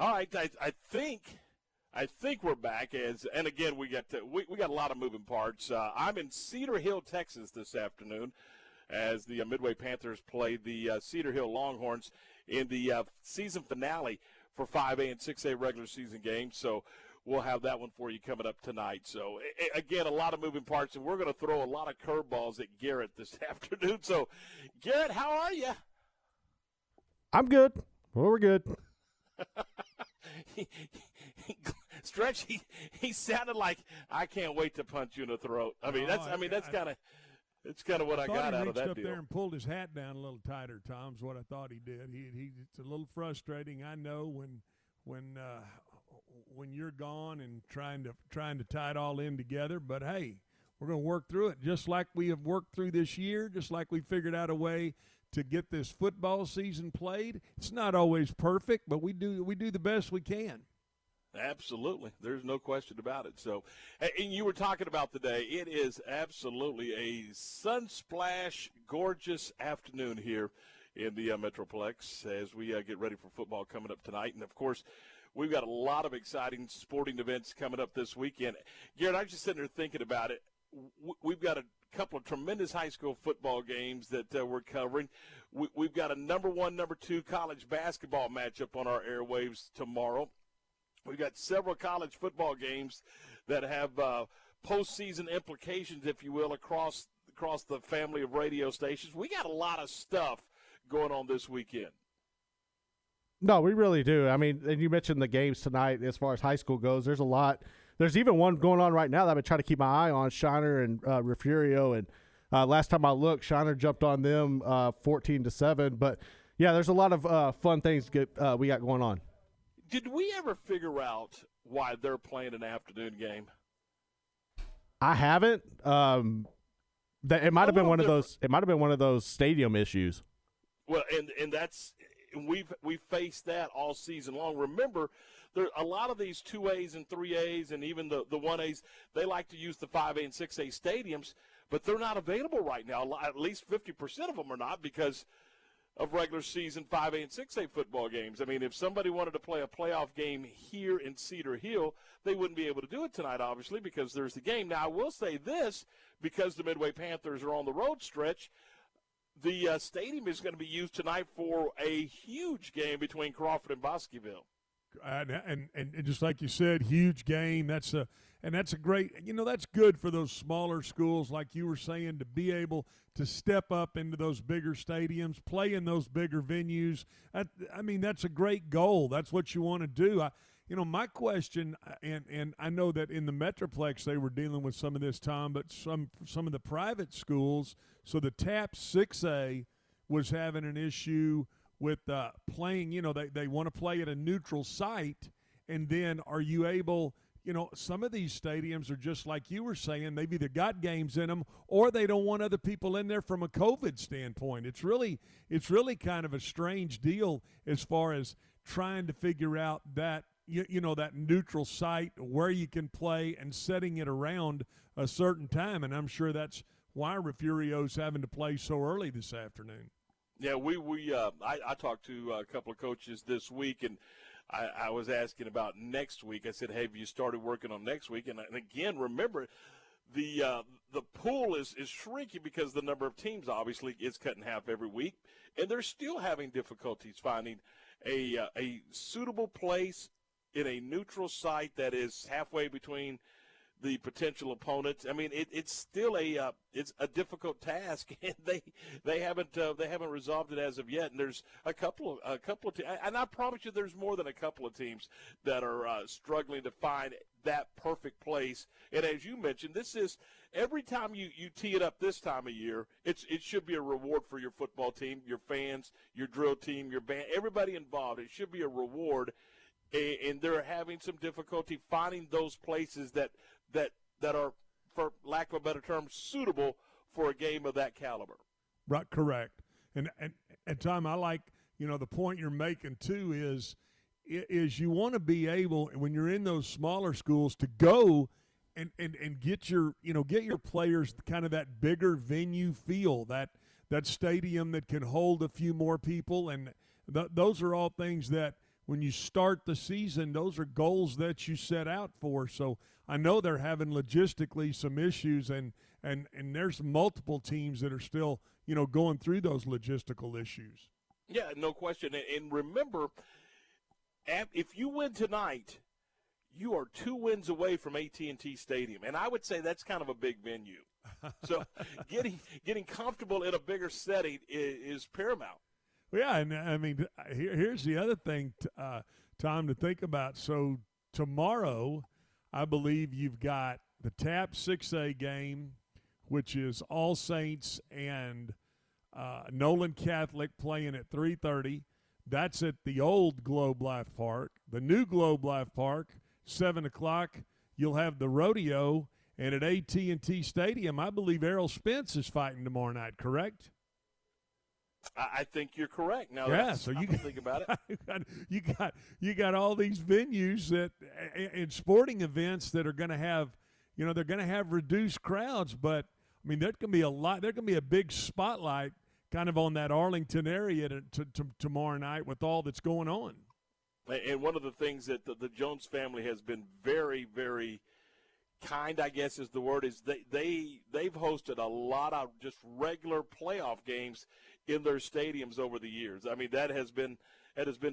All right, I think we're back. And again, we got a lot of moving parts. I'm in Cedar Hill, Texas, this afternoon, as the Midway Panthers play the Cedar Hill Longhorns in the season finale for 5A and 6A regular season games. So we'll have that one for you coming up tonight. So, again, a lot of moving parts, and we're going to throw a lot of curveballs at Garrett this afternoon. So, Garrett, how are you? I'm good. Well, we're good. Stretch, he sounded like, I can't wait to punch you in the throat. I mean, that's kind of what I got out of that deal. I thought he reached up there and pulled his hat down a little tighter, Tom, is what I thought he did. It's a little frustrating. I know when you're gone and trying to tie it all in together, but hey, we're going to work through it just like we have worked through this year, just like we figured out a way to get this football season played. It's not always perfect, but we do the best we can. Absolutely. There's no question about it. So, and you were talking about today, it is absolutely a sunsplash, gorgeous afternoon here in the Metroplex as we get ready for football coming up tonight. And, of course, we've got a lot of exciting sporting events coming up this weekend. Garrett, I'm just sitting there thinking about it. We've got a couple of tremendous high school football games that we're covering. We've got a number one, number two college basketball matchup on our airwaves tomorrow. We've got several college football games that have postseason implications, if you will, across the family of radio stations. We got a lot of stuff going on this weekend. No, we really do. I mean, and you mentioned the games tonight as far as high school goes. There's a lot. There's even one going on right now that I've been trying to keep my eye on, Shiner and Refugio. And last time I looked, Shiner jumped on them 14-7. But, yeah, there's a lot of fun things we got going on. Did we ever figure out why they're playing an afternoon game? I haven't. It might have been one of those stadium issues. Well, and that's we've faced that all season long. Remember, there a lot of these 2As and 3As and even the 1As, they like to use the 5A and 6A stadiums, but they're not available right now. At least 50% of them are not because of regular season 5A and 6A football games. I mean, if somebody wanted to play a playoff game here in Cedar Hill, they wouldn't be able to do it tonight, obviously, because there's the game. Now, I will say this, because the Midway Panthers are on the road stretch, the stadium is going to be used tonight for a huge game between Crawford and Bosqueville. And just like you said, huge game. That's a great, that's good for those smaller schools, like you were saying, to be able to step up into those bigger stadiums, play in those bigger venues. I mean, that's a great goal. That's what you want to do. My question, and I know that in the Metroplex they were dealing with some of this, Tom, but some of the private schools, so the TAP 6A was having an issue with playing, they want to play at a neutral site, and then are you able, some of these stadiums are just like you were saying, they've either got games in them or they don't want other people in there from a COVID standpoint. It's really kind of a strange deal as far as trying to figure out that, that neutral site where you can play and setting it around a certain time, and I'm sure that's why Refugio's having to play so early this afternoon. Yeah, I talked to a couple of coaches this week, and I was asking about next week. I said, hey, have you started working on next week? And again, remember, the pool is shrinking because the number of teams obviously is cut in half every week, and they're still having difficulties finding a suitable place in a neutral site that is halfway between the potential opponents. I mean, it's still a difficult task, and they haven't resolved it as of yet. And there's a couple of teams, and I promise you, there's more than a couple of teams that are struggling to find that perfect place. And as you mentioned, this is every time you tee it up this time of year, it should be a reward for your football team, your fans, your drill team, your band, everybody involved. It should be a reward, and they're having some difficulty finding those places that are, for lack of a better term, suitable for a game of that caliber. Right, correct. And Tom, I like, the point you're making, too, is you want to be able, when you're in those smaller schools, to go and get your players kind of that bigger venue feel, that stadium that can hold a few more people. And those are all things that when you start the season, those are goals that you set out for. So I know they're having logistically some issues, and there's multiple teams that are still, you know, going through those logistical issues. Yeah, no question. And remember, if you win tonight, you are 2 wins away from AT&T Stadium, and I would say that's kind of a big venue. So getting comfortable in a bigger setting is paramount. Yeah, and I mean, here's the other thing, Tom, to think about. So tomorrow, I believe you've got the TAP 6A game, which is All Saints and Nolan Catholic playing at 3:30. That's at the old Globe Life Park. The new Globe Life Park, 7 o'clock, you'll have the rodeo. And at AT&T Stadium, I believe Errol Spence is fighting tomorrow night, correct? I think you're correct. Now, yeah, so you can think about it. You got all these venues that and sporting events that are going to have, you know, they're going to have reduced crowds. But I mean, there can be a lot. There can be a big spotlight kind of on that Arlington area tomorrow night with all that's going on. And one of the things that the Jones family has been very, very kind, I guess is the word, is they've hosted a lot of just regular playoff games in their stadiums over the years. I mean, that has been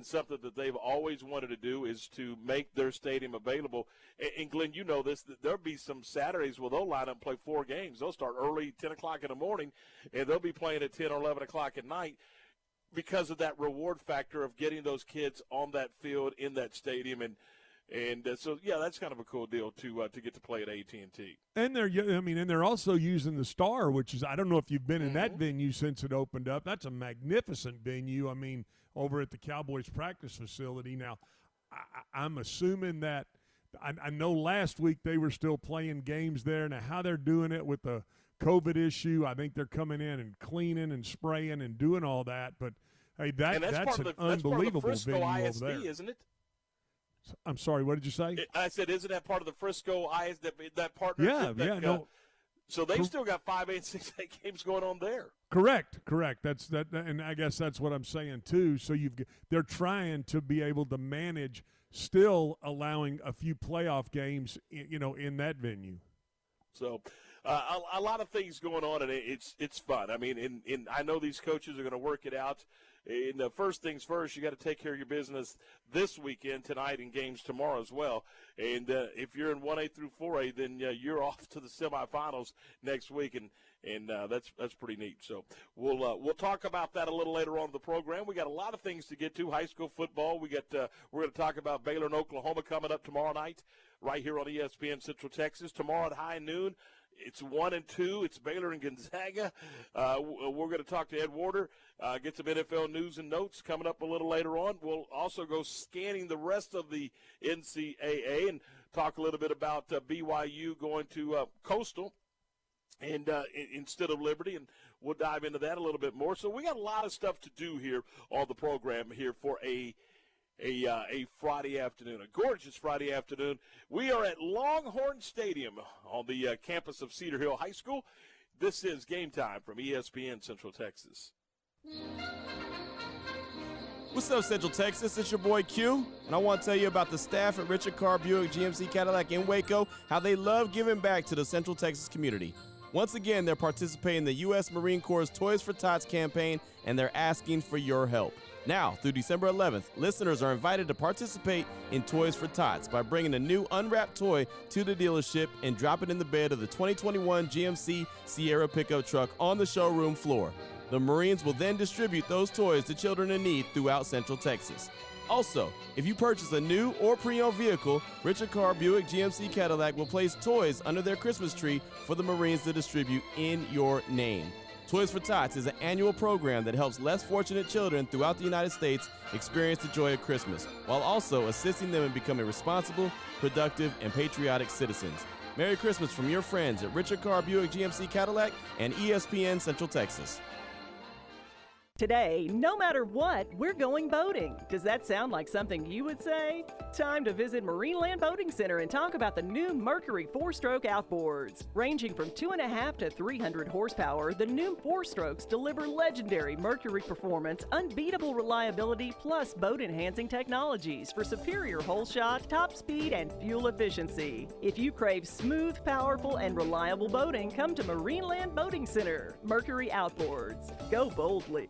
something that they've always wanted to do, is to make their stadium available. And Glenn, you know this, that there'll be some Saturdays where they'll line up and play 4 games. They'll start early, 10 o'clock in the morning, and they'll be playing at 10 or 11 o'clock at night because of that reward factor of getting those kids on that field in that stadium. And so, yeah, that's kind of a cool deal to get to play at AT&T. And they're also using the Star, which is, I don't know if you've been in that venue since it opened up. That's a magnificent venue. I mean, over at the Cowboys practice facility. Now, I'm assuming that I know last week they were still playing games there. Now, how they're doing it with the COVID issue, I think they're coming in and cleaning and spraying and doing all that. But hey, that's unbelievable venue over there, isn't it? I'm sorry, what did you say? I said, isn't that part of the Frisco ISD, that partnership? Yeah, no. So they've still got 5A and 6A games going on there. Correct. That's that, and I guess that's what I'm saying too. So they're trying to be able to manage, still allowing a few playoff games, you know, in that venue. So a lot of things going on, and it's fun. I mean, and I know these coaches are going to work it out. And first things first, you got to take care of your business this weekend, tonight, and games tomorrow as well. And if you're in 1A through 4A, then you're off to the semifinals next week, and that's pretty neat. So we'll talk about that a little later on in the program. We got a lot of things to get to. High school football. We're going to talk about Baylor and Oklahoma coming up tomorrow night, right here on ESPN Central Texas. Tomorrow at high noon. It's 1 and 2. It's Baylor and Gonzaga. We're going to talk to Ed Werder, get some NFL news and notes coming up a little later on. We'll also go scanning the rest of the NCAA and talk a little bit about BYU going to Coastal and instead of Liberty, and we'll dive into that a little bit more. So we got a lot of stuff to do here on the program here for a Friday afternoon, a gorgeous Friday afternoon. We are at Longhorn Stadium on the campus of Cedar Hill High School. This is Game Time from ESPN Central Texas. What's up, Central Texas? It's your boy Q, and I want to tell you about the staff at Richard Carr Buick GMC Cadillac in Waco, how they love giving back to the Central Texas community. Once again, they're participating in the U.S. Marine Corps' Toys for Tots campaign, and they're asking for your help. Now, through December 11th, listeners are invited to participate in Toys for Tots by bringing a new unwrapped toy to the dealership and drop it in the bed of the 2021 GMC Sierra pickup truck on the showroom floor. The Marines will then distribute those toys to children in need throughout Central Texas. Also, if you purchase a new or pre-owned vehicle, Richard Carr Buick GMC Cadillac will place toys under their Christmas tree for the Marines to distribute in your name. Toys for Tots is an annual program that helps less fortunate children throughout the United States experience the joy of Christmas, while also assisting them in becoming responsible, productive, and patriotic citizens. Merry Christmas from your friends at Richard Carr Buick GMC Cadillac and ESPN Central Texas. Today, no matter what, we're going boating. Does that sound like something you would say? Time to visit Marineland Boating Center and talk about the new Mercury 4-stroke outboards. Ranging from 2.5 to 300 horsepower, the new 4-strokes deliver legendary Mercury performance, unbeatable reliability, plus boat-enhancing technologies for superior hole shot, top speed, and fuel efficiency. If you crave smooth, powerful, and reliable boating, come to Marineland Boating Center. Mercury Outboards. Go boldly.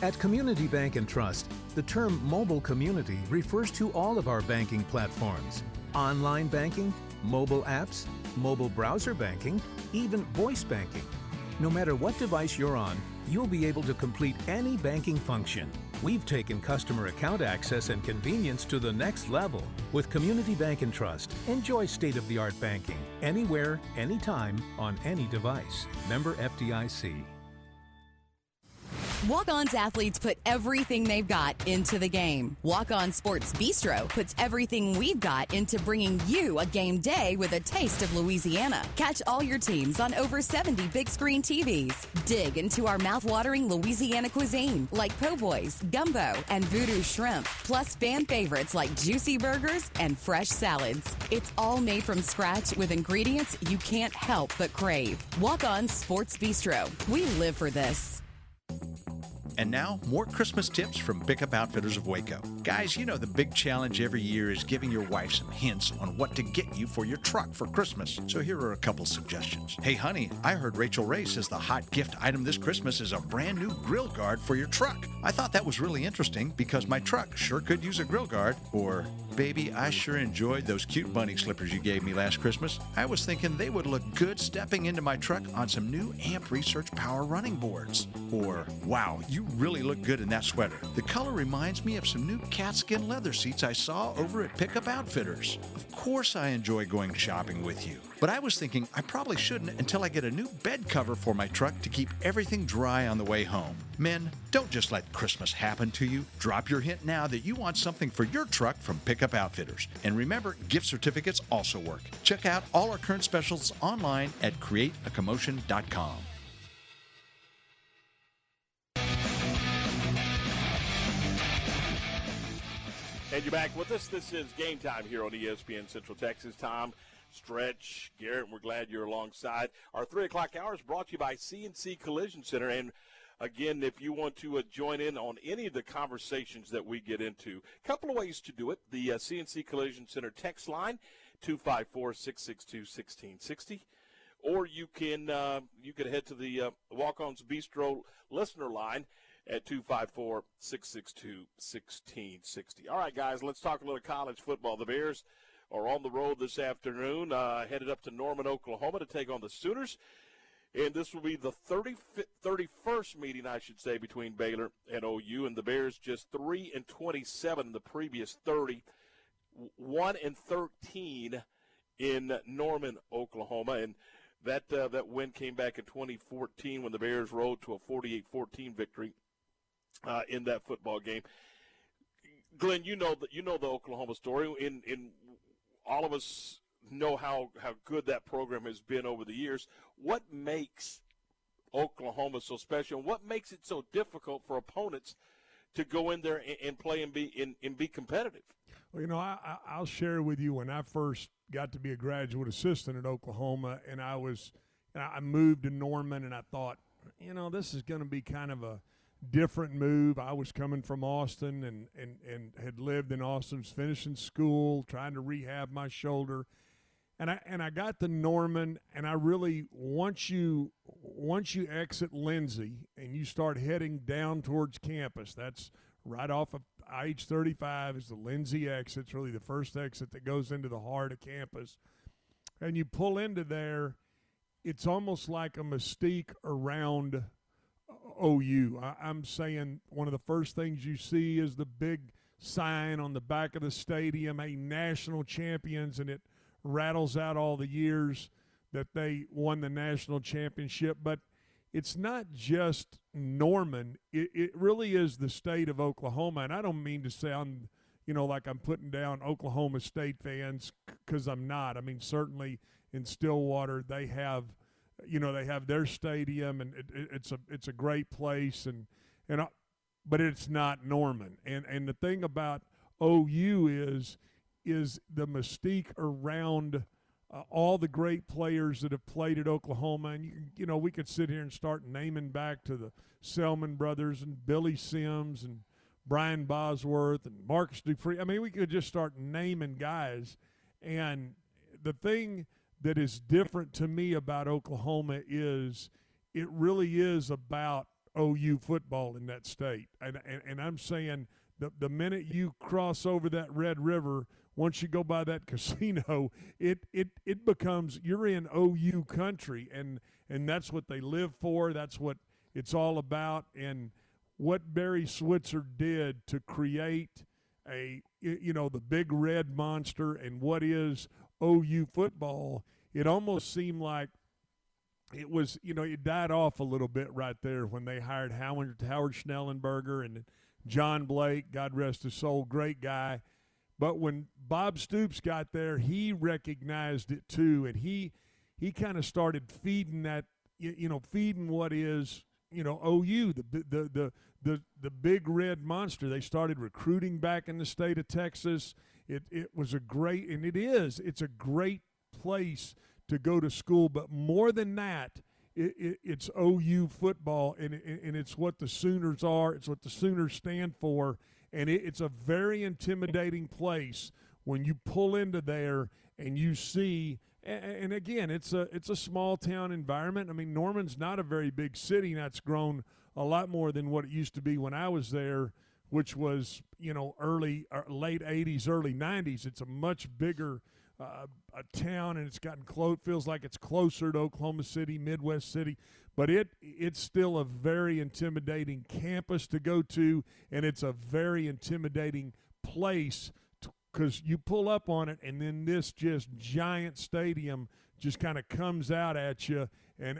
At Community Bank & Trust, the term mobile community refers to all of our banking platforms. Online banking, mobile apps, mobile browser banking, even voice banking. No matter what device you're on, you'll be able to complete any banking function. We've taken customer account access and convenience to the next level. With Community Bank & Trust, enjoy state-of-the-art banking anywhere, anytime, on any device. Member FDIC. Walk-On's athletes put everything they've got into the game. Walk-On Sports Bistro puts everything we've got into bringing you a game day with a taste of Louisiana. Catch all your teams on over 70 big-screen TVs. Dig into our mouth-watering Louisiana cuisine like po' boys, gumbo, and voodoo shrimp, plus fan favorites like juicy burgers and fresh salads. It's all made from scratch with ingredients you can't help but crave. Walk-On Sports Bistro. We live for this. And now, more Christmas tips from Pickup Outfitters of Waco. Guys, you know the big challenge every year is giving your wife some hints on what to get you for your truck for Christmas. So here are a couple suggestions. Hey, honey, I heard Rachel Ray says the hot gift item this Christmas is a brand new grill guard for your truck. I thought that was really interesting because my truck sure could use a grill guard. Or, baby, I sure enjoyed those cute bunny slippers you gave me last Christmas. I was thinking they would look good stepping into my truck on some new AMP Research Power running boards. Or, wow, you really look good in that sweater. The color reminds me of some new catskin leather seats I saw over at Pickup Outfitters. Of course I enjoy going shopping with you, but I was thinking I probably shouldn't until I get a new bed cover for my truck to keep everything dry on the way home. Men, don't just let Christmas happen to you. Drop your hint now that you want something for your truck from Pickup Outfitters. And remember, gift certificates also work. Check out all our current specials online at createacommotion.com. And you're back with us. This is Game Time here on ESPN Central Texas. Tom, Stretch, Garrett, we're glad you're alongside. Our 3 o'clock hour is brought to you by C&C Collision Center. And, again, if you want to join in on any of the conversations that we get into, a couple of ways to do it. The C&C Collision Center text line, 254-662-1660. Or you can head to the Walk-On's Bistro listener line at 254-662-1660. All right, guys, let's talk a little college football. The Bears are on the road this afternoon, headed up to Norman, Oklahoma to take on the Sooners. And this will be the 31st meeting, I should say, between Baylor and OU. And the Bears just 3-27 the previous 30, 1-13 in Norman, Oklahoma. And that win came back in 2014 when the Bears rode to a 48-14 victory in that football game. Glenn, you know the Oklahoma story, and all of us know how good that program has been over the years. What makes Oklahoma so special? What makes it so difficult for opponents to go in there and play and be competitive? Well, you know, I'll share with you when I first got to be a graduate assistant at Oklahoma, and I moved to Norman, and I thought, you know, this is going to be kind of a different move. I was coming from Austin and had lived in Austin, finishing school, trying to rehab my shoulder. And I got to Norman, and I really, once you exit Lindsay and you start heading down towards campus, that's right off of IH-35 is the Lindsay exit. It's really the first exit that goes into the heart of campus. And you pull into there, it's almost like a mystique around OU. I'm saying one of the first things you see is the big sign on the back of the stadium, a national champions, and it rattles out all the years that they won the national championship. But it's not just Norman. It really is the state of Oklahoma. And I don't mean to sound, you know, like I'm putting down Oklahoma State fans, because I'm not. I mean, certainly in Stillwater they have, you know, they have their stadium, and it's a great place. But it's not Norman. And the thing about OU is the mystique around all the great players that have played at Oklahoma. And, you know, we could sit here and start naming back to the Selman brothers and Billy Sims and Brian Bosworth and Marcus Dupree. I mean, we could just start naming guys. And the thing that is different to me about Oklahoma is it really is about OU football in that state. And I'm saying the minute you cross over that Red River, once you go by that casino, it becomes, you're in OU country, and that's what they live for. That's what it's all about. And what Barry Switzer did to create the big red monster and what is OU football, it almost seemed like it was, you know, it died off a little bit right there when they hired Howard Schnellenberger and John Blake, God rest his soul, great guy. But when Bob Stoops got there, he recognized it too, and he kind of started feeding that, you know, feeding what is, you know, OU, the big red monster. They started recruiting back in the state of Texas. It was a great, and it's a great place to go to school. But more than that, it's OU football, and it's what the Sooners are. It's what the Sooners stand for. And it's a very intimidating place when you pull into there and you see. And again, it's a small town environment. I mean, Norman's not a very big city, and that's grown a lot more than what it used to be when I was there, which was, you know, late 80s, early 90s. It's a much bigger a town, and it's gotten close. Feels like it's closer to Oklahoma City, Midwest City, but it's still a very intimidating campus to go to, and it's a very intimidating place because you pull up on it, and then this just giant stadium just kind of comes out at you, and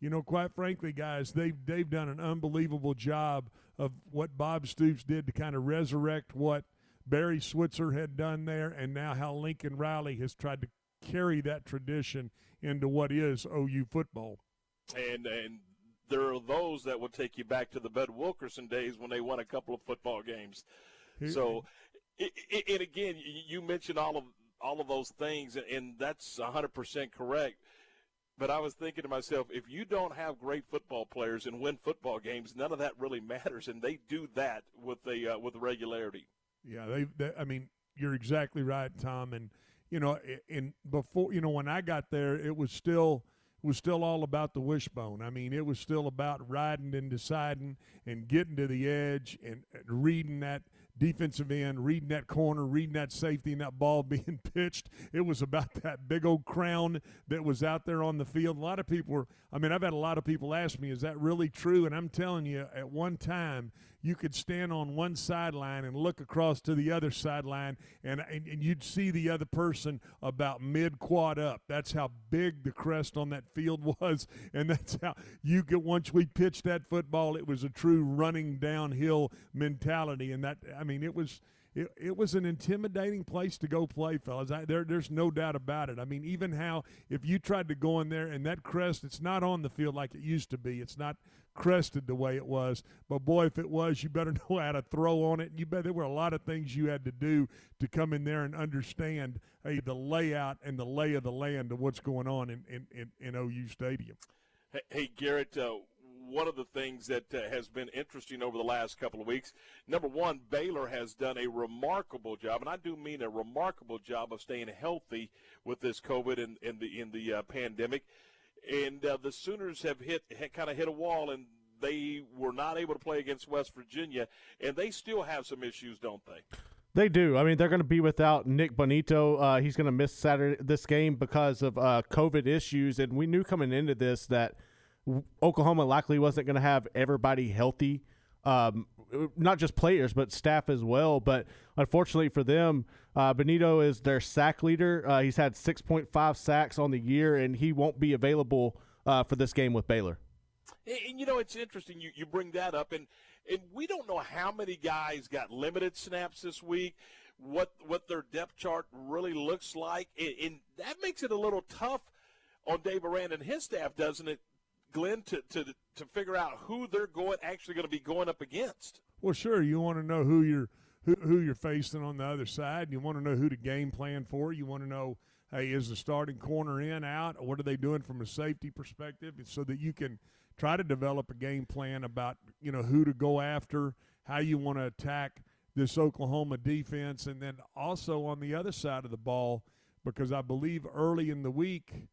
you know, quite frankly, guys, they've done an unbelievable job of what Bob Stoops did to kind of resurrect what Barry Switzer had done there, and now how Lincoln Riley has tried to carry that tradition into what is OU football. And there are those that will take you back to the Bud Wilkerson days when they won a couple of football games. So, and again, you mentioned all of those things, and that's 100% correct. But I was thinking to myself, if you don't have great football players and win football games, none of that really matters, and they do that with regularity. Yeah, I mean, you're exactly right, Tom. And you know, and before, you know, when I got there, it was still all about the wishbone. I mean, it was still about riding and deciding and getting to the edge and reading that defensive end, reading that corner, reading that safety, and that ball being pitched. It was about that big old crown that was out there on the field. A lot of people were, I mean, I've had a lot of people ask me, is that really true? And I'm telling you, at one time, you could stand on one sideline and look across to the other sideline, and you'd see the other person about mid-quad up. That's how big the crest on that field was, and that's how you get. Once we pitched that football, it was a true running downhill mentality, and that, I mean, it was an intimidating place to go play, fellas. There's no doubt about it. I mean, even how if you tried to go in there and that crest, it's not on the field like it used to be. It's not crested the way it was. But, boy, if it was, you better know how to throw on it. You bet there were a lot of things you had to do to come in there and understand, hey, the layout and the lay of the land of what's going on in OU Stadium. Hey, Garrett, one of the things that has been interesting over the last couple of weeks. Number one, Baylor has done a remarkable job, and I do mean a remarkable job of staying healthy with this COVID and the pandemic. And the Sooners have kind of hit a wall, and they were not able to play against West Virginia, and they still have some issues, don't they? They do. I mean, they're going to be without Nick Bonito. He's going to miss this game because of COVID issues. And we knew coming into this that Oklahoma likely wasn't going to have everybody healthy, not just players, but staff as well. But unfortunately for them, Bonito is their sack leader. He's had 6.5 sacks on the year, and he won't be available for this game with Baylor. And, you know, it's interesting you bring that up. And we don't know how many guys got limited snaps this week, what their depth chart really looks like. And that makes it a little tough on Dave Aranda and his staff, doesn't it, Glenn, to figure out who they're actually going to be going up against? Well, sure. You want to know who you're facing on the other side. You want to know who to game plan for. You want to know, hey, is the starting corner in, out? What are they doing from a safety perspective, so that you can – try to develop a game plan about, you know, who to go after, how you want to attack this Oklahoma defense. And then also on the other side of the ball, because I believe early in the week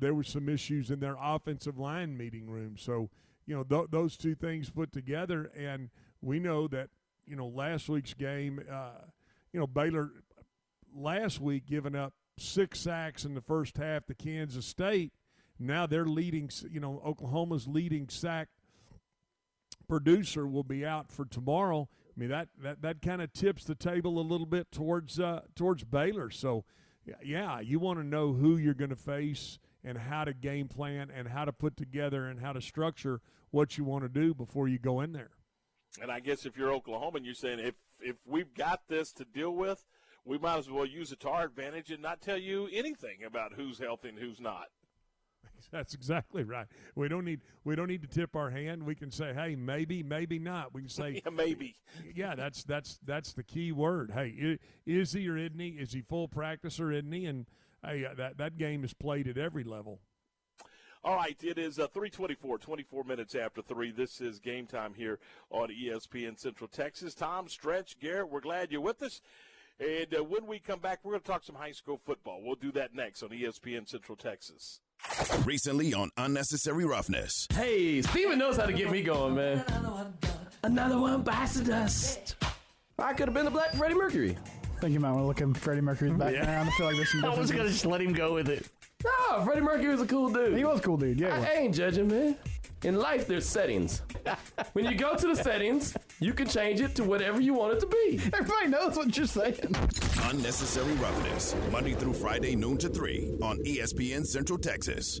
there were some issues in their offensive line meeting room. So, you know, those two things put together. And we know that, you know, last week's game, you know, Baylor last week giving up 6 sacks in the first half to Kansas State. Now they're leading, you know, Oklahoma's leading sack producer will be out for tomorrow. I mean, that kind of tips the table a little bit towards Baylor. So, yeah, you want to know who you're going to face and how to game plan and how to put together and how to structure what you want to do before you go in there. And I guess if you're Oklahoma and you're saying if we've got this to deal with, we might as well use it to our advantage and not tell you anything about who's healthy and who's not. That's exactly right. We don't need to tip our hand. We can say, hey, maybe, maybe not. We can say yeah, maybe. Yeah, that's the key word. Hey, is he or isn't he? Is he full practice or isn't he? And hey, that game is played at every level. All right, it is 3:24, 24 minutes after 3. This is Game Time here on ESPN Central Texas. Tom, Stretch, Garrett, we're glad you're with us. And when we come back, we're going to talk some high school football. We'll do that next on ESPN Central Texas. Recently on Unnecessary Roughness. Hey, Steven knows how to get me going, man. Another one bites the dust. I could have been the Black Freddie Mercury. I think you might want to look at Freddie Mercury's background. Yeah. I feel like there's some differences. I was going to just let him go with it. No, Freddie Mercury was a cool dude. He was a cool dude, yeah. I ain't judging, man. In life, there's settings. When you go to the settings, you can change it to whatever you want it to be. Everybody knows what you're saying. Unnecessary Roughness, Monday through Friday, noon to 3 on ESPN Central Texas.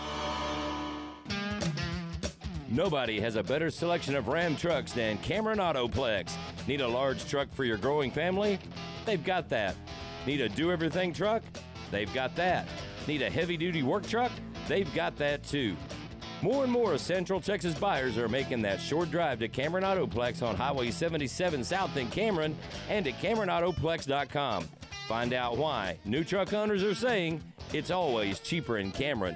Nobody has a better selection of Ram trucks than Cameron Autoplex. Need a large truck for your growing family? They've got that. Need a do-everything truck? They've got that. Need a heavy-duty work truck? They've got that too. More and more Central Texas buyers are making that short drive to Cameron Autoplex on Highway 77 South in Cameron and at CameronAutoplex.com. Find out why new truck owners are saying it's always cheaper in Cameron.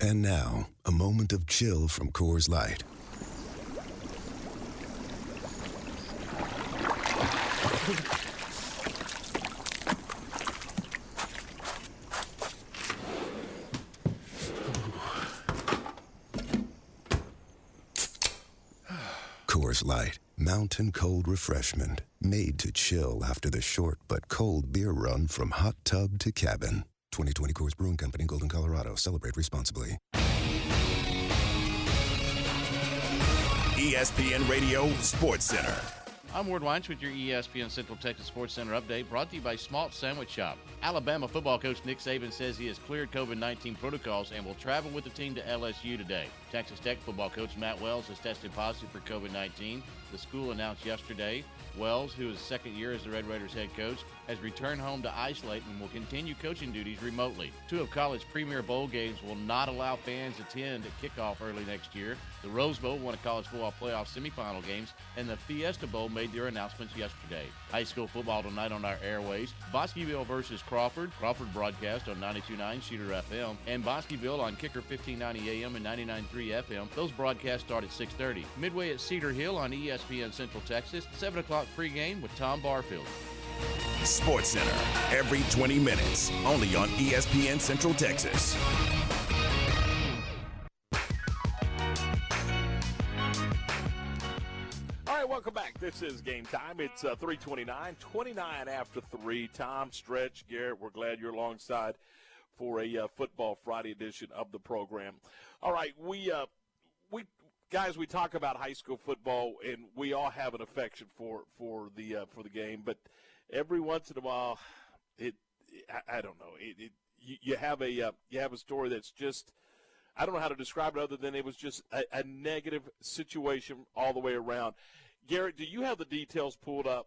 And now, a moment of chill from Coors Light. Coors Light, mountain cold refreshment, made to chill after the short but cold beer run from hot tub to cabin. 2020 Coors Brewing Company, Golden, Colorado. Celebrate responsibly. ESPN Radio Sports Center. I'm Ward Weintz with your ESPN Central Texas Sports Center update, brought to you by Smalt Sandwich Shop. Alabama football coach Nick Saban says he has cleared COVID-19 protocols and will travel with the team to LSU today. Texas Tech football coach Matt Wells has tested positive for COVID-19. The school announced yesterday. Wells, who is second year as the Red Raiders head coach, has returned home to isolate and will continue coaching duties remotely. Two of college premier bowl games will not allow fans to attend at kickoff early next year. The Rose Bowl won a college football playoff semifinal games, and the Fiesta Bowl made their announcements yesterday. High school football tonight on our airways. Bosqueville versus Crawford. Crawford broadcast on 92.9 Cedar FM, and Bosqueville on Kicker 1590 AM and 99.3 FM. Those broadcasts start at 6:30. Midway at Cedar Hill on ESPN Central Texas, 7 o'clock pregame with Tom Barfield. Sports Center, every 20 minutes, only on ESPN Central Texas. All right, welcome back. This is Game Time. It's 3:29, 29 after 3. Tom, Stretch, Garrett, we're glad you're alongside for a Football Friday edition of the program. All right, we talk about high school football, and we all have an affection for the game. But every once in a while, you have a story that's just, I don't know how to describe it other than it was just a negative situation all the way around. Garrett, do you have the details pulled up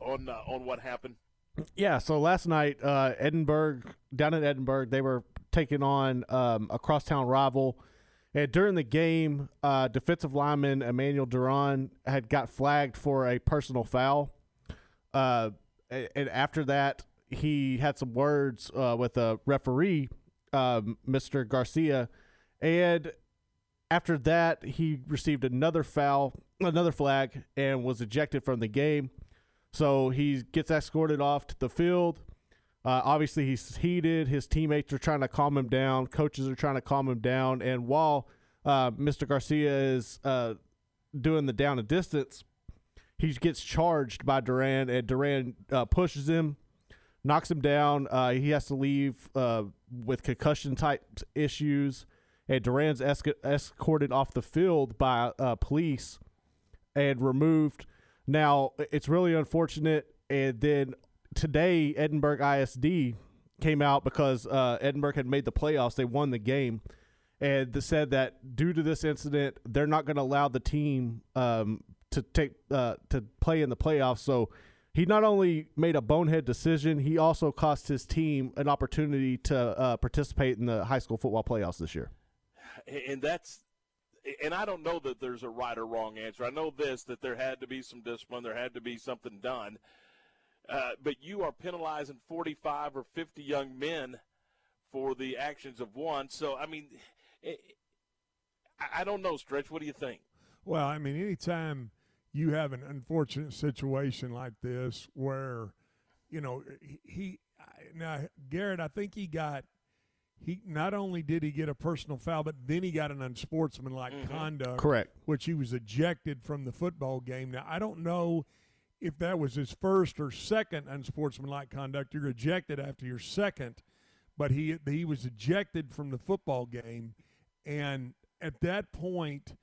on what happened? Yeah. So last night, down in Edinburgh, they were taking on a crosstown rival. And during the game, defensive lineman Emmanuel Duran had got flagged for a personal foul. And after that, he had some words with a referee, Mr. Garcia. And after that, he received another flag, and was ejected from the game. So he gets escorted off to the field. Obviously, he's heated. His teammates are trying to calm him down. Coaches are trying to calm him down. And while Mr. Garcia is doing the down and distance, he gets charged by Duran, and Duran pushes him, knocks him down. He has to leave with concussion-type issues. And Duran's escorted off the field by police and removed. Now, it's really unfortunate. And then today, Edinburgh ISD came out because Edinburgh had made the playoffs. They won the game. And they said that due to this incident, they're not going to allow the team to play in the playoffs. So he not only made a bonehead decision, he also cost his team an opportunity to participate in the high school football playoffs this year. And I don't know that there's a right or wrong answer. I know this, that there had to be some discipline. There had to be something done. But you are penalizing 45 or 50 young men for the actions of one. So, I mean, I don't know, Stretch. What do you think? Well, I mean, anytime you have an unfortunate situation like this where, you know, Garrett, I think not only did he get a personal foul, but then he got an unsportsmanlike conduct. Correct. Which he was ejected from the football game. Now, I don't know if that was his first or second unsportsmanlike conduct. You're ejected after your second, but he was ejected from the football game. And at that point,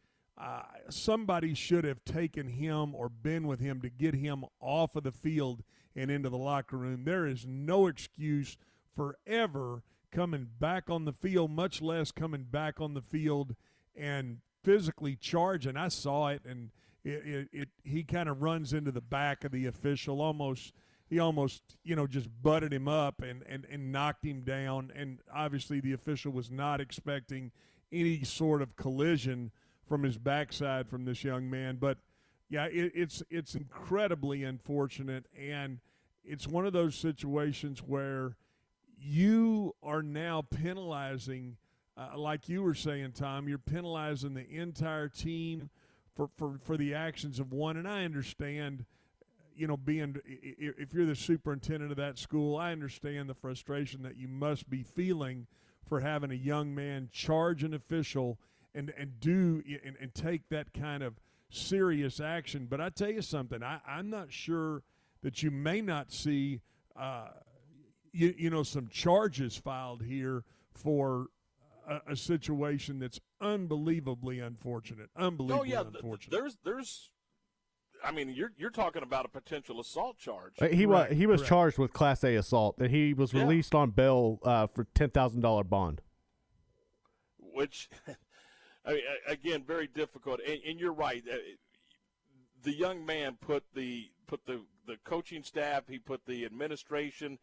somebody should have taken him or been with him to get him off of the field and into the locker room. There is no excuse forever coming back on the field, much less coming back on the field and physically charge. And I saw it, and he kind of runs into the back of the official, almost just butted him up and knocked him down. And obviously the official was not expecting any sort of collision from his backside from this young man. But yeah, it's incredibly unfortunate, and it's one of those situations where you are now penalizing, like you were saying, Tom, you're penalizing the entire team for the actions of one. And I understand, being, if you're the superintendent of that school, I understand the frustration that you must be feeling for having a young man charge an official and take that kind of serious action. But I tell you something, I'm not sure that you may not see, some charges filed here for a situation that's unbelievably unfortunate. Unfortunate. There's. I mean, you're talking about a potential assault charge. He was charged with Class A assault, and he was released on bail for $10,000 bond. Which, I mean, again, very difficult. And you're right. The young man put the coaching staff, he put the administration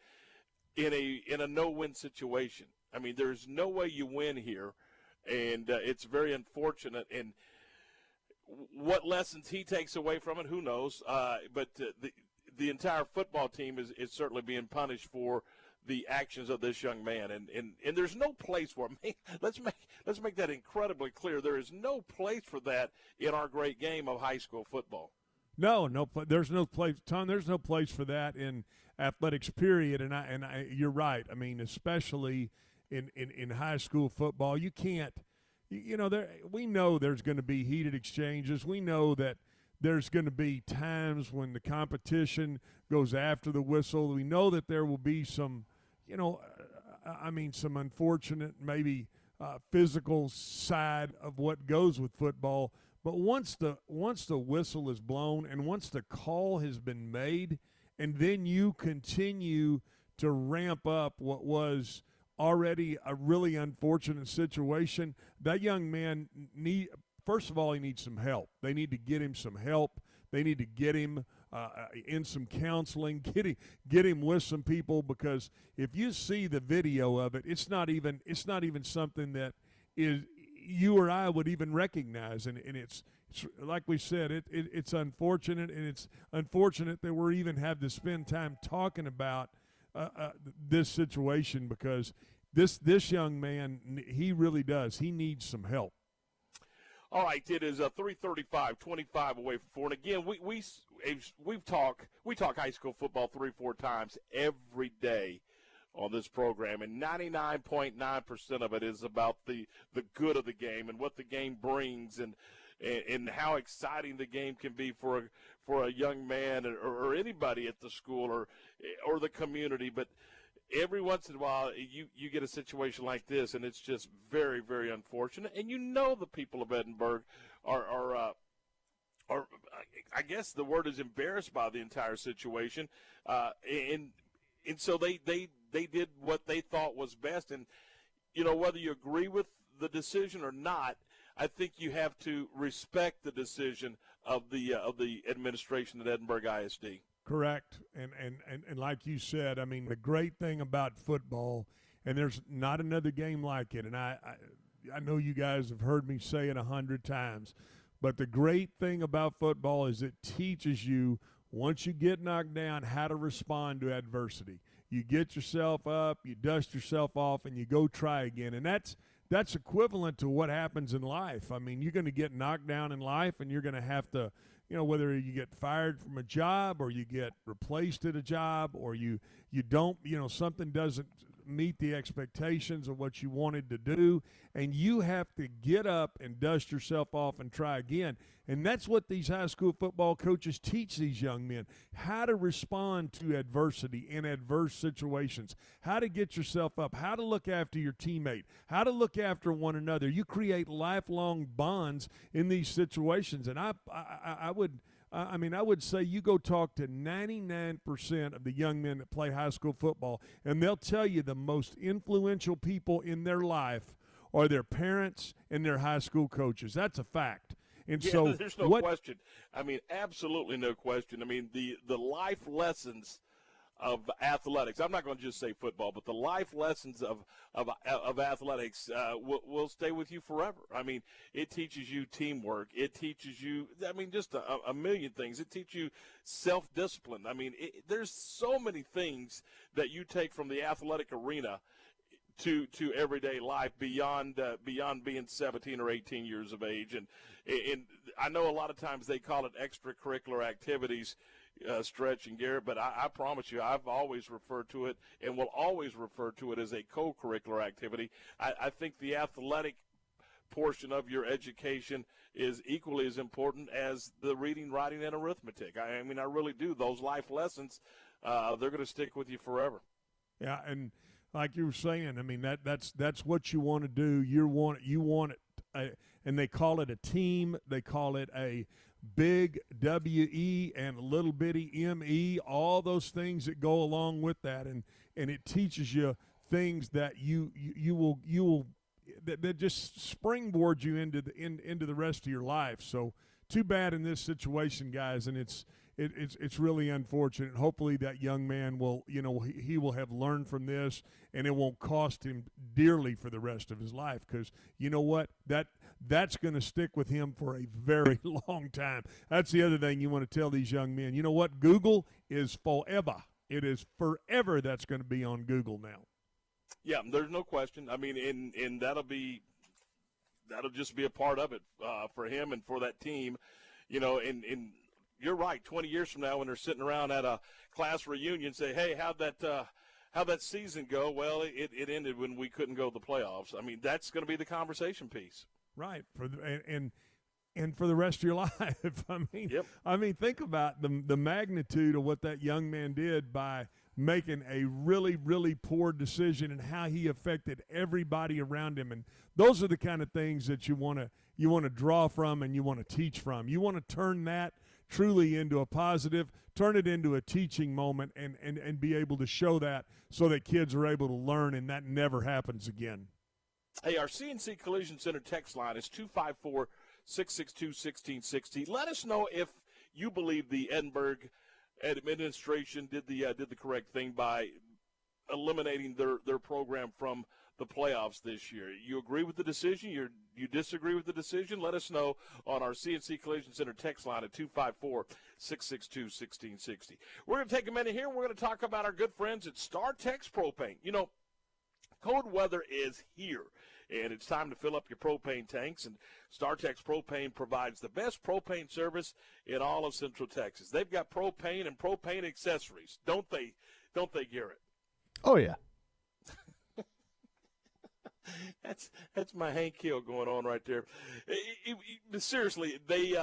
in a no-win situation. I mean, there's no way you win here, and it's very unfortunate. And what lessons he takes away from it, who knows? But the entire football team is certainly being punished for the actions of this young man, and there's no place for him. Let's make that incredibly clear. There is no place for that in our great game of high school football. No, there's no place, Tom. There's no place for that in athletics, period. And I, you're right. I mean, especially in high school football, you can't. We know there's going to be heated exchanges. We know that there's going to be times when the competition goes after the whistle. We know that there will be some, some unfortunate, maybe physical side of what goes with football. But once the whistle is blown and once the call has been made, and then you continue to ramp up what was already a really unfortunate situation, that young man first of all, he needs some help. They need to get him some help. They need to get him in some counseling, get him with some people, because if you see the video of it, it's not even something that is – you or I would even recognize, and it's like we said, it's unfortunate, and it's unfortunate that we even have to spend time talking about this situation, because this young man, he really does. He needs some help. All right, it is 3:35, 25 away from 4. And again, we talk high school football 3-4 times every day on this program, and 99.9% of it is about the good of the game and what the game brings, and how exciting the game can be for a young man or anybody at the school or the community. But every once in a while, you get a situation like this, and it's just very, very unfortunate. And the people of Edinburgh are I guess the word is embarrassed by the entire situation, and so they did what they thought was best. And, whether you agree with the decision or not, I think you have to respect the decision of the administration at Edinburgh ISD. Correct. And like you said, I mean, the great thing about football, and there's not another game like it, and I know you guys have heard me say it 100 times, but the great thing about football is it teaches you, once you get knocked down, how to respond to adversity. You get yourself up, you dust yourself off, and you go try again. And that's equivalent to what happens in life. I mean, you're going to get knocked down in life, and you're going to have to, whether you get fired from a job or you get replaced at a job or you don't, something doesn't meet the expectations of what you wanted to do, and you have to get up and dust yourself off and try again. And that's what these high school football coaches teach these young men, how to respond to adversity in adverse situations, how to get yourself up, how to look after your teammate, how to look after one another. You create lifelong bonds in these situations, and I would – I mean, I would say you go talk to 99% of the young men that play high school football, and they'll tell you the most influential people in their life are their parents and their high school coaches. That's a fact. And yeah, so there's no question. I mean, absolutely no question. I mean, the life lessons of athletics. I'm not going to just say football, but the life lessons of athletics will stay with you forever. I mean, it teaches you teamwork. It teaches you, I mean, just a million things. It teaches you self-discipline. I mean, there's so many things that you take from the athletic arena to everyday life beyond being 17 or 18 years of age. And I know a lot of times they call it extracurricular activities, Stretch and Garrett, but I promise you I've always referred to it and will always refer to it as a co-curricular activity. I think the athletic portion of your education is equally as important as the reading, writing, and arithmetic. I mean, I really do. Those life lessons, they're going to stick with you forever. Yeah, and like you were saying, I mean, that's what you want to do. You want it. And they call it a team. They call it a big W-E and a little bitty M-E, all those things that go along with that. And it teaches you things that you will that just springboard you into the rest of your life. So too bad in this situation, guys, and it's really unfortunate. Hopefully that young man will, he will have learned from this, and it won't cost him dearly for the rest of his life, because you know what? That's going to stick with him for a very long time. That's the other thing you want to tell these young men. You know what? Google is forever. It is forever that's going to be on Google now. Yeah, there's no question. I mean, and that'll just be a part of it for him and for that team, and you're right. 20 years from now, when they're sitting around at a class reunion, say, "Hey, how'd that season go?" Well, it ended when we couldn't go to the playoffs. I mean, that's going to be the conversation piece, right? And for the rest of your life. I mean, yep. I mean, think about the magnitude of what that young man did by making a really, really poor decision and how he affected everybody around him. And those are the kind of things that you want to draw from and you want to teach from. You want to turn that truly into a positive, turn it into a teaching moment, and be able to show that so that kids are able to learn and that never happens again. Hey, our CNC Collision Center text line is 254-662-1660. Let us know if you believe the Edinburgh administration did the correct thing by eliminating their program from the playoffs this year. You agree with the decision? You disagree with the decision? Let us know on our CNC Collision Center text line at 254-662-1660. We're going to take a minute here. We're going to talk about our good friends at Star Tex Propane. You know, cold weather is here, and it's time to fill up your propane tanks, and Star Tex Propane provides the best propane service in all of Central Texas. They've got propane and propane accessories, don't they, Garrett? Oh, yeah. That's my Hank Hill going on right there. Seriously, they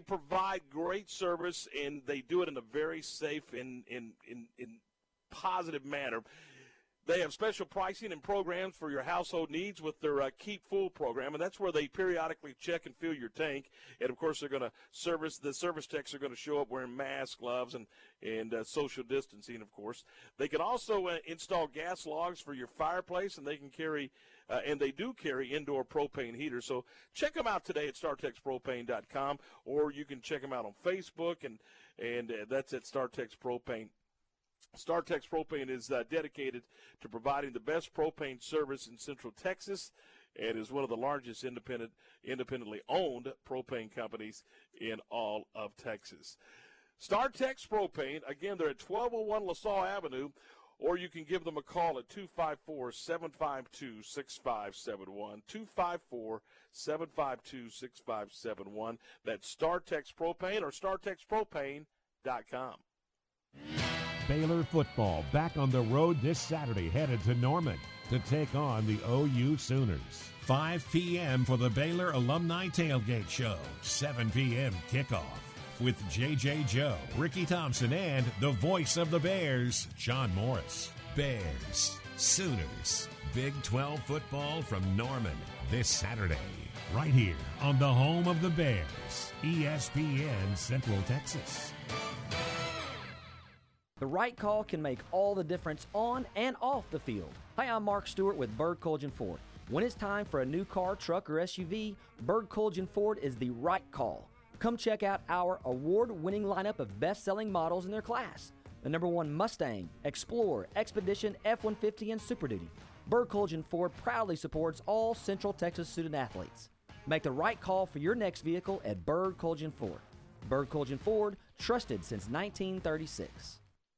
provide great service, and they do it in a very safe and positive manner. They have special pricing and programs for your household needs with their Keep Full program, and that's where they periodically check and fill your tank. And, of course, they're going to service techs are going to show up wearing masks, gloves, and social distancing, of course. They can also install gas logs for your fireplace, and they do carry indoor propane heaters. So check them out today at StarTexPropane.com, or you can check them out on Facebook, and that's at StarTexPropane. Star Tex Propane is dedicated to providing the best propane service in Central Texas and is one of the largest independently owned propane companies in all of Texas. Star Tex Propane, again, they're at 1201 LaSalle Avenue, or you can give them a call at 254-752-6571, 254-752-6571. That's Star Tex Propane or StarTexPropane.com. Baylor football back on the road this Saturday, headed to Norman to take on the OU Sooners. 5 p.m. for the Baylor Alumni Tailgate Show. 7 p.m. kickoff with J.J. Joe, Ricky Thompson, and the voice of the Bears, John Morris. Bears, Sooners, Big 12 football from Norman this Saturday right here on the home of the Bears, ESPN Central Texas. The right call can make all the difference on and off the field. Hi, I'm Mark Stewart with Bird Colgin Ford. When it's time for a new car, truck, or SUV, Bird Colgin Ford is the right call. Come check out our award-winning lineup of best-selling models in their class. The #1 Mustang, Explorer, Expedition, F-150, and Super Duty. Bird Colgin Ford proudly supports all Central Texas student athletes. Make the right call for your next vehicle at Bird Colgin Ford. Bird Colgin Ford, trusted since 1936.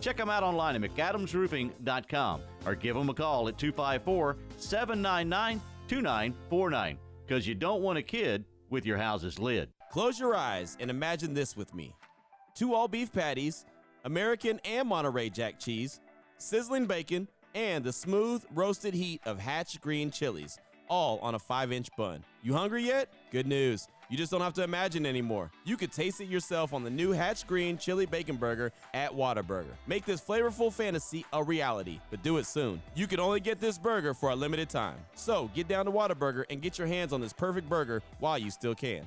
Check them out online at McAdamsRoofing.com or give them a call at 254-799-2949 because you don't want a kid with your house's lid. Close your eyes and imagine this with me. 2 all-beef patties, American and Monterey Jack cheese, sizzling bacon, and the smooth roasted heat of Hatch green chilies, all on a 5-inch bun. You hungry yet? Good news. You just don't have to imagine anymore. You could taste it yourself on the new Hatch Green Chili Bacon Burger at Whataburger. Make this flavorful fantasy a reality, but do it soon. You can only get this burger for a limited time. So get down to Whataburger and get your hands on this perfect burger while you still can.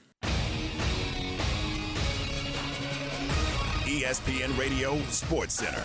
ESPN Radio Sports Center.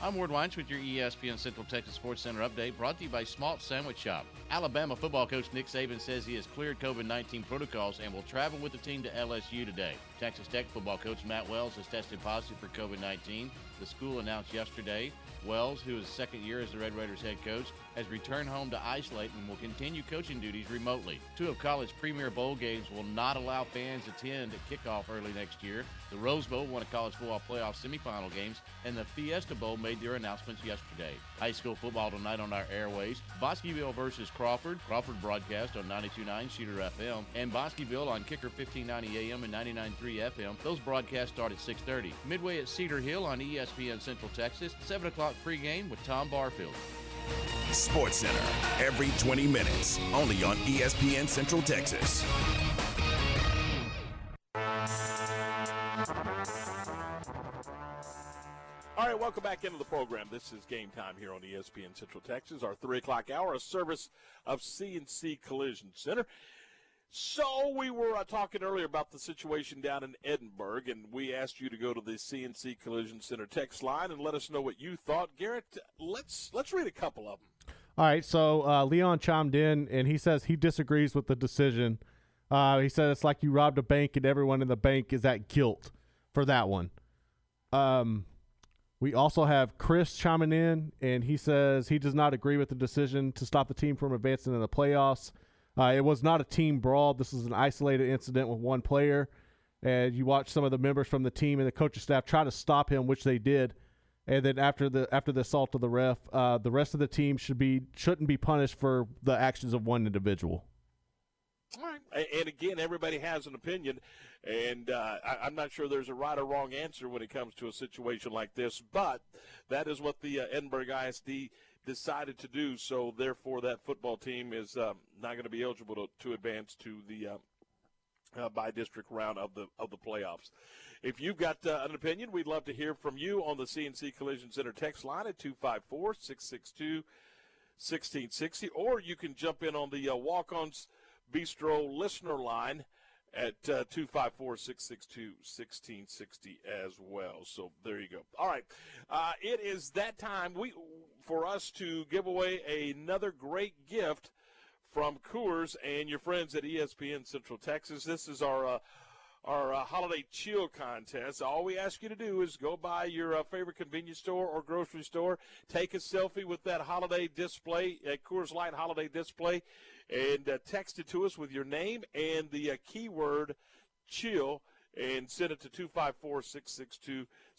I'm Ward Weintz with your ESPN Central Texas Sports Center update brought to you by Smalt Sandwich Shop. Alabama football coach Nick Saban says he has cleared COVID-19 protocols and will travel with the team to LSU today. Texas Tech football coach Matt Wells has tested positive for COVID-19. The school announced yesterday. Wells, who is second year as the Red Raiders head coach, has returned home to isolate and will continue coaching duties remotely. 2 of college premier bowl games will not allow fans to attend at kickoff early next year. The Rose Bowl won a college football playoff semifinal games, and the Fiesta Bowl made their announcements yesterday. High school football tonight on our airways. Bosqueville versus Crawford. Crawford broadcast on 92.9 Cedar FM, and Bosqueville on Kicker 1590 AM and 99.3 FM. Those broadcasts start at 6:30. Midway at Cedar Hill on ESPN Central Texas, 7 o'clock pregame with Tom Barfield. Sports Center every 20 minutes, only on ESPN Central Texas. All right, welcome back into the program. This is Game Time here on ESPN Central Texas. Our 3 o'clock hour, a service of C&C Collision Center. So we were talking earlier about the situation down in Edinburgh, and we asked you to go to the C&C Collision Center text line and let us know what you thought. Garrett, let's read a couple of them. All right, so Leon chimed in, and he says he disagrees with the decision. He said it's like you robbed a bank, and everyone in the bank is at guilt for that one. We also have Chris chiming in, and he says he does not agree with the decision to stop the team from advancing in the playoffs. It was not a team brawl. This was an isolated incident with one player. And you watch some of the members from the team and the coaching staff try to stop him, which they did. And then after the assault of the ref, the rest of the team shouldn't be punished for the actions of one individual. All right. And again, everybody has an opinion, and I'm not sure there's a right or wrong answer when it comes to a situation like this. But that is what the Edinburgh ISD decided to do, so therefore that football team is not going to be eligible to advance to the by district round of the playoffs. If you've got an opinion, we'd love to hear from you on the C&C Collision Center text line at 254-662-1660, or you can jump in on the Walk-Ons Bistro listener line at 254-662-1660 as well. So there you go. All right, it is that time for us to give away another great gift from Coors and your friends at ESPN Central Texas. This is our holiday chill contest. All we ask you to do is go by your favorite convenience store or grocery store, take a selfie with that holiday display, Coors Light holiday display, and text it to us with your name and the keyword chill, and send it to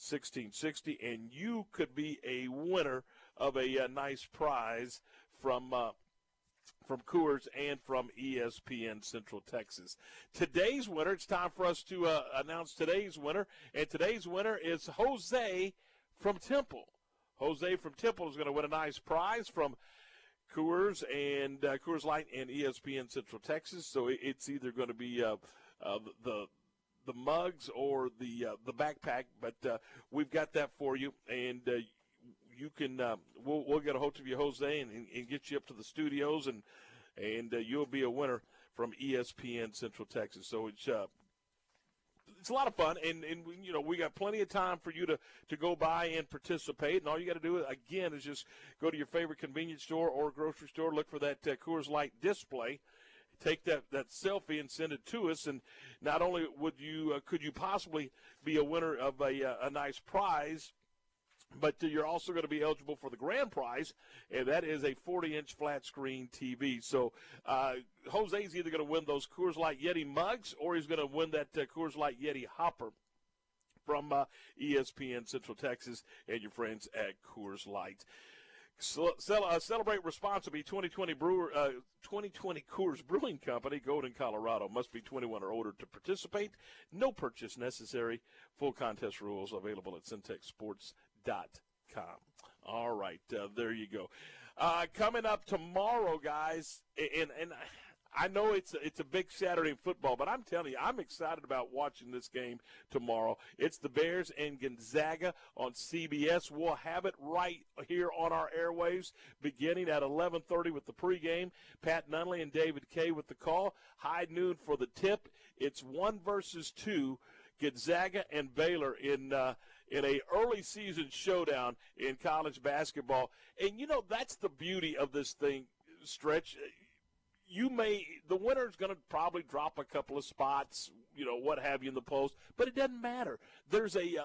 254-662-1660, and you could be a winner of a nice prize from Coors and from ESPN Central Texas. Today's winner, it's time for us to announce today's winner, and today's winner is Jose from Temple. Jose from Temple is going to win a nice prize from Coors and Coors Light and ESPN Central Texas. So it's either going to be the mugs or the backpack, but we've got that for you, and you can we'll get a hold of you, Jose, and get you up to the studios, and you'll be a winner from ESPN Central Texas. So it's a lot of fun, and you know, we got plenty of time for you to go by and participate. And all you got to do again is just go to your favorite convenience store or grocery store, look for that Coors Light display, take that selfie and send it to us. And not only would you could you possibly be a winner of a nice prize, but you're also going to be eligible for the grand prize, and that is a 40-inch flat-screen TV. So Jose's either going to win those Coors Light Yeti mugs, or he's going to win that Coors Light Yeti hopper from ESPN Central Texas and your friends at Coors Light. Celebrate responsibly. 2020 Coors Brewing Company, Golden, Colorado. Must be 21 or older to participate. No purchase necessary. Full contest rules available at CentexSports.com. All right, there you go. Coming up tomorrow, guys, and I know it's a big Saturday in football, but I'm telling you, I'm excited about watching this game tomorrow. It's the Bears and Gonzaga on CBS. We'll have it right here on our airwaves beginning at 11:30 with the pregame. Pat Nunley and David Kay with the call. High noon for the tip. It's 1 versus 2, Gonzaga and Baylor in a early season showdown in college basketball. And, you know, that's the beauty of this thing, Stretch. The winner's going to probably drop a couple of spots, you know, what have you, in the polls, but it doesn't matter. There's a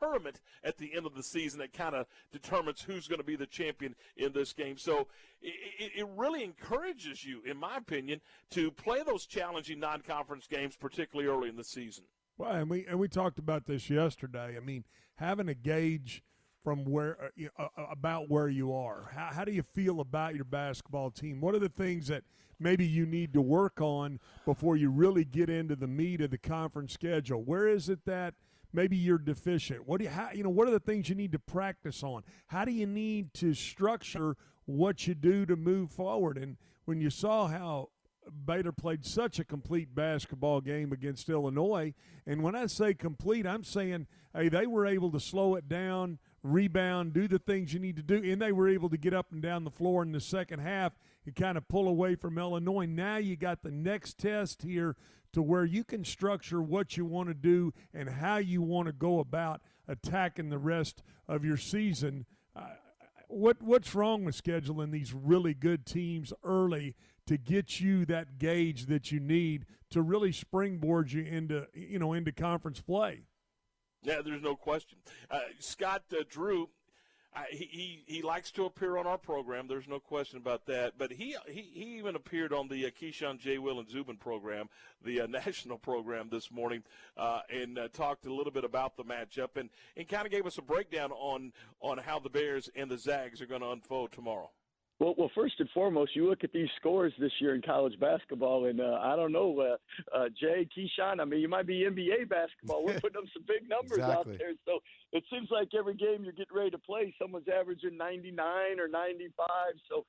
tournament at the end of the season that kind of determines who's going to be the champion in this game. So it really encourages you, in my opinion, to play those challenging non-conference games, particularly early in the season. Well, and we talked about this yesterday. I mean, having a gauge from where about where you are. How do you feel about your basketball team? What are the things that maybe you need to work on before you really get into the meat of the conference schedule? Where is it that maybe you're deficient? What are the things you need to practice on? How do you need to structure what you do to move forward? And when you saw how Baylor played such a complete basketball game against Illinois, and when I say complete, I'm saying, hey, they were able to slow it down, rebound, do the things you need to do, and they were able to get up and down the floor in the second half and kind of pull away from Illinois. Now you got the next test here to where you can structure what you want to do and how you want to go about attacking the rest of your season. What's wrong with scheduling these really good teams early to get you that gauge that you need to really springboard you into conference play? Yeah, there's no question. Scott Drew, he likes to appear on our program. There's no question about that. But he even appeared on the Keyshawn, J. Will, and Zubin program, the national program this morning, and talked a little bit about the matchup and kind of gave us a breakdown on how the Bears and the Zags are going to unfold tomorrow. Well, first and foremost, you look at these scores this year in college basketball, and I don't know, Jay, Keyshawn, I mean, you might be NBA basketball. We're putting up some big numbers exactly out there. So it seems like every game you're getting ready to play, someone's averaging 99 or 95. So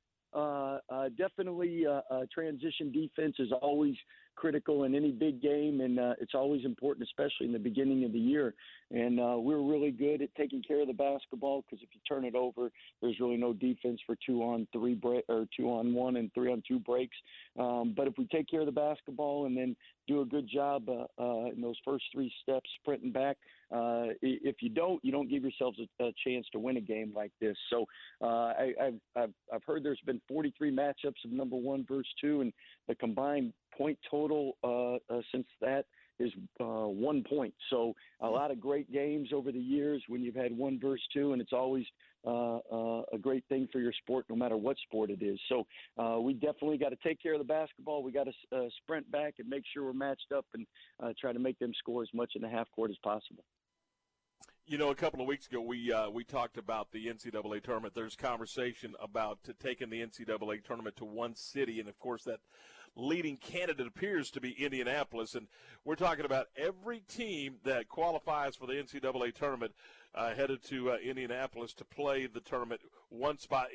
definitely transition defense is always critical in any big game, and it's always important, especially in the beginning of the year. And we're really good at taking care of the basketball, because if you turn it over, there's really no defense for 2-on-3 or 2-on-1 and 3-on-2 breaks. But if we take care of the basketball and then do a good job in those first three steps, sprinting back, if you don't give yourselves a chance to win a game like this. So I've heard there's been 43 matchups of number one versus two, and the combined point total since that is 1 point. So a lot of great games over the years when you've had one versus two, and it's always a great thing for your sport, no matter what sport it is. So we definitely got to take care of the basketball. We got to sprint back and make sure we're matched up, and try to make them score as much in the half court as possible. You know, a couple of weeks ago, we talked about the NCAA tournament. There's conversation about taking the NCAA tournament to one city, and, of course, that leading candidate appears to be Indianapolis. And we're talking about every team that qualifies for the NCAA tournament headed to Indianapolis to play the tournament once, by,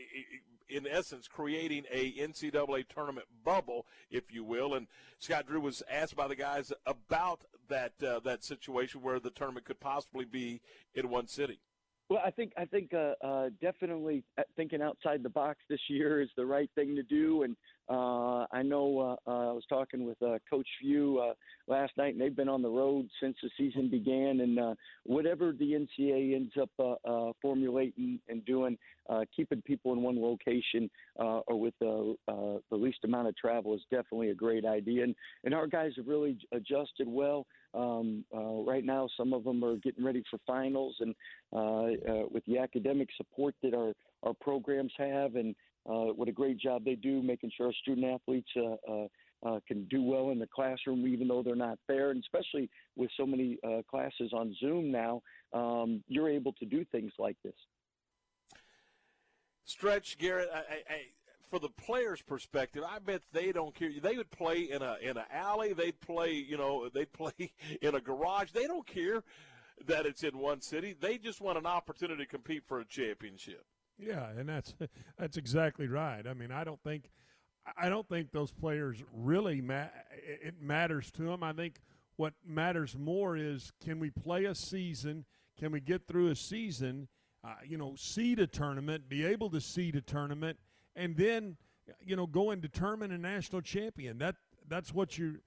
in essence, creating a NCAA tournament bubble, if you will. And Scott Drew was asked by the guys about that situation where the tournament could possibly be in one city. Well, I think definitely thinking outside the box this year is the right thing to do. And I know I was talking with Coach Few last night, and they've been on the road since the season began. And whatever the NCAA ends up formulating and doing, keeping people in one location or with the least amount of travel is definitely a great idea. And our guys have really adjusted well. Right now, some of them are getting ready for finals, and with the academic support that our programs have, and what a great job they do making sure our student-athletes can do well in the classroom even though they're not there. And especially with so many classes on Zoom now, you're able to do things like this. Stretch, Garrett, I for the players' perspective, I bet they don't care. They would play in an alley. They'd play, they'd play in a garage. They don't care that it's in one city. They just want an opportunity to compete for a championship. Yeah, and that's exactly right. I mean, I don't think those players really it matters to them. I think what matters more is, can we play a season? Can we get through a season? Seed a tournament, be able to seed a tournament, and then go and determine a national champion. That's what you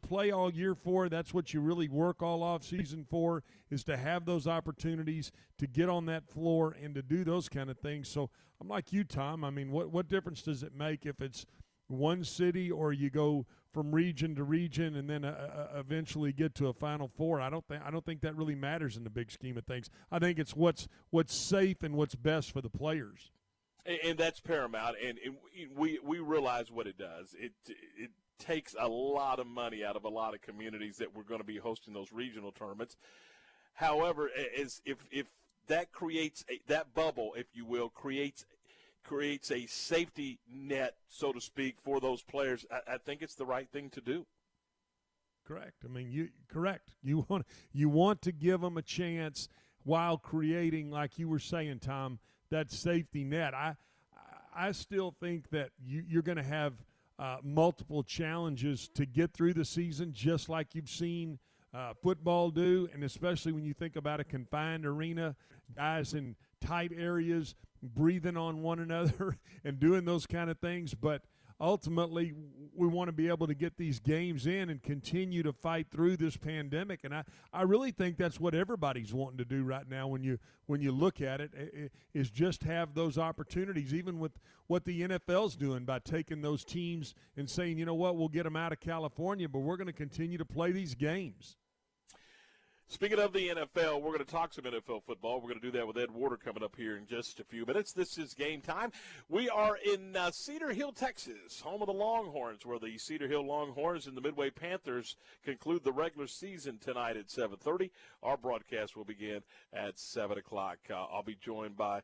play all year for. That's what you really work all off season for, is to have those opportunities to get on that floor and to do those kind of things. So I'm like you, Tom. I mean, what difference does it make if it's one city or you go from region to region and then eventually get to a Final Four? I don't think that really matters in the big scheme of things. I think it's what's safe and what's best for the players. And that's paramount. And we realize what it does. It takes a lot of money out of a lot of communities that we're going to be hosting those regional tournaments. However, if that creates that bubble, if you will, creates a safety net, so to speak, for those players, I think it's the right thing to do. Correct. I mean, you want to give them a chance while creating, like you were saying, Tom, that safety net. I still think that you're going to have multiple challenges to get through the season, just like you've seen football do, and especially when you think about a confined arena, guys in tight areas breathing on one another and doing those kind of things. But ultimately, we want to be able to get these games in and continue to fight through this pandemic. And I really think that's what everybody's wanting to do right now when you look at it, is just have those opportunities, even with what the NFL's doing by taking those teams and saying, you know what, we'll get them out of California, but we're going to continue to play these games. Speaking of the NFL, we're going to talk some NFL football. We're going to do that with Ed Werder coming up here in just a few minutes. This is Game Time. We are in Cedar Hill, Texas, home of the Longhorns, where the Cedar Hill Longhorns and the Midway Panthers conclude the regular season tonight at 7:30. Our broadcast will begin at 7 o'clock. I'll be joined by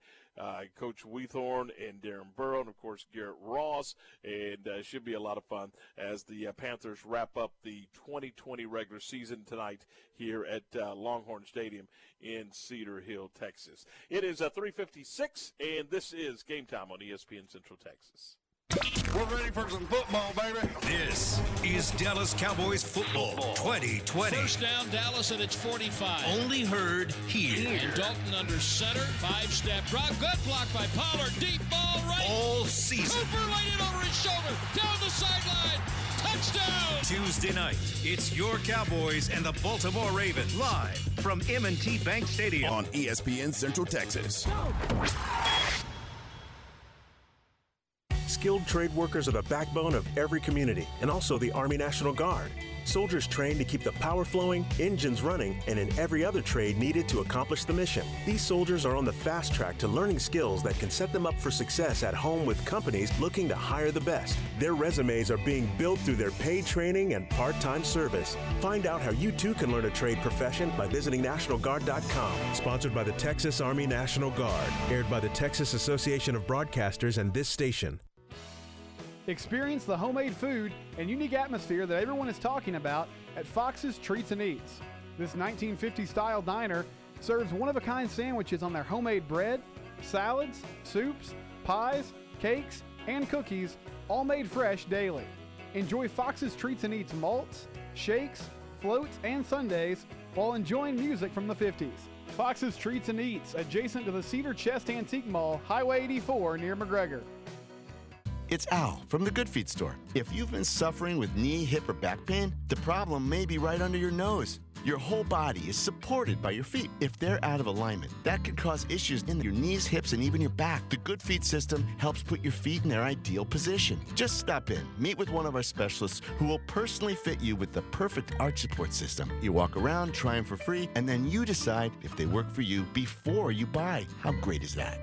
Coach Weathorn and Darren Burrow, and, of course, Garrett Ross. And it should be a lot of fun as the Panthers wrap up the 2020 regular season tonight here at Longhorn Stadium in Cedar Hill, Texas. It is 3:56, and this is Game Time on ESPN Central Texas. We're ready for some football, baby. This is Dallas Cowboys football 2020. First down, Dallas, and it's 45. Only heard here. And Dalton under center, five-step drop. Good block by Pollard. Deep ball right. All season. Cooper laid it over his shoulder. Down the sideline. Touchdown. Tuesday night, it's your Cowboys and the Baltimore Ravens. Live from M&T Bank Stadium. On ESPN Central Texas. Skilled trade workers are the backbone of every community, and also the Army National Guard. Soldiers trained to keep the power flowing, engines running, and in every other trade needed to accomplish the mission. These soldiers are on the fast track to learning skills that can set them up for success at home with companies looking to hire the best. Their resumes are being built through their paid training and part-time service. Find out how you too can learn a trade profession by visiting NationalGuard.com. Sponsored by the Texas Army National Guard. Aired by the Texas Association of Broadcasters and this station. Experience the homemade food and unique atmosphere that everyone is talking about at Fox's Treats and Eats. This 1950s-style diner serves one-of-a-kind sandwiches on their homemade bread, salads, soups, pies, cakes, and cookies, all made fresh daily. Enjoy Fox's Treats and Eats malts, shakes, floats, and sundaes while enjoying music from the 50s. Fox's Treats and Eats, adjacent to the Cedar Chest Antique Mall, Highway 84 near McGregor. It's Al from the Good Feet store. If you've been suffering with knee, hip, or back pain, the problem may be right under your nose. Your whole body is supported by your feet. If they're out of alignment, that could cause issues in your knees, hips, and even your back. The Good Feet system helps put your feet in their ideal position. Just stop in, meet with one of our specialists who will personally fit you with the perfect arch support system. You walk around, try them for free, and then you decide if they work for you before you buy. How great is that?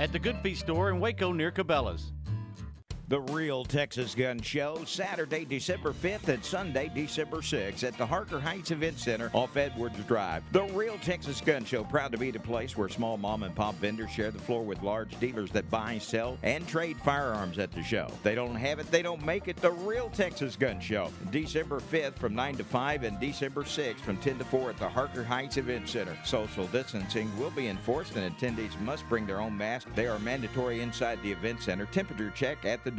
At the Good Feet store in Waco near Cabela's. The Real Texas Gun Show, Saturday, December 5th and Sunday, December 6th at the Harker Heights Event Center off Edwards Drive. The Real Texas Gun Show, proud to be the place where small mom and pop vendors share the floor with large dealers that buy, sell, and trade firearms at the show. If they don't have it, they don't make it. The Real Texas Gun Show, December 5th from 9 to 5 and December 6th from 10 to 4 at the Harker Heights Event Center. Social distancing will be enforced and attendees must bring their own masks. They are mandatory inside the event center. Temperature check at the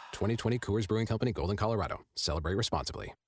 2020 Coors Brewing Company, Golden, Colorado. Celebrate responsibly.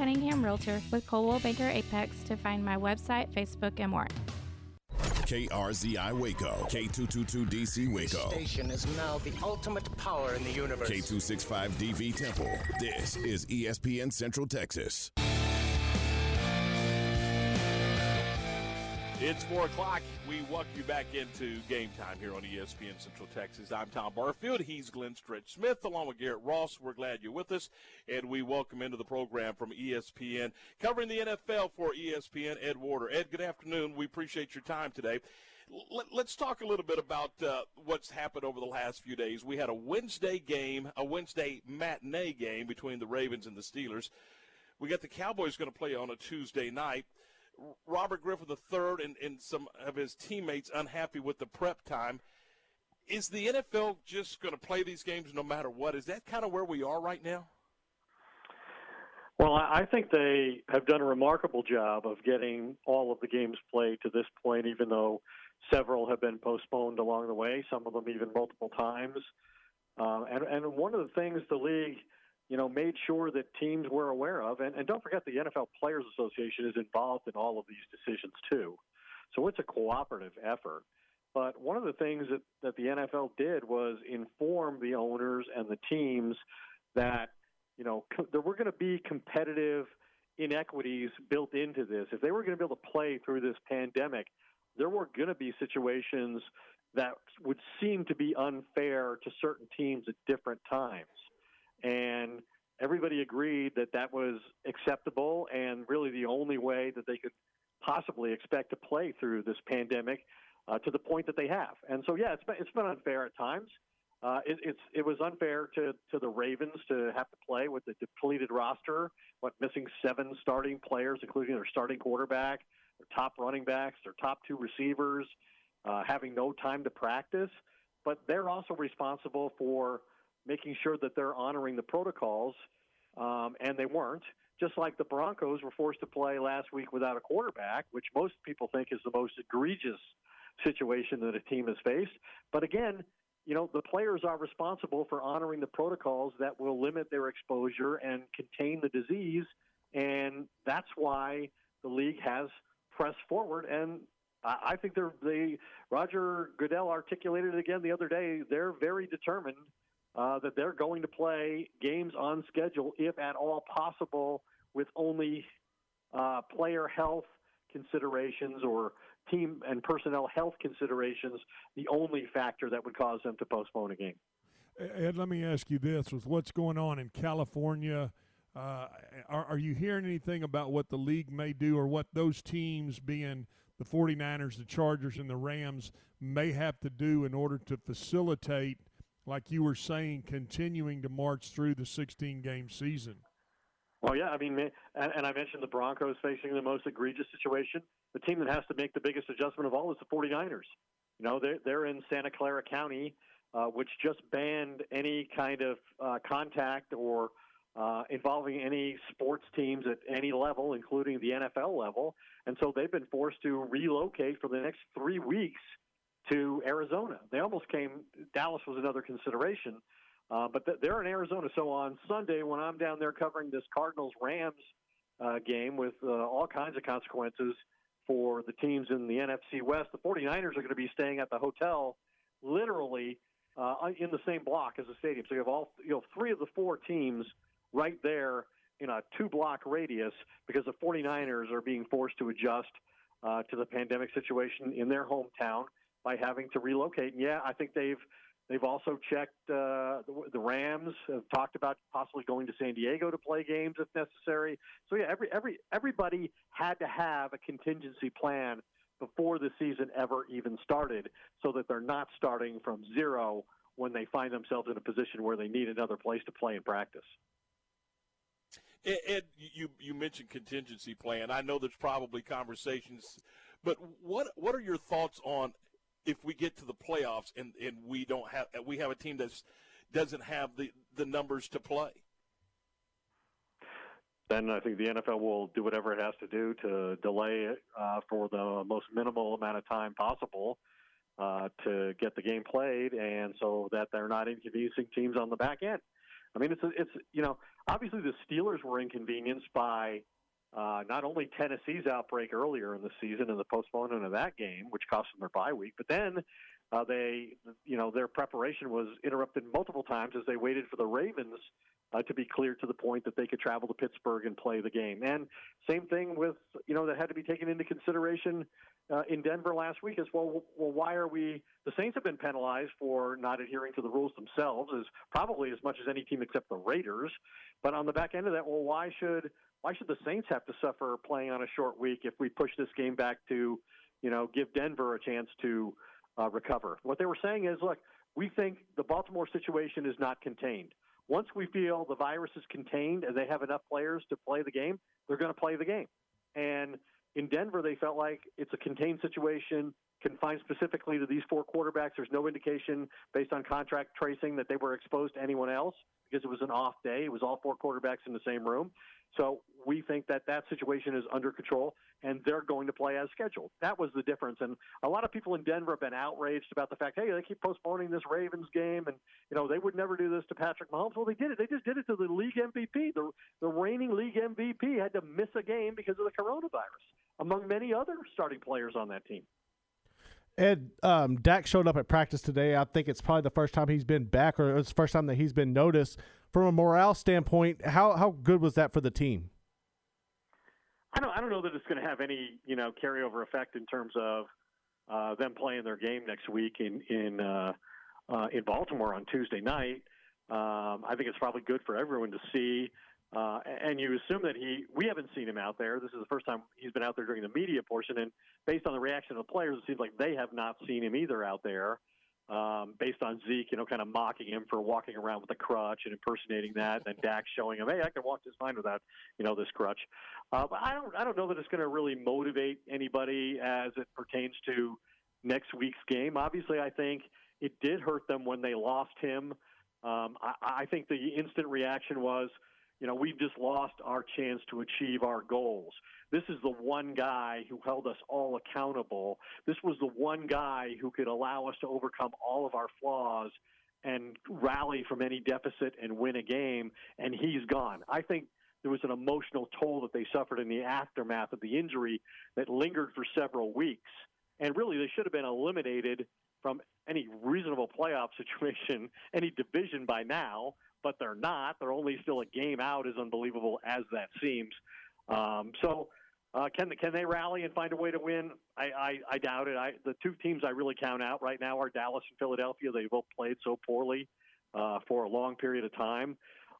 Cunningham Realtor with Coldwell Banker Apex to find my website, Facebook, and more. KRZI Waco, K222DC Waco. This station is now the ultimate power in the universe. K265DV Temple. This is ESPN Central Texas. It's 4 o'clock. We welcome you back into Game Time here on ESPN Central Texas. I'm Tom Barfield. He's Glenn Stretch Smith along with Garrett Ross. We're glad you're with us, and we welcome into the program from ESPN, covering the NFL for ESPN, Ed Werder. Ed, good afternoon. We appreciate your time today. Let's talk a little bit about what's happened over the last few days. We had a Wednesday matinee game between the Ravens and the Steelers. We got the Cowboys going to play on a Tuesday night. Robert Griffin III and some of his teammates unhappy with the prep time. Is the NFL just going to play these games no matter what? Is that kind of where we are right now? Well, I think they have done a remarkable job of getting all of the games played to this point, even though several have been postponed along the way, some of them even multiple times. And one of the things the league, you know, made sure that teams were aware of, and don't forget the NFL Players Association is involved in all of these decisions too. So it's a cooperative effort. But one of the things that the NFL did was inform the owners and the teams that, you know, there were going to be competitive inequities built into this. If they were going to be able to play through this pandemic, there were going to be situations that would seem to be unfair to certain teams at different times. And everybody agreed that that was acceptable and really the only way that they could possibly expect to play through this pandemic to the point that they have. And so, yeah, it's been unfair at times. It was unfair to the Ravens to have to play with the depleted roster, missing 7 starting players, including their starting quarterback, their top running backs, their top 2 receivers, having no time to practice. But they're also responsible for making sure that they're honoring the protocols, and they weren't. Just like the Broncos were forced to play last week without a quarterback, which most people think is the most egregious situation that a team has faced. But again, you know, the players are responsible for honoring the protocols that will limit their exposure and contain the disease, and that's why the league has pressed forward. And I think Roger Goodell articulated it again the other day. They're very determined that they're going to play games on schedule, if at all possible, with only player health considerations or team and personnel health considerations, the only factor that would cause them to postpone a game. Ed, let me ask you this. With what's going on in California, are you hearing anything about what the league may do or what those teams, being the 49ers, the Chargers, and the Rams, may have to do in order to facilitate, like you were saying, continuing to march through the 16-game season? Well, yeah, I mean, and I mentioned the Broncos facing the most egregious situation. The team that has to make the biggest adjustment of all is the 49ers. You know, they're in Santa Clara County, which just banned any kind of contact or involving any sports teams at any level, including the NFL level. And so they've been forced to relocate for the next 3 weeks to Arizona. They almost came – Dallas was another consideration – but they're in Arizona. So on Sunday, when I'm down there covering this Cardinals-Rams game with all kinds of consequences for the teams in the NFC West, the 49ers are going to be staying at the hotel literally in the same block as the stadium. So you have three of the 4 teams right there in a 2-block radius because the 49ers are being forced to adjust to the pandemic situation in their hometown by having to relocate. And, yeah, I think They've also checked the Rams, have talked about possibly going to San Diego to play games if necessary. So, yeah, everybody had to have a contingency plan before the season ever even started so that they're not starting from zero when they find themselves in a position where they need another place to play and practice. Ed, you mentioned contingency plan. I know there's probably conversations, but what are your thoughts on – if we get to the playoffs and we have a team that doesn't have the numbers to play? Then I think the NFL will do whatever it has to do to delay it for the most minimal amount of time possible to get the game played, and so that they're not inconveniencing teams on the back end. I mean, it's you know, obviously the Steelers were inconvenienced by not only Tennessee's outbreak earlier in the season and the postponement of that game, which cost them their bye week, but then their preparation was interrupted multiple times as they waited for the Ravens to be cleared to the point that they could travel to Pittsburgh and play the game. And same thing with, you know, that had to be taken into consideration in Denver last week as well. Well, why are the Saints have been penalized for not adhering to the rules themselves, is probably as much as any team except the Raiders. But on the back end of that, well, why should the Saints have to suffer playing on a short week if we push this game back to, you know, give Denver a chance to recover? What they were saying is, look, we think the Baltimore situation is not contained. Once we feel the virus is contained and they have enough players to play the game, they're going to play the game. And in Denver, they felt like it's a contained situation, confined specifically to these 4 quarterbacks. There's no indication based on contract tracing that they were exposed to anyone else because it was an off day. It was all 4 quarterbacks in the same room. So we think that that situation is under control, and they're going to play as scheduled. That was the difference. And a lot of people in Denver have been outraged about the fact, hey, they keep postponing this Ravens game, and you know they would never do this to Patrick Mahomes. Well, they did it. They just did it to the league MVP. The reigning league MVP had to miss a game because of the coronavirus, among many other starting players on that team. Ed, Dak showed up at practice today. I think it's probably the first time he's been back, or it's the first time that he's been noticed. From a morale standpoint, how good was that for the team? I don't know that it's going to have any carryover effect in terms of them playing their game next week in Baltimore on Tuesday night. I think it's probably good for everyone to see. And you assume that we haven't seen him out there. This is the first time he's been out there during the media portion. And based on the reaction of the players, it seems like they have not seen him either out there. Based on Zeke, kind of mocking him for walking around with a crutch and impersonating that, and then Dak showing him, hey, I can walk just fine without, this crutch. But I don't know that it's going to really motivate anybody as it pertains to next week's game. Obviously, I think it did hurt them when they lost him. I think the instant reaction was, we've just lost our chance to achieve our goals. This is the one guy who held us all accountable. This was the one guy who could allow us to overcome all of our flaws and rally from any deficit and win a game, and he's gone. I think there was an emotional toll that they suffered in the aftermath of the injury that lingered for several weeks. And really, they should have been eliminated from any reasonable playoff situation, any division by now. But they're not. They're only still a game out, as unbelievable as that seems. So can they rally and find a way to win? I doubt it. The two teams I really count out right now are Dallas and Philadelphia. They both played so poorly for a long period of time.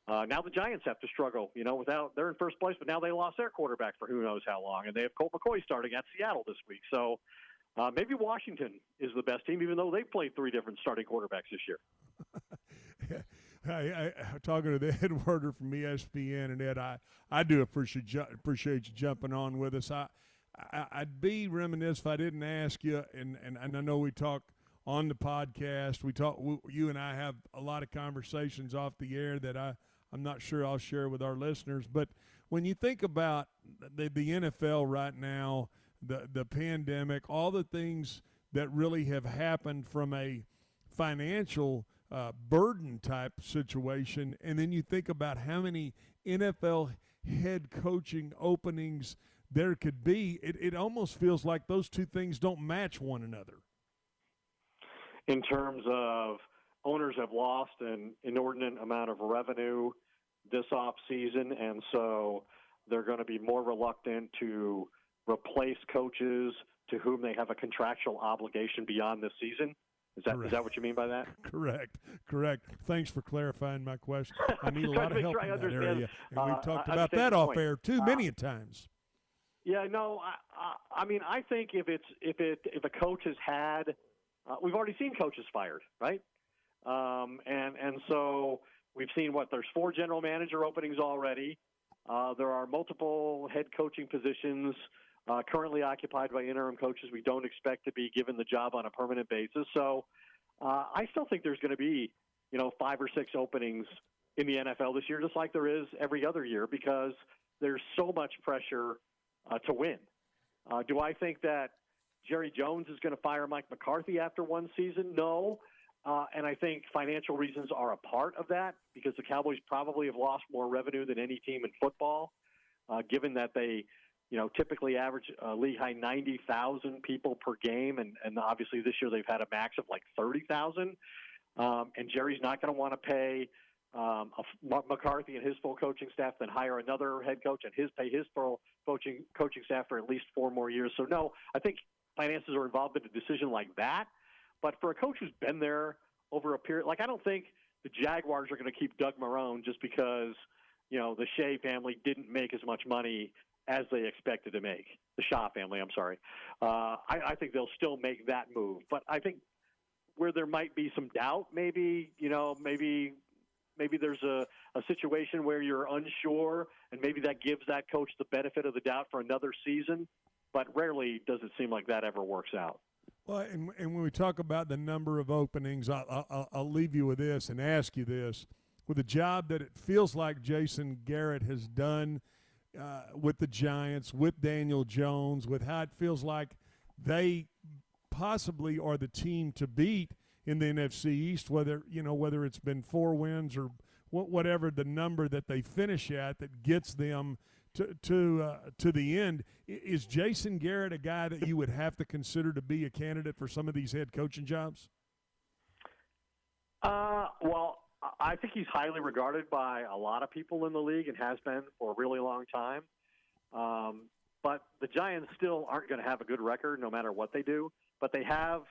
Now the Giants have to struggle, they're in first place, but now they lost their quarterback for who knows how long, and they have Colt McCoy starting at Seattle this week. So maybe Washington is the best team, even though they played three different starting quarterbacks this year. I'm talking to the Ed Werder from ESPN, and Ed, I do appreciate you jumping on with us. I'd be remiss if I didn't ask you, and I know we talk on the podcast. You and I have a lot of conversations off the air that I'm not sure I'll share with our listeners. But when you think about the NFL right now, the pandemic, all the things that really have happened from a financial burden type situation, and then you think about how many NFL head coaching openings there could be, it almost feels like those two things don't match one another. In terms of owners have lost an inordinate amount of revenue this offseason, and so they're going to be more reluctant to replace coaches to whom they have a contractual obligation beyond this season. Is that what you mean by that? Correct. Thanks for clarifying my question. I need a lot of help in that area. And we've talked about that off air too many times. Yeah, no. I mean, I think if a coach has had, we've already seen coaches fired, right? And so we've seen there's 4 general manager openings already. There are multiple head coaching positions currently occupied by interim coaches we don't expect to be given the job on a permanent basis. So I still think there's going to be, 5 or 6 openings in the NFL this year, just like there is every other year, because there's so much pressure to win. Do I think that Jerry Jones is going to fire Mike McCarthy after one season? No. And I think financial reasons are a part of that, because the Cowboys probably have lost more revenue than any team in football, given that they – typically average league high 90,000 people per game, and obviously this year they've had a max of like 30,000. And Jerry's not going to want to pay McCarthy and his full coaching staff, then hire another head coach and pay his full coaching staff for at least 4 more years. So no, I think finances are involved in a decision like that. But for a coach who's been there over a period, I don't think the Jaguars are going to keep Doug Marrone just because the Shea family didn't make as much money as they expected to make. The Shaw family, I'm sorry. I think they'll still make that move. But I think where there might be some doubt, maybe there's a situation where you're unsure, and maybe that gives that coach the benefit of the doubt for another season. But rarely does it seem like that ever works out. Well, and when we talk about the number of openings, I'll leave you with this and ask you this. With a job that it feels like Jason Garrett has done – with the Giants, with Daniel Jones, with how it feels like they possibly are the team to beat in the NFC East, whether, you know, whether it's been 4 wins or whatever the number that they finish at that gets them to the end. Is Jason Garrett a guy that you would have to consider to be a candidate for some of these head coaching jobs? Well, I think he's highly regarded by a lot of people in the league and has been for a really long time. But the Giants still aren't going to have a good record no matter what they do. But they have,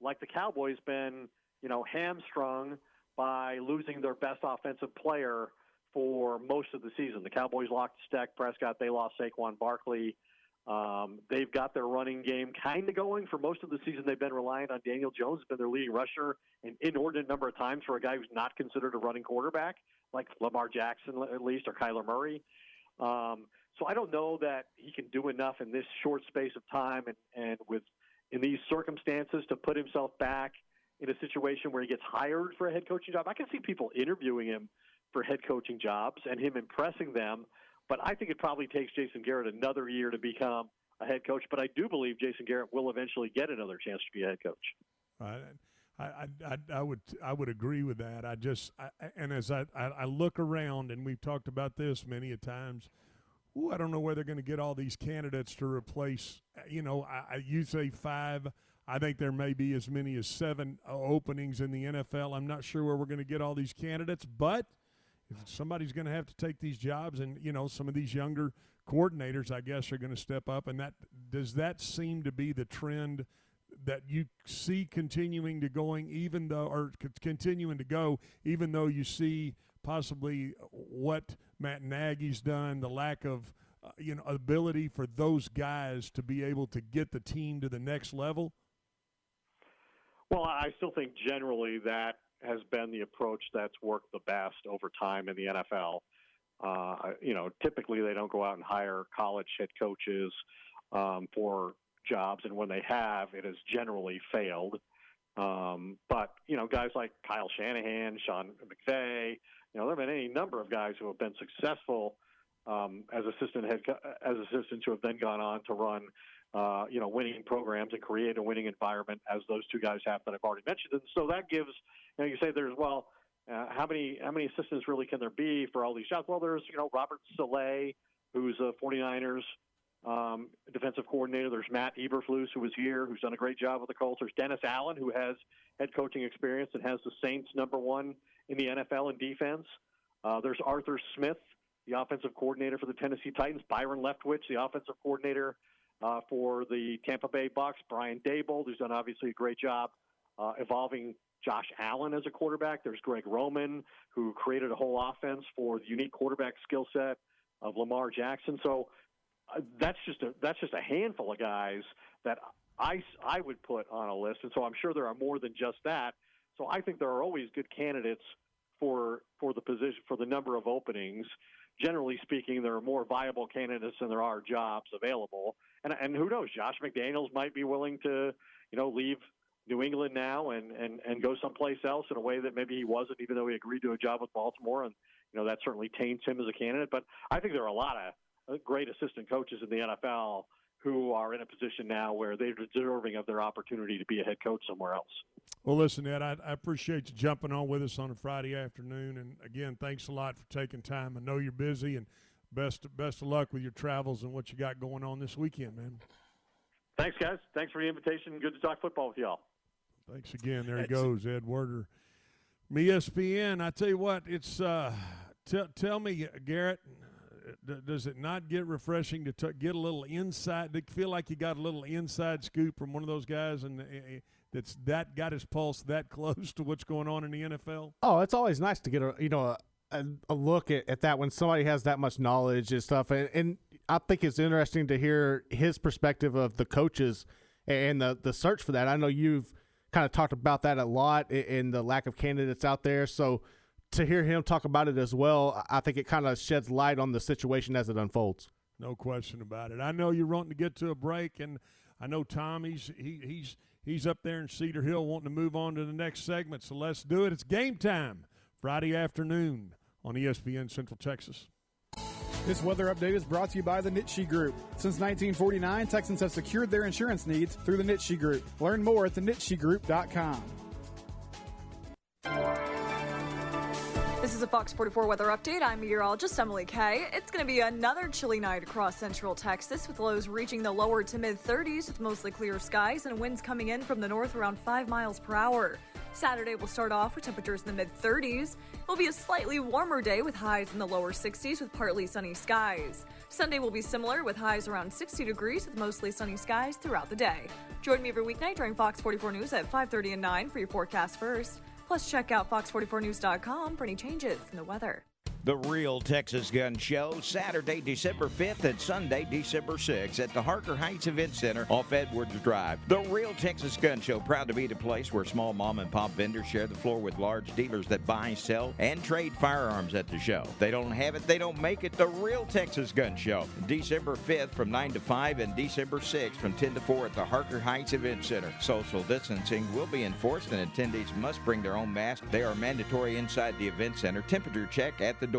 like the Cowboys, been, you know, hamstrung by losing their best offensive player for most of the season. The Cowboys locked Dak Prescott. They lost Saquon Barkley. They've got their running game kind of going. For most of the season, they've been reliant on Daniel Jones, been their leading rusher an inordinate number of times for a guy who's not considered a running quarterback, like Lamar Jackson at least, or Kyler Murray. So I don't know that he can do enough in this short space of time and with in these circumstances to put himself back in a situation where he gets hired for a head coaching job. I can see people interviewing him for head coaching jobs and him impressing them, but I think it probably takes Jason Garrett another year to become a head coach. But I do believe Jason Garrett will eventually get another chance to be a head coach. I would agree with that. And as I look around, and we've talked about this many a times, I don't know where they're going to get all these candidates to replace, you know, you say 5. I think there may be as many as 7 openings in the NFL. I'm not sure where we're going to get all these candidates, but somebody's going to have to take these jobs, and, you know, some of these younger coordinators, I guess, are going to step up. And that does that seem to be the trend that you see continuing to going, even though, or continuing to go, even though you see possibly what Matt Nagy's done, the lack of ability for those guys to be able to get the team to the next level? Well, I still think generally that has been the approach that's worked the best over time in the NFL. Typically they don't go out and hire college head coaches for jobs, and when they have, it has generally failed. But, you know, guys like Kyle Shanahan, Sean McVay, you know, there have been any number of guys who have been successful as assistants who have then gone on to run winning programs and create a winning environment, as those two guys have that I've already mentioned. And so that gives, you know, you say there's, how many assistants really can there be for all these jobs? Well, there's, you know, Robert Saleh, who's a 49ers defensive coordinator. There's Matt Eberflus, who was here, who's done a great job with the Colts. There's Dennis Allen, who has head coaching experience and has the Saints #1 in the NFL in defense. There's Arthur Smith, the offensive coordinator for the Tennessee Titans. Byron Leftwich, the offensive coordinator for the Tampa Bay Bucks. Brian Daboll, who's done obviously a great job evolving Josh Allen as a quarterback. There's Greg Roman, who created a whole offense for the unique quarterback skill set of Lamar Jackson. So that's just a handful of guys that I would put on a list, and so I'm sure there are more than just that. So I think there are always good candidates for the position, for the number of openings. Generally speaking, there are more viable candidates than there are jobs available. And who knows, Josh McDaniels might be willing to, you know, leave New England now and go someplace else in a way that maybe he wasn't, even though he agreed to a job with Baltimore. And, you know, that certainly taints him as a candidate. But I think there are a lot of great assistant coaches in the NFL who are in a position now where they're deserving of their opportunity to be a head coach somewhere else. Well, listen, Ed, I appreciate you jumping on with us on a Friday afternoon. And, again, thanks a lot for taking time. I know you're busy, and best of luck with your travels and what you got going on this weekend, man. Thanks, guys. Thanks for the invitation. Good to talk football with y'all. Thanks again. There he goes, Ed Werder. ESPN, I tell you what, it's tell me, Garrett, does it not get refreshing to get a little inside? Do you feel like you got a little inside scoop from one of those guys and that's that got his pulse that close to what's going on in the NFL? Oh, it's always nice to get a look at that when somebody has that much knowledge and stuff. And I think it's interesting to hear his perspective of the coaches and the search for that. I know you've kind of talked about that a lot and the lack of candidates out there. So to hear him talk about it as well, I think it kind of sheds light on the situation as it unfolds. No question about it. I know you're wanting to get to a break, and I know Tom, he's up there in Cedar Hill wanting to move on to the next segment. So let's do it. It's game time Friday afternoon on ESPN Central Texas. This weather update is brought to you by the Nitshe Group. Since 1949, Texans have secured their insurance needs through the Nitshe Group. Learn more at thenitshegroup.com. This is a Fox 44 weather update. I'm meteorologist Emily Kay. It's going to be another chilly night across central Texas, with lows reaching the lower to mid-30s with mostly clear skies and winds coming in from the north around 5 miles per hour. Saturday will start off with temperatures in the mid-30s. It'll be a slightly warmer day with highs in the lower 60s with partly sunny skies. Sunday will be similar with highs around 60 degrees with mostly sunny skies throughout the day. Join me every weeknight during Fox 44 News at 5:30 and 9 for your forecast first. Plus, check out fox44news.com for any changes in the weather. The Real Texas Gun Show, Saturday, December 5th and Sunday, December 6th at the Harker Heights Event Center off Edwards Drive. The Real Texas Gun Show, proud to be the place where small mom and pop vendors share the floor with large dealers that buy, sell, and trade firearms at the show. They don't have it, they don't make it. The Real Texas Gun Show, December 5th from 9 to 5 and December 6th from 10 to 4 at the Harker Heights Event Center. Social distancing will be enforced and attendees must bring their own masks. They are mandatory inside the event center. Temperature check at the door.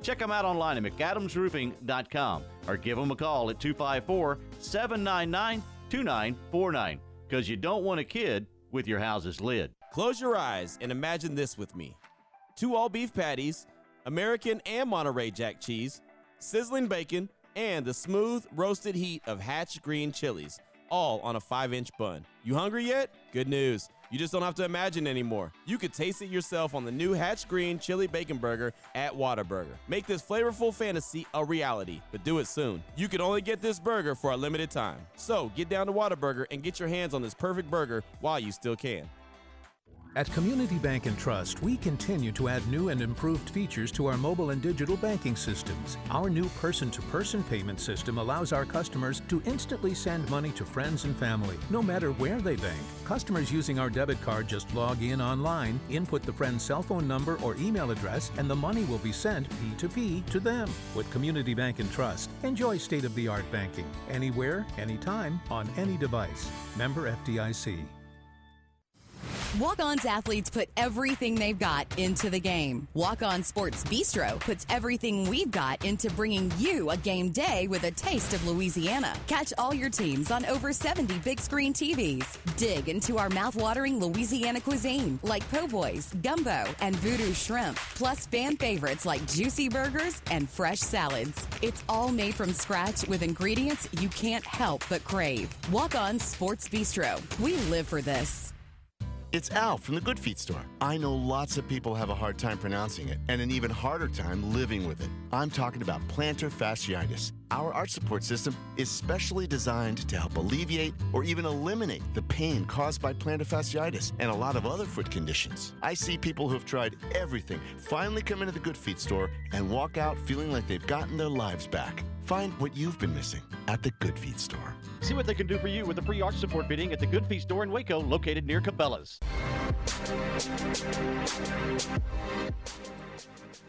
Check them out online at McAdamsRoofing.com or give them a call at 254-799-2949, because you don't want a kid with your house's lid. Close your eyes and imagine this with me. 2 all beef patties, American and Monterey Jack cheese, sizzling bacon, and the smooth roasted heat of Hatch green chilies, all on a 5-inch bun. You hungry yet? Good news. You just don't have to imagine anymore. You could taste it yourself on the new Hatch Green Chili Bacon Burger at Whataburger. Make this flavorful fantasy a reality, but do it soon. You can only get this burger for a limited time. So get down to Whataburger and get your hands on this perfect burger while you still can. At Community Bank & Trust, we continue to add new and improved features to our mobile and digital banking systems. Our new person-to-person payment system allows our customers to instantly send money to friends and family, no matter where they bank. Customers using our debit card just log in online, input the friend's cell phone number or email address, and the money will be sent P2P to them. With Community Bank & Trust, enjoy state-of-the-art banking, anywhere, anytime, on any device. Member FDIC. Walk-On's athletes put everything they've got into the game. Walk-On Sports Bistro puts everything we've got into bringing you a game day with a taste of Louisiana. Catch all your teams on over 70 big-screen TVs. Dig into our mouth-watering Louisiana cuisine like po' boys, gumbo, and voodoo shrimp, plus fan favorites like juicy burgers and fresh salads. It's all made from scratch with ingredients you can't help but crave. Walk-On Sports Bistro. We live for this. It's Al from the Good Feet store. I know lots of people have a hard time pronouncing it and an even harder time living with it. I'm talking about plantar fasciitis. Our arch support system is specially designed to help alleviate or even eliminate the pain caused by plantar fasciitis and a lot of other foot conditions. I see people who have tried everything finally come into the Good Feet store and walk out feeling like they've gotten their lives back. Find what you've been missing at the Good Feet store. See what they can do for you with a free arch support fitting at the Good Feet store in Waco, located near Cabela's.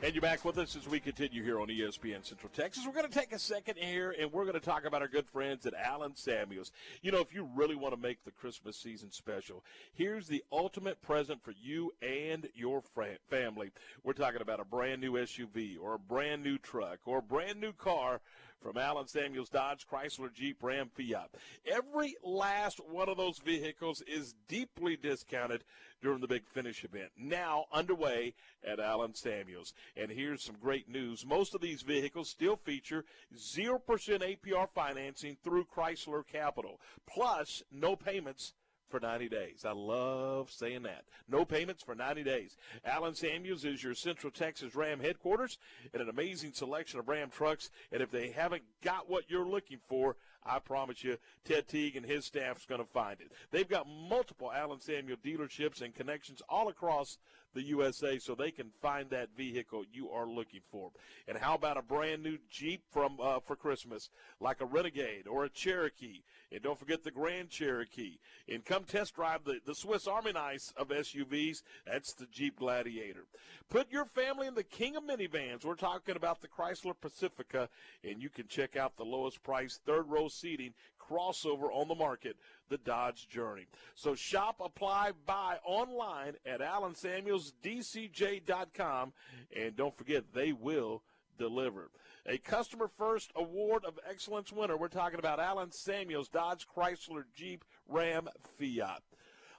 And you're back with us as we continue here on ESPN Central Texas. We're going to take a second here, and we're going to talk about our good friends at Allen Samuels. You know, if you really want to make the Christmas season special, here's the ultimate present for you and your family. We're talking about a brand-new SUV or a brand-new truck or a brand-new car from Allen Samuels Dodge, Chrysler, Jeep, Ram, Fiat. Every last one of those vehicles is deeply discounted during the Big Finish event, now underway at Allen Samuels. And here's some great news. Most of these vehicles still feature 0% APR financing through Chrysler Capital, plus no payments for 90 days. I love saying that. No payments for 90 days. Alan Samuels is your Central Texas Ram headquarters and an amazing selection of Ram trucks. And if they haven't got what you're looking for, I promise you, Ted Teague and his staff's going to find it. They've got multiple Alan Samuel dealerships and connections all across the USA, so they can find that vehicle you are looking for. And how about a brand new Jeep for Christmas, like a Renegade or a Cherokee? And don't forget the Grand Cherokee. And come test drive the Swiss Army knife of SUVs. That's the Jeep Gladiator. Put your family in the king of minivans. We're talking about the Chrysler Pacifica, and you can check out the lowest price, third-row seating, crossover on the market, the Dodge Journey. So shop, apply, buy online at AlanSamuelsDCJ.com, and don't forget, they will deliver. A customer-first award of excellence winner. We're talking about Alan Samuels, Dodge, Chrysler, Jeep, Ram, Fiat.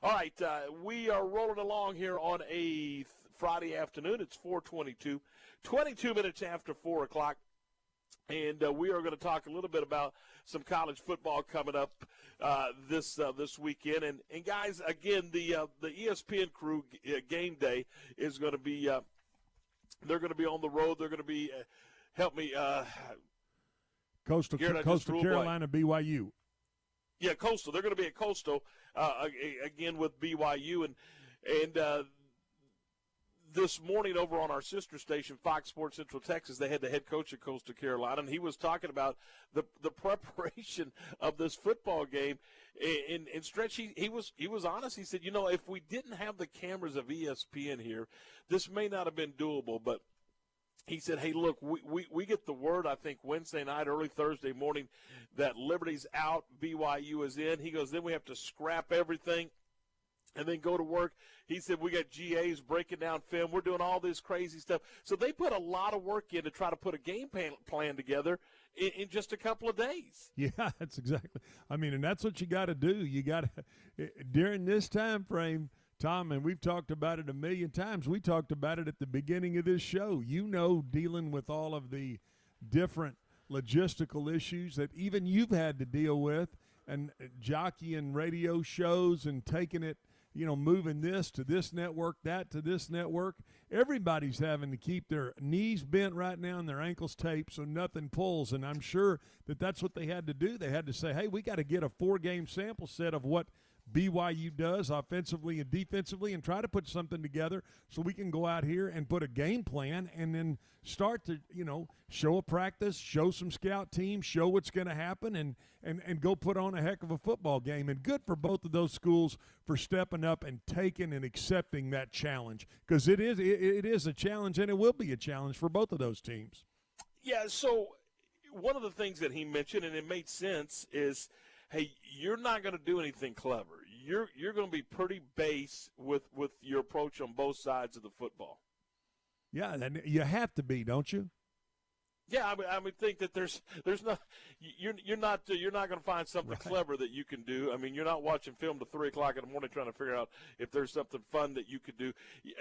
All right, we are rolling along here on a Friday afternoon. It's 4:22, 22 minutes after 4 o'clock. And we are going to talk a little bit about some college football coming up this weekend. And guys, again, the ESPN crew game day is going to be they're going to be on the road. They're going to be help me Coastal Carolina, BYU. Yeah, Coastal. They're going to be at Coastal again with BYU and. This morning over on our sister station, Fox Sports Central Texas, they had the head coach of Coastal Carolina, and he was talking about the preparation of this football game. And Stretch, he was honest. He said, if we didn't have the cameras of ESPN here, this may not have been doable. But he said, hey, look, we get the word, I think, Wednesday night, early Thursday morning, that Liberty's out, BYU is in. He goes, then we have to scrap everything and then go to work. He said, we got GAs breaking down film. We're doing all this crazy stuff. So they put a lot of work in to try to put a game plan together in just a couple of days. Yeah, that's exactly. I mean, and that's what you got to do. You got to, during this time frame, Tom, and we've talked about it a million times. We talked about it at the beginning of this show. Dealing with all of the different logistical issues that even you've had to deal with, and jockeying radio shows and taking it, moving this to this network, that to this network. Everybody's having to keep their knees bent right now and their ankles taped so nothing pulls. And I'm sure that that's what they had to do. They had to say, hey, we got to get a four-game sample set of what BYU does offensively and defensively and try to put something together so we can go out here and put a game plan and then start to, show a practice, show some scout teams, show what's going to happen, and go put on a heck of a football game. And good for both of those schools for stepping up and taking and accepting that challenge, because it is a challenge, and it will be a challenge for both of those teams. Yeah, so one of the things that he mentioned, and it made sense, is – hey, you're not going to do anything clever. You're going to be pretty base with your approach on both sides of the football. Yeah, and you have to be, don't you? Yeah, I would think that there's not you're not going to find something clever that you can do. I mean, you're not watching film till 3 o'clock in the morning trying to figure out if there's something fun that you could do.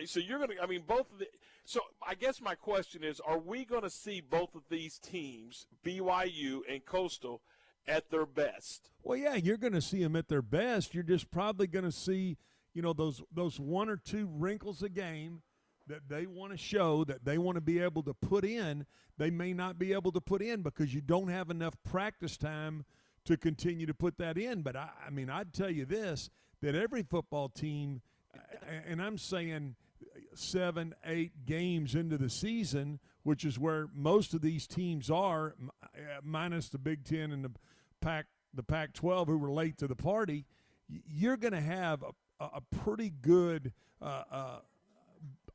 So you're going to, I mean, both of the. So I guess my question is, are we going to see both of these teams, BYU and Coastal, at their best? Well, yeah, you're going to see them at their best. You're just probably going to see, those one or two wrinkles a game that they want to show, that they want to be able to put in. They may not be able to put in because you don't have enough practice time to continue to put that in. But, I mean, I'd tell you this, that every football team, and I'm saying 7-8 games into the season, which is where most of these teams are, minus the Big Ten and the Pac-12, who were late to the party, you're going to have a pretty good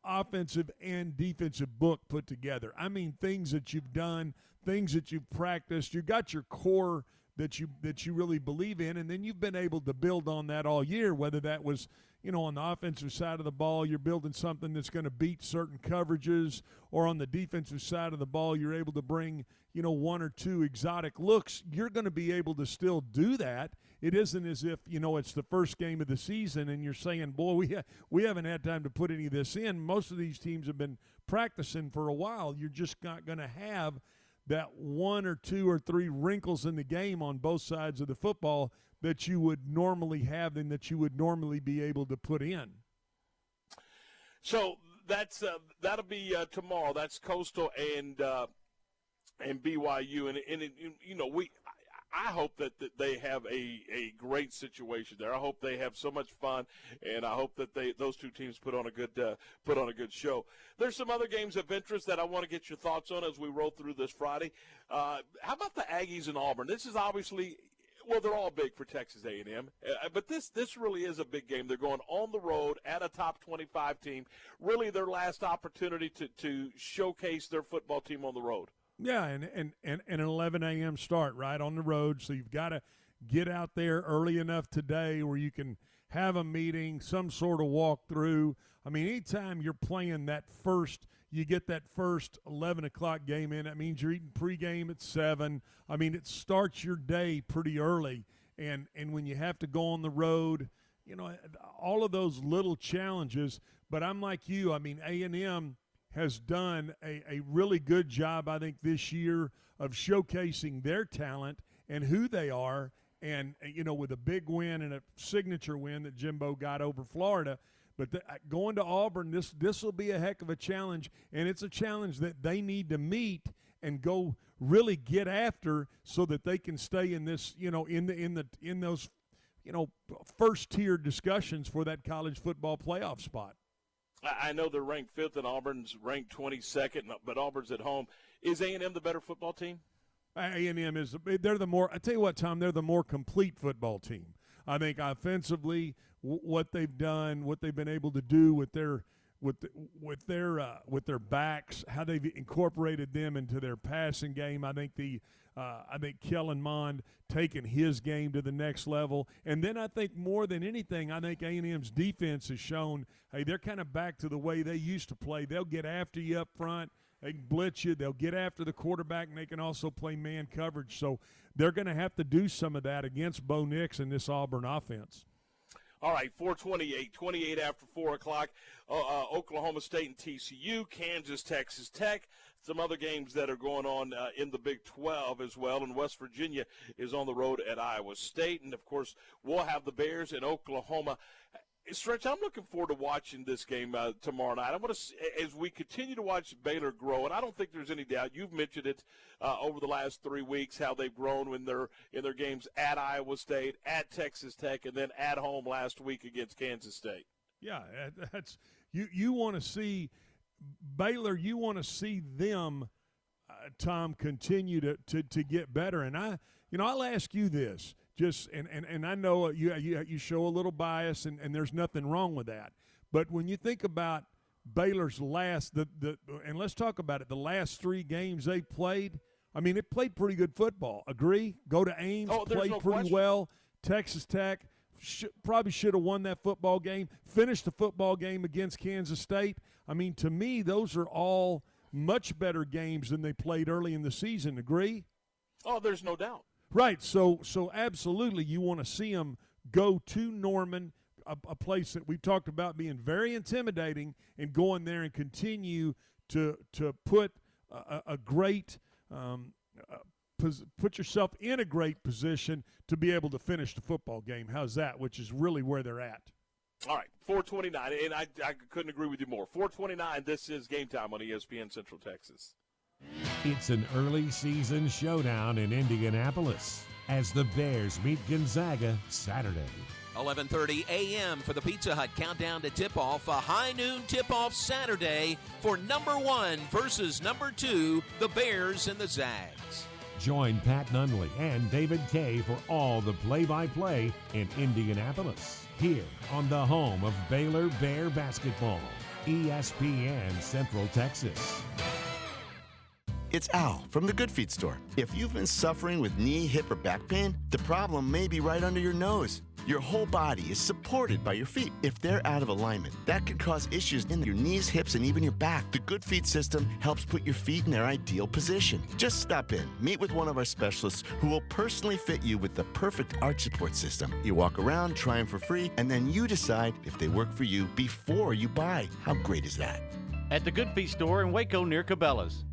offensive and defensive book put together. I mean, things that you've done, things that you've practiced, you've got your core that you really believe in, and then you've been able to build on that all year, whether that was – on the offensive side of the ball, you're building something that's going to beat certain coverages, or on the defensive side of the ball, you're able to bring, one or two exotic looks. You're going to be able to still do that. It isn't as if, it's the first game of the season and you're saying, boy, we haven't had time to put any of this in. Most of these teams have been practicing for a while. You're just not going to have that one or two or three wrinkles in the game on both sides of the football that you would normally have and that you would normally be able to put in. So that's that'll be tomorrow. That's Coastal and BYU, and you know, I hope that they have a great situation there. I hope they have so much fun, and I hope that those two teams put on a good show. There's some other games of interest that I want to get your thoughts on as we roll through this Friday. How about the Aggies and Auburn? This is obviously, well, they're all big for Texas A&M, but this really is a big game. They're going on the road at a top 25 team. Really, their last opportunity to showcase their football team on the road. Yeah, and an 11 a.m. start, right, on the road. So you've got to get out there early enough today where you can have a meeting, some sort of walkthrough. I mean, anytime you're playing you get that first 11 o'clock game in, that means you're eating pregame at 7. I mean, it starts your day pretty early. And when you have to go on the road, you know, all of those little challenges. But I'm like you. I mean, A&M has done a really good job, I think, this year of showcasing their talent and who they are. And, you know, with a big win and a signature win that Jimbo got over Florida. But going to Auburn, this will be a heck of a challenge. And it's a challenge that they need to meet and go really get after so that they can stay in this, you know, in those, you know, first-tier discussions for that college football playoff spot. I know they're ranked 5th and Auburn's ranked 22nd, but Auburn's at home. Is A&M the better football team? A&M is. They're the more. I tell you what, Tom. They're the more complete football team. I think offensively, what they've done, what they've been able to do with their backs, how they've incorporated them into their passing game. I think I think Kellen Mond taking his game to the next level. And then I think more than anything, I think A&M's defense has shown, hey, they're kind of back to the way they used to play. They'll get after you up front. They can blitz you. They'll get after the quarterback, and they can also play man coverage. So they're going to have to do some of that against Bo Nix and this Auburn offense. All right, 4:28, 28 after 4 o'clock, Oklahoma State and TCU, Kansas, Texas Tech, some other games that are going on in the Big 12 as well, and West Virginia is on the road at Iowa State, and, of course, we'll have the Bears in Oklahoma. Stretch, I'm looking forward to watching this game tomorrow night. I want to, as we continue to watch Baylor grow, and I don't think there's any doubt. You've mentioned it over the last 3 weeks how they've grown when they're in their games at Iowa State, at Texas Tech, and then at home last week against Kansas State. Yeah, that's you want to see Baylor. You want to see them, Tom, continue to get better. And I'll ask you this. Just and I know you show a little bias, and there's nothing wrong with that. But when you think about Baylor's and let's talk about it, the last three games they played, I mean, it played pretty good football. Agree? Go to Ames, played pretty well. Texas Tech probably should have won that football game. Finished the football game against Kansas State. I mean, to me, those are all much better games than they played early in the season. Agree? Oh, there's no doubt. Right, so absolutely you want to see them go to Norman, a place that we've talked about being very intimidating, and go in there and continue to put a great put yourself in a great position to be able to finish the football game. How's that, which is really where they're at. All right, 4:29, and I couldn't agree with you more. 4:29, this is Game Time on ESPN Central Texas. It's an early season showdown in Indianapolis as the Bears meet Gonzaga Saturday. 11:30 a.m. for the Pizza Hut countdown to tip-off, a high noon tip-off Saturday for number 1 versus number 2, the Bears and the Zags. Join Pat Nunley and David Kay for all the play-by-play in Indianapolis, here on the home of Baylor Bear basketball, ESPN Central Texas. It's Al from the Good Feet store. If you've been suffering with knee, hip, or back pain, the problem may be right under your nose. Your whole body is supported by your feet. If they're out of alignment, that can cause issues in your knees, hips, and even your back. The Good Feet system helps put your feet in their ideal position. Just stop in, meet with one of our specialists who will personally fit you with the perfect arch support system. You walk around, try them for free, and then you decide if they work for you before you buy. How great is that? At the Good Feet store in Waco near Cabela's.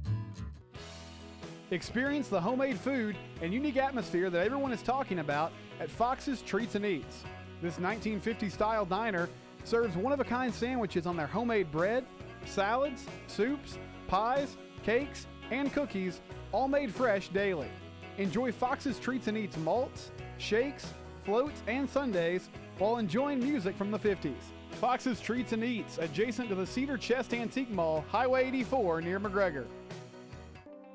Experience the homemade food and unique atmosphere that everyone is talking about at Fox's Treats and Eats. This 1950s-style diner serves one-of-a-kind sandwiches on their homemade bread, salads, soups, pies, cakes, and cookies, all made fresh daily. Enjoy Fox's Treats and Eats malts, shakes, floats, and sundaes while enjoying music from the 50s. Fox's Treats and Eats, adjacent to the Cedar Chest Antique Mall, Highway 84 near McGregor.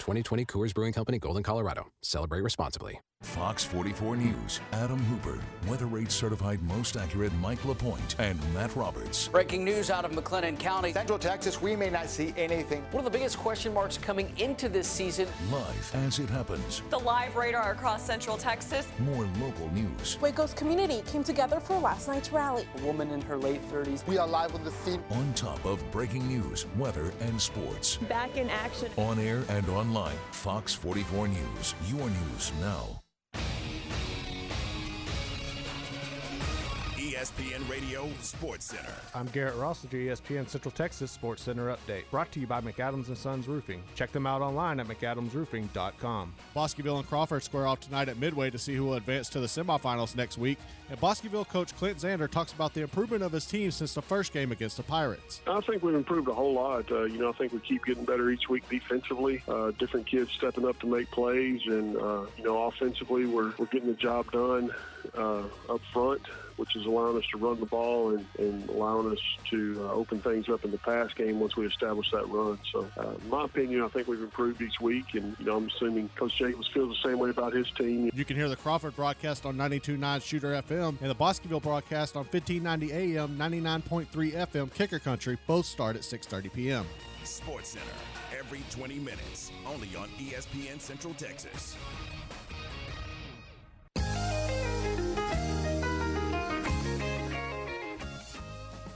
2020 Coors Brewing Company, Golden, Colorado. Celebrate responsibly. Fox 44 News, Adam Hooper, Weather Rate Certified Most Accurate Mike LaPointe, and Matt Roberts. Breaking news out of McLennan County. Central Texas, we may not see anything. One of the biggest question marks coming into this season. Live as it happens. The live radar across Central Texas. More local news. Waco's community came together for last night's rally. A woman in her late 30s. We are live on the scene. On top of breaking news, weather, and sports. Back in action. On air and online. Fox 44 News, your news now. ESPN Radio Sports Center. I'm Garrett Ross with your ESPN Central Texas Sports Center update, brought to you by McAdams & Sons Roofing. Check them out online at McAdamsRoofing.com. Bosqueville and Crawford square off tonight at Midway to see who will advance to the semifinals next week. And Bosqueville coach Clint Zander talks about the improvement of his team since the first game against the Pirates. I think we've improved a whole lot. I think we keep getting better each week defensively. Different kids stepping up to make plays, and offensively we're getting the job done up front, which is allowing us to run the ball and allowing us to open things up in the pass game once we establish that run. So in my opinion, I think we've improved each week, and I'm assuming Coach Jacobs feels the same way about his team. You can hear the Crawford broadcast on 92.9 Shooter FM and the Bosqueville broadcast on 1590 AM, 99.3 FM, Kicker Country. Both start at 6:30 p.m. Sports Center, every 20 minutes, only on ESPN Central Texas.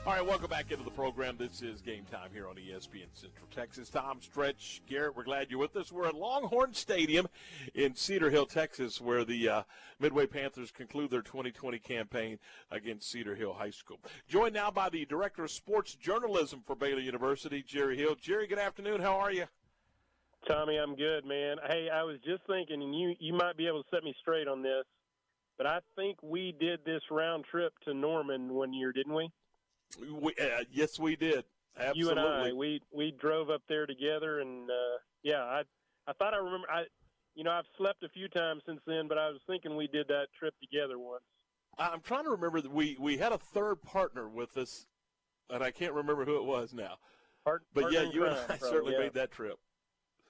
All right, welcome back into the program. This is Game Time here on ESPN Central Texas. Tom, Stretch, Garrett, we're glad you're with us. We're at Longhorn Stadium in Cedar Hill, Texas, where the Midway Panthers conclude their 2020 campaign against Cedar Hill High School. Joined now by the Director of Sports Journalism for Baylor University, Jerry Hill. Jerry, good afternoon. How are you? Tommy, I'm good, man. Hey, I was just thinking, and you might be able to set me straight on this, but I think we did this round trip to Norman one year, didn't we? Yes, we did. Absolutely. You and I, we drove up there together, and I thought I remember. I've slept a few times since then, but I was thinking we did that trip together once. I'm trying to remember that we had a third partner with us, and I can't remember who it was now. But yeah, you and I certainly made that trip.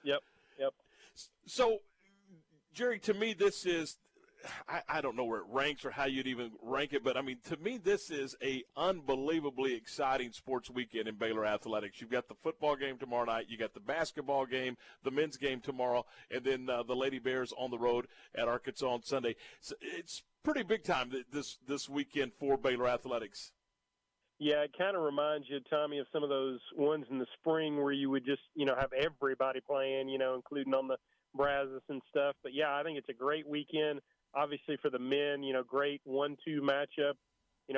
Yep. So, Jerry, to me, this is. I don't know where it ranks or how you'd even rank it, but, I mean, to me this is a unbelievably exciting sports weekend in Baylor athletics. You've got the football game tomorrow night. You got the basketball game, the men's game tomorrow, and then the Lady Bears on the road at Arkansas on Sunday. So it's pretty big time this weekend for Baylor athletics. Yeah, it kind of reminds you, Tommy, of some of those ones in the spring where you would just, have everybody playing, including on the Brazos and stuff. But, yeah, I think it's a great weekend. Obviously, for the men, great 1-2 matchup.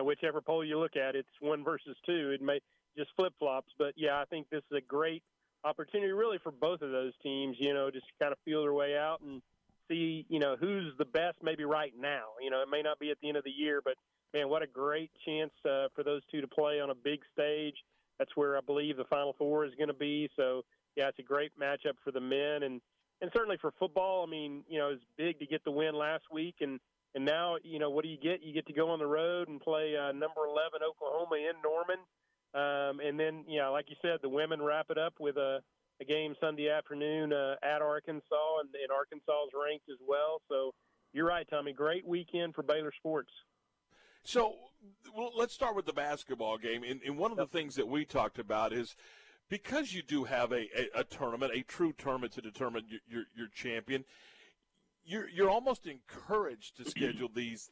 Whichever poll you look at, it's 1 versus 2. It may just flip-flops. But, yeah, I think this is a great opportunity really for both of those teams, just to kind of feel their way out and see, who's the best maybe right now. It may not be at the end of the year, but, man, what a great chance for those two to play on a big stage. That's where I believe the Final Four is going to be. So, yeah, it's a great matchup for the men. And certainly for football, I mean, it was big to get the win last week, and And now, you know, what do you get? You get to go on the road and play number 11 Oklahoma in Norman. And then, you know, like you said, the women wrap it up with a game Sunday afternoon at Arkansas, and Arkansas is ranked as well. So you're right, Tommy. Great weekend for Baylor sports. So let's start with the basketball game. And one of the things that we talked about is, because you do have a tournament, a true tournament to determine your champion, you're almost encouraged to schedule these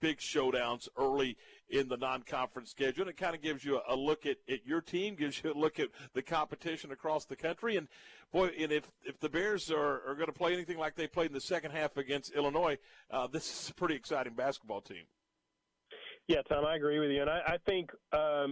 big showdowns early in the non-conference schedule. And it kind of gives you a look at your team, gives you a look at the competition across the country. And, boy, and if the Bears are going to play anything like they played in the second half against Illinois, this is a pretty exciting basketball team. Yeah, Tom, I agree with you. And I think,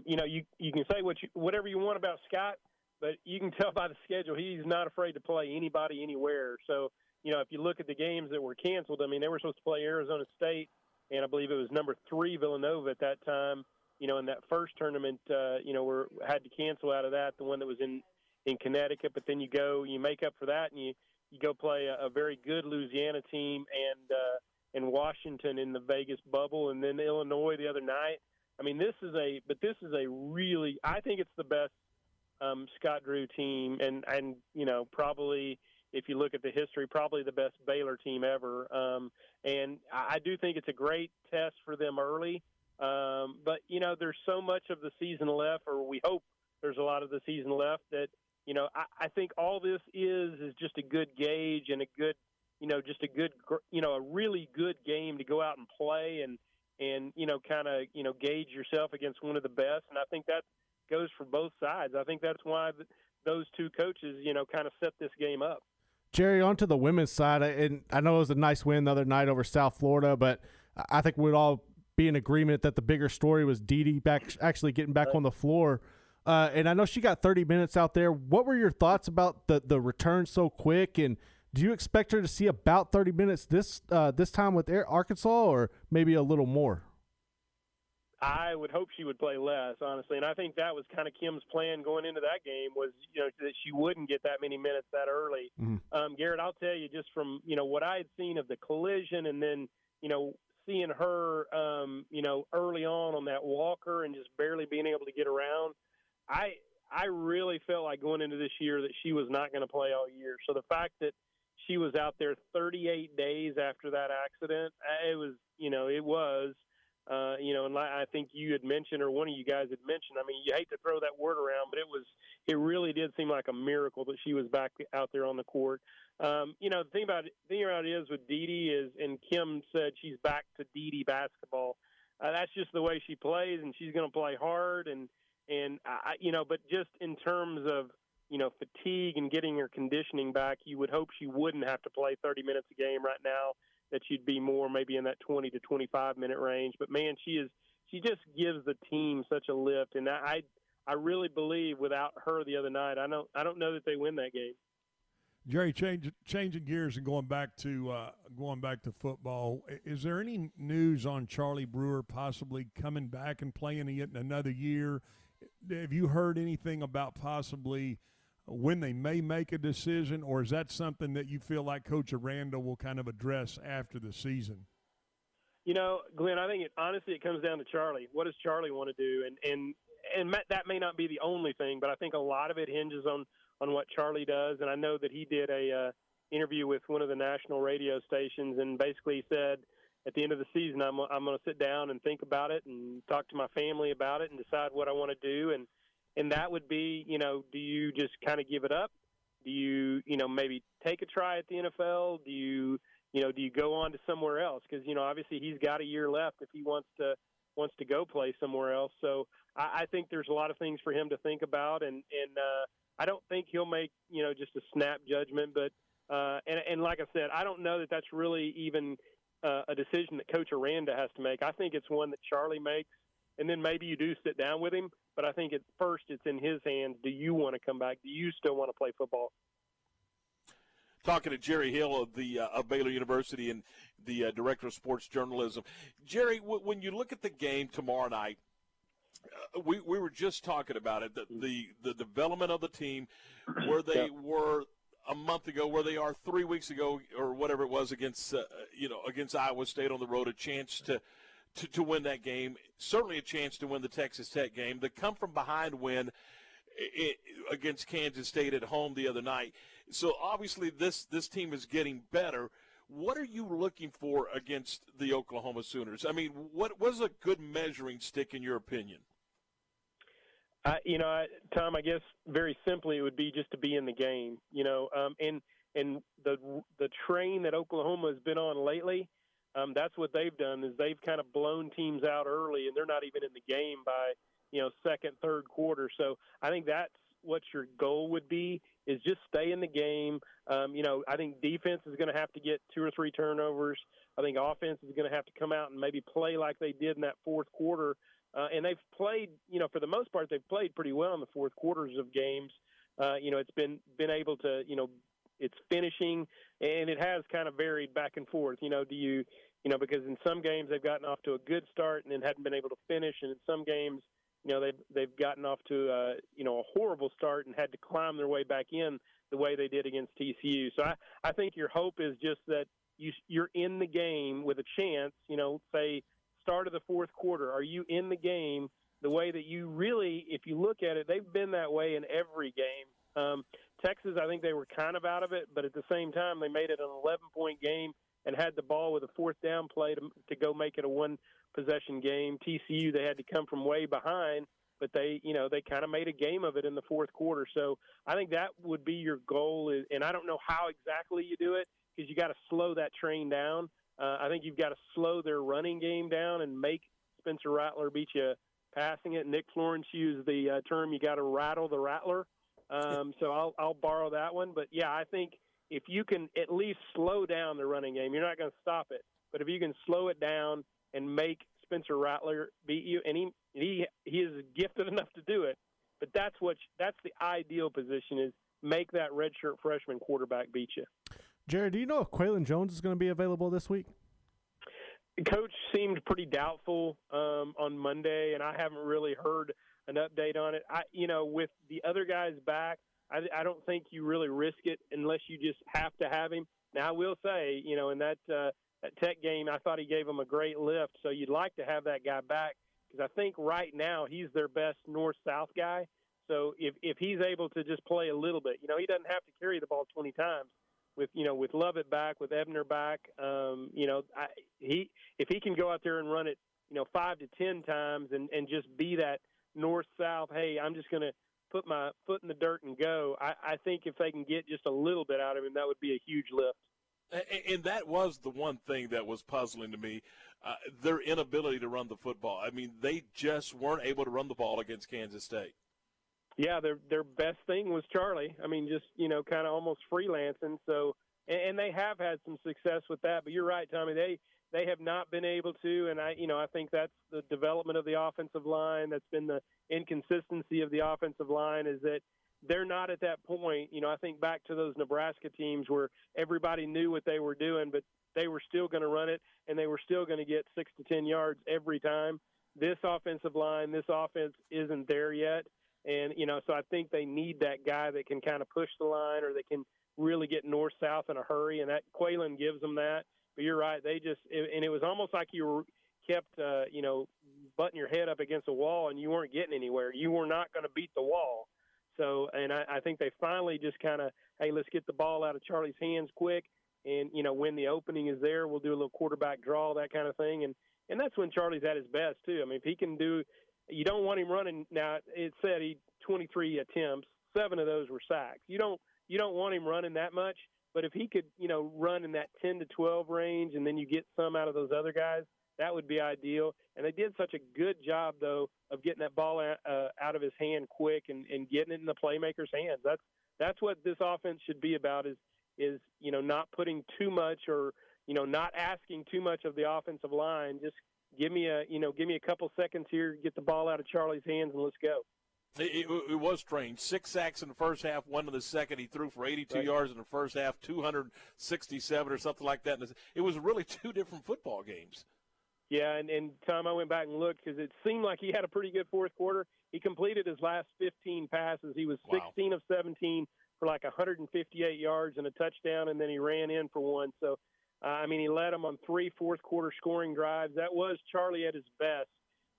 you know, you can say whatever you want about Scott, but you can tell by the schedule he's not afraid to play anybody anywhere. So, you know, if you look at the games that were canceled, I mean, they were supposed to play Arizona State, and I believe it was number 3 Villanova at that time, you know, in that first tournament, you know, had to cancel out of that, the one that was in Connecticut. But then you make up for that, and you go play a very good Louisiana team and Washington in the Vegas bubble, and then Illinois the other night. I mean, this is a really, I think it's the best Scott Drew team, and you know, probably if you look at the history, probably the best Baylor team ever. And I do think it's a great test for them early. But you know, there's so much of the season left, or we hope there's a lot of the season left, that you know, I think all this is just a good gauge and a good, you know, just a good, you know, a really good game to go out and play and you know, kind of, you know, gauge yourself against one of the best. And I think that goes for both sides. I think that's why those two coaches, you know, kind of set this game up. Jerry, onto the women's side, and I know it was a nice win the other night over South Florida, but I think we'd all be in agreement that the bigger story was Didi actually getting back on the floor. And I know she got 30 minutes out there. What were your thoughts about the return so quick, and do you expect her to see about 30 minutes this time with Arkansas, or maybe a little more? I would hope she would play less, honestly. And I think that was kind of Kim's plan going into that game, was, you know, that she wouldn't get that many minutes that early. Mm-hmm. Garrett, I'll tell you, just from, you know, what I had seen of the collision, and then, you know, seeing her, you know, early on that walker and just barely being able to get around, I really felt like going into this year that she was not going to play all year. So the fact that she was out there 38 days after that accident, and I think you had mentioned, or one of you guys had mentioned, I mean, you hate to throw that word around, but it really did seem like a miracle that she was back out there on the court. You know, the thing about it is with Didi is, and Kim said she's back to Didi basketball. That's just the way she plays, and she's going to play hard. And I, you know, but just in terms of, you know, fatigue and getting her conditioning back, you would hope she wouldn't have to play 30 minutes a game right now, that she'd be more maybe in that 20 to 25-minute range. But, man, she just gives the team such a lift. And I really believe without her the other night, I don't know that they win that game. Jerry, changing gears and going back to football, is there any news on Charlie Brewer possibly coming back and playing in another year? Have you heard anything about possibly when they may make a decision, or is that something that you feel like Coach Aranda will kind of address after the season? You know, Glenn, I think honestly it comes down to Charlie. What does Charlie want to do? And that may not be the only thing, but I think a lot of it hinges on what Charlie does. And I know that he did a interview with one of the national radio stations and basically said, at the end of the season, I'm going to sit down and think about it and talk to my family about it and decide what I want to do. And that would be, you know, do you just kind of give it up? Do you know, maybe take a try at the NFL? Do you go on to somewhere else? Because, you know, obviously he's got a year left if he wants to go play somewhere else. So I think there's a lot of things for him to think about, and I don't think he'll make, you know, just a snap judgment. But and like I said, I don't know that that's really even a decision that Coach Aranda has to make. I think it's one that Charlie makes, and then maybe you do sit down with him. But I think at first it's in his hands. Do you want to come back? Do you still want to play football? Talking to Jerry Hill of the of Baylor University and the director of sports journalism. Jerry, when you look at the game tomorrow night, we were just talking about it, the development of the team, where they were a month ago where they are 3 weeks ago or whatever it was against against Iowa State on the road, a chance to win that game, certainly a chance to win the Texas Tech game. The come-from-behind win against Kansas State at home the other night. So, obviously, this team is getting better. What are you looking for against the Oklahoma Sooners? I mean, what was a good measuring stick in your opinion? Tom, I guess very simply it would be just to be in the game. And the train that Oklahoma has been on lately, that's what they've done is they've kind of blown teams out early, and they're not even in the game by second, third quarter. So I think that's what your goal would be is just stay in the game. I think defense is going to have to get two or three turnovers. I think offense is going to have to come out and maybe play like they did in that fourth quarter. And they've played, for the most part, they've played pretty well in the fourth quarters of games. It's been able to, it's finishing, and it has kind of varied back and forth. Because in some games they've gotten off to a good start and then hadn't been able to finish, and in some games, they've gotten off to a horrible start and had to climb their way back in the way they did against TCU. So I think your hope is just that you're in the game with a chance. Say start of the fourth quarter, are you in the game the way that you really, if you look at it, they've been that way in every game. Texas, I think they were kind of out of it, but at the same time, they made it an 11-point game and had the ball with a fourth down play to go make it a one-possession game. TCU, they had to come from way behind, but they kind of made a game of it in the fourth quarter. So I think that would be your goal, and I don't know how exactly you do it because you got to slow that train down. I think you've got to slow their running game down and make Spencer Rattler beat you passing it. Nick Florence used the term, you got to rattle the Rattler. So I'll borrow that one. But, yeah, I think if you can at least slow down the running game, you're not going to stop it. But if you can slow it down and make Spencer Rattler beat you, and he is gifted enough to do it. But that's the ideal position is make that redshirt freshman quarterback beat you. Jared, do you know if Qualen Jones is going to be available this week? The coach seemed pretty doubtful on Monday, and I haven't really heard an update on it. With the other guys back, I don't think you really risk it unless you just have to have him. Now, I will say, in that Tech game, I thought he gave them a great lift, so you'd like to have that guy back because I think right now he's their best north-south guy. So if he's able to just play a little bit, he doesn't have to carry the ball 20 times. With Lovett back, with Ebner back, if he can go out there and run it, 5 to 10 times and just be that north-south, hey, I'm just going to put my foot in the dirt and go, I think if they can get just a little bit out of him, that would be a huge lift. And that was the one thing that was puzzling to me, their inability to run the football. I mean, they just weren't able to run the ball against Kansas State. Yeah, their best thing was Charlie. I mean, just, kind of almost freelancing. So, and they have had some success with that. But you're right, Tommy, they have not been able to. And, I think that's the development of the offensive line. That's been the inconsistency of the offensive line is that they're not at that point. I think back to those Nebraska teams where everybody knew what they were doing, but they were still going to run it, and they were still going to get 6 to 10 yards every time. This offensive line, this offense isn't there yet. And, so I think they need that guy that can kind of push the line or that can really get north-south in a hurry, and that Qualen gives them that. But you're right, they just – and it was almost like you were kept, butting your head up against a wall and you weren't getting anywhere. You were not going to beat the wall. So – and I think they finally just kind of, hey, let's get the ball out of Charlie's hands quick, and, when the opening is there, we'll do a little quarterback draw, that kind of thing. And that's when Charlie's at his best, too. I mean, if he can do – you don't want him running. Now it said he 23 attempts, 7 of those were sacks. You don't want him running that much. But if he could, run in that 10 to 12 range, and then you get some out of those other guys, that would be ideal. And they did such a good job though of getting that ball out of his hand quick and getting it in the playmaker's hands. That's what this offense should be about. Is not putting too much or not asking too much of the offensive line. Just give me a couple seconds here, get the ball out of Charlie's hands, and let's go. It was strange. 6 sacks in the first half, 1 in the second. He threw for 82 yards in the first half, 267 or something like that. It was really 2 different football games. Yeah, and Tom, I went back and looked because it seemed like he had a pretty good fourth quarter. He completed his last 15 passes. He was 16 of 17 for like 158 yards and a touchdown, and then he ran in for one. So, I mean, he led them on 3 fourth-quarter scoring drives. That was Charlie at his best,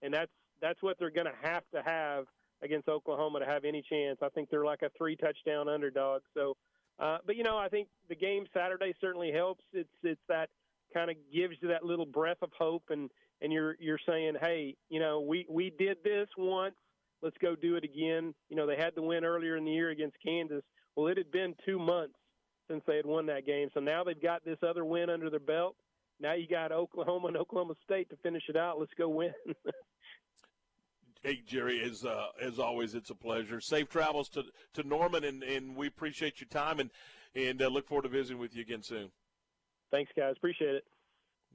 and that's what they're going to have against Oklahoma to have any chance. I think they're like a 3-touchdown underdog. So, but, you know, I think the game Saturday certainly helps. It's that kind of gives you that little breath of hope, and you're saying, hey, you know, we did this once. Let's go do it again. You know, they had the win earlier in the year against Kansas. Well, it had been 2 months since they had won that game. So now they've got this other win under their belt. Now you got Oklahoma and Oklahoma State to finish it out. Let's go win. Hey, Jerry, as always, it's a pleasure. Safe travels to Norman, and we appreciate your time, and look forward to visiting with you again soon. Thanks, guys. Appreciate it.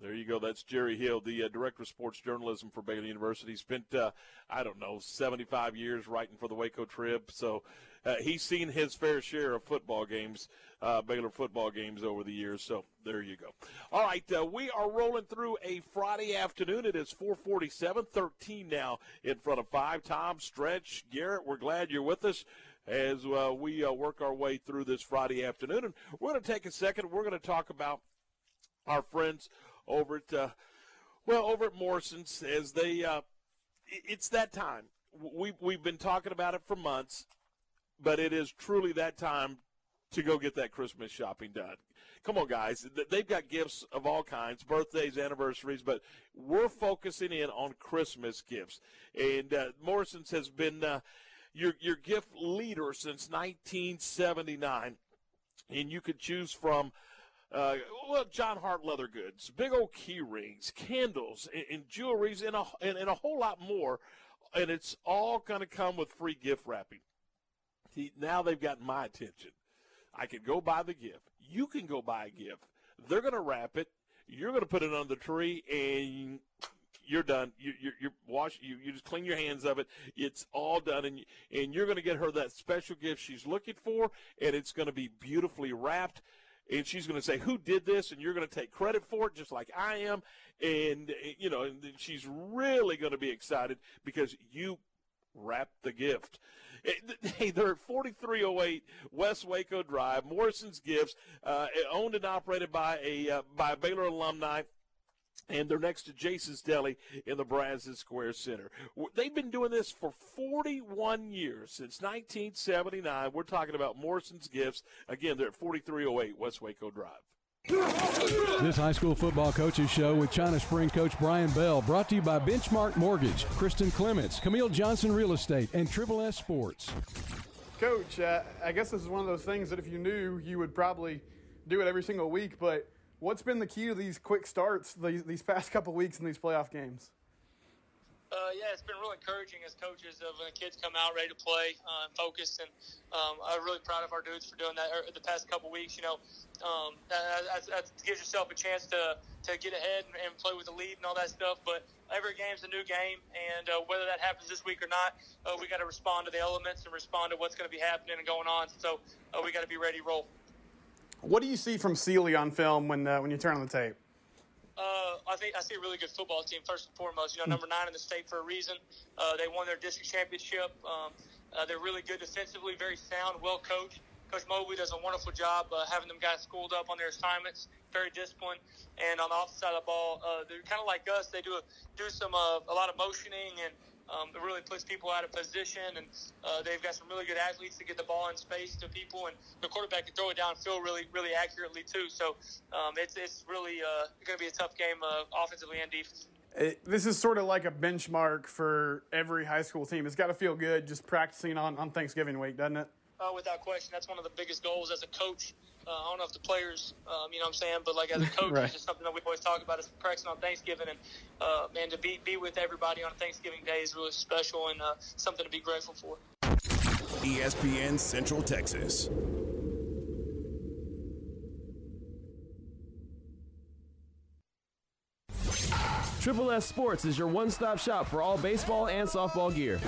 There you go. That's Jerry Hill, the director of sports journalism for Baylor University. Spent, 75 years writing for the Waco Trib. So he's seen his fair share of football games, Baylor football games over the years. So there you go. All right, we are rolling through a Friday afternoon. It is 4:47, 13 now in front of 5. Tom, Stretch, Garrett, we're glad you're with us as we work our way through this Friday afternoon. And we're going to take a second. We're going to talk about our friends over at Morrison's, as they it's that time. We've been talking about it for months, but it is truly that time to go get that Christmas shopping done. Come on, guys. They've got gifts of all kinds, birthdays, anniversaries, but we're focusing in on Christmas gifts. And Morrison's has been your gift leader since 1979, and you could choose from John Hart leather goods, big old key rings, candles, and jewelries, and a whole lot more, and it's all going to come with free gift wrapping. See, now they've got my attention. I can go buy the gift. You can go buy a gift. They're going to wrap it. You're going to put it under the tree, and you're done. You wash. You just clean your hands of it. It's all done, and you're going to get her that special gift she's looking for, and it's going to be beautifully wrapped. And she's going to say, who did this? And you're going to take credit for it just like I am. And, you know, and she's really going to be excited because you wrapped the gift. Hey, they're at 4308 West Waco Drive, Morrison's Gifts, owned and operated by Baylor alumni. And they're next to Jason's Deli in the Brazos Square Center. They've been doing this for 41 years, since 1979. We're talking about Morrison's Gifts. Again, they're at 4308 West Waco Drive. This high school football coaches show with China Spring coach Brian Bell, brought to you by Benchmark Mortgage, Kristen Clements, Camille Johnson Real Estate, and Triple S Sports. Coach, I guess this is one of those things that if you knew, you would probably do it every single week, but what's been the key to these quick starts these past couple weeks in these playoff games? Yeah, it's been really encouraging as coaches when the kids come out ready to play, focused, and I'm really proud of our dudes for doing that the past couple weeks. You know, that gives yourself a chance to get ahead and play with the lead and all that stuff, but every game's a new game, and whether that happens this week or not, we got to respond to the elements and respond to what's going to be happening and going on, so we got to be ready to roll. What do you see from Sealy on film when you turn on the tape? I think I see a really good football team, first and foremost. You know, number 9 in the state for a reason. They won their district championship. They're really good defensively, very sound, well coached. Coach Mobley does a wonderful job having them guys schooled up on their assignments, very disciplined. And on the opposite side of the ball, they're kind of like us. They do a lot of motioning, and it really puts people out of position, and they've got some really good athletes to get the ball in space to people, and the quarterback can throw it downfield really, really accurately too. So it's really going to be a tough game offensively and defensively. This is sort of like a benchmark for every high school team. It's got to feel good just practicing on Thanksgiving week, doesn't it? Without question, that's one of the biggest goals as a coach. I don't know if the players, you know what I'm saying, but like as a coach, right. It's just something that we always talk about is practicing on Thanksgiving. And, man, to be with everybody on Thanksgiving Day is really special and something to be grateful for. ESPN Central Texas. Triple S Sports is your one-stop shop for all baseball and softball gear.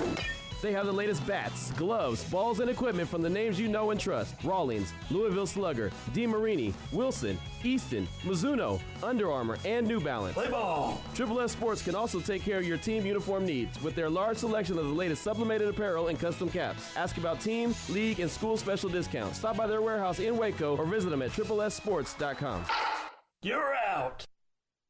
They have the latest bats, gloves, balls, and equipment from the names you know and trust. Rawlings, Louisville Slugger, DeMarini, Wilson, Easton, Mizuno, Under Armour, and New Balance. Play ball! Triple S Sports can also take care of your team uniform needs with their large selection of the latest supplemented apparel and custom caps. Ask about team, league, and school special discounts. Stop by their warehouse in Waco or visit them at triplessports.com. You're out!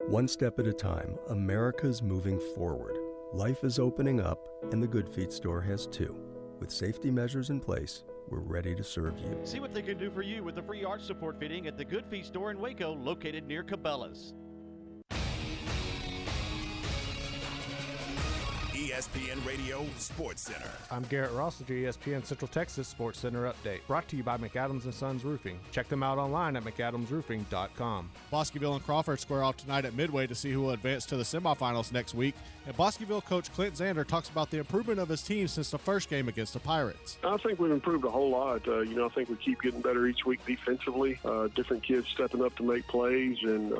One step at a time, America's moving forward. Life is opening up, and the Good Feet store has too. With safety measures in place, we're ready to serve you. See what they can do for you with the free arch support fitting at the Good Feet store in Waco, located near Cabela's. ESPN Radio Sports Center. I'm Garrett Ross with your ESPN Central Texas Sports Center update, brought to you by McAdams & Sons Roofing. Check them out online at mcadamsroofing.com. Bosqueville and Crawford square off tonight at Midway to see who will advance to the semifinals next week. And Bosqueville coach Clint Zander talks about the improvement of his team since the first game against the Pirates. I think we've improved a whole lot. I think we keep getting better each week defensively. Different kids stepping up to make plays, and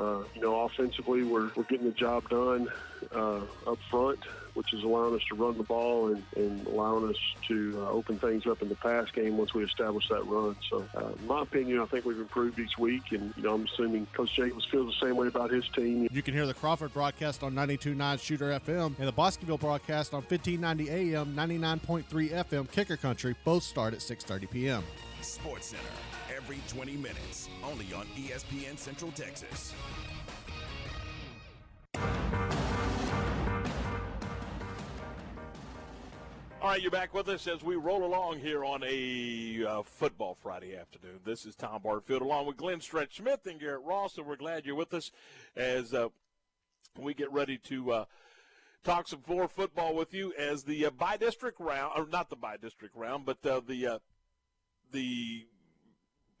offensively we're getting the job done up front, which is allowing us to run the ball and allowing us to open things up in the pass game once we establish that run. So in my opinion, I think we've improved each week, and I'm assuming Coach Jacobs feels the same way about his team. You can hear the Crawford broadcast on 92.9 Shooter FM and the Bosqueville broadcast on 1590 AM, 99.3 FM, Kicker Country. Both start at 6:30 p.m. Sports Center, every 20 minutes, only on ESPN Central Texas. All right, you're back with us as we roll along here on a football Friday afternoon. This is Tom Barfield along with Glenn Stretch Smith and Garrett Ross, and we're glad you're with us as we get ready to talk some floor football with you as the by-district round, or not the by-district round, but the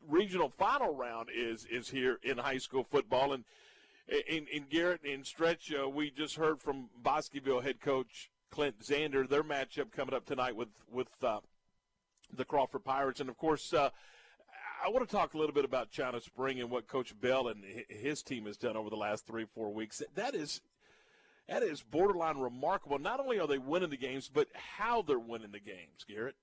regional final round is here in high school football. And Garrett and Stretch, we just heard from Bosqueville head coach Clint Zander, their matchup coming up tonight with the Crawford Pirates. And, of course, I want to talk a little bit about China Spring and what Coach Bell and his team has done over the last 3-4 weeks. That is borderline remarkable. Not only are they winning the games, but how they're winning the games, Garrett.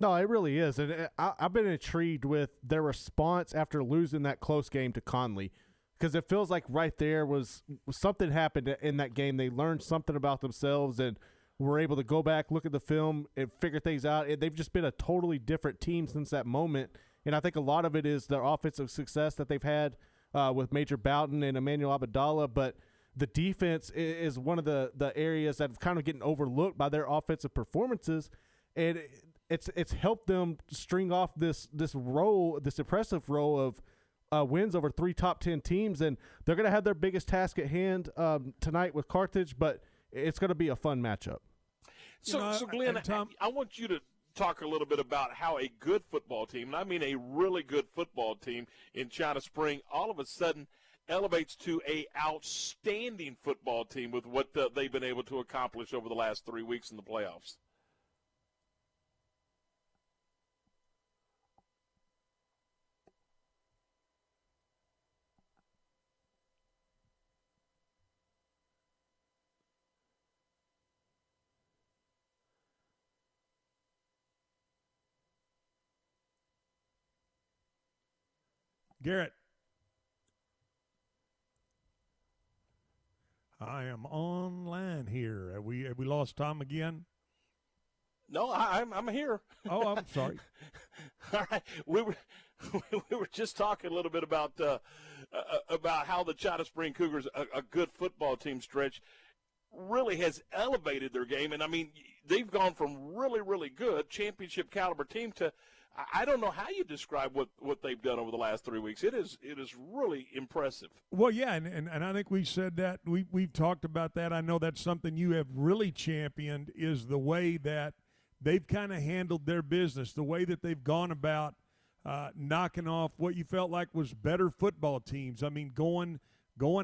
No, it really is. And I've been intrigued with their response after losing that close game to Conley, because it feels like right there was something happened in that game. They learned something about themselves and were able to go back, look at the film, and figure things out. They've just been a totally different team since that moment, and I think a lot of it is their offensive success that they've had with Major Boughton and Emmanuel Abadallah, but the defense is one of the areas that have kind of getting overlooked by their offensive performances, and it's helped them string off this impressive roll of wins over 3 top 10 teams, and they're going to have their biggest task at hand tonight with Carthage, but it's going to be a fun matchup. So Glenn, Tom, I want you to talk a little bit about how a good football team, and I mean a really good football team in China Spring, all of a sudden elevates to a outstanding football team with what they've been able to accomplish over the last 3 weeks in the playoffs. Garrett, I am online here. Have we lost Tom again? No, I'm here. Oh, I'm sorry. All right, we were just talking a little bit about how the China Spring Cougars, a good football team, Stretch, really has elevated their game, and I mean they've gone from really, really good championship caliber team to I don't know how you describe what they've done over the last 3 weeks. It is really impressive. Well, yeah, and I think we've said that. We've talked about that. I know that's something you have really championed is the way that they've kind of handled their business, the way that they've gone about knocking off what you felt like was better football teams. I mean, going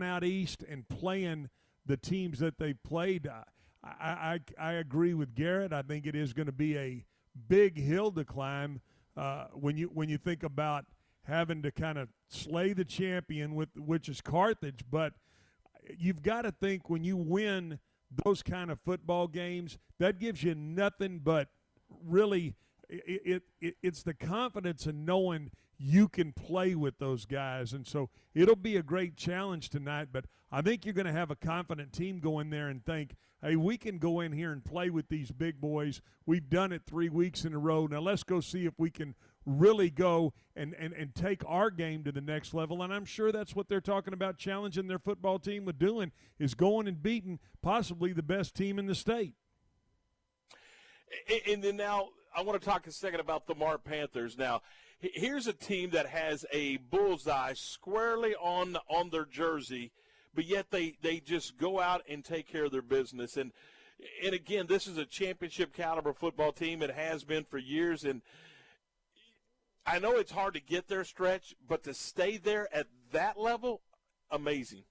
out east and playing the teams that they played. I agree with Garrett. I think it is going to be a big hill to climb. When you think about having to kind of slay the champion, which is Carthage, but you've got to think when you win those kind of football games, that gives you nothing but really it's the confidence in knowing you can play with those guys. And so it'll be a great challenge tonight, but I think you're going to have a confident team go in there and think, hey, we can go in here and play with these big boys. We've done it 3 weeks in a row. Now let's go see if we can really go and take our game to the next level. And I'm sure that's what they're talking about challenging their football team with doing, is going and beating possibly the best team in the state. And then now I want to talk a second about the Mar Panthers. Now, here's a team that has a bullseye squarely on their jersey, but yet they just go out and take care of their business. And again, this is a championship caliber football team. It has been for years. And I know it's hard to get there, Stretch, but to stay there at that level, amazing.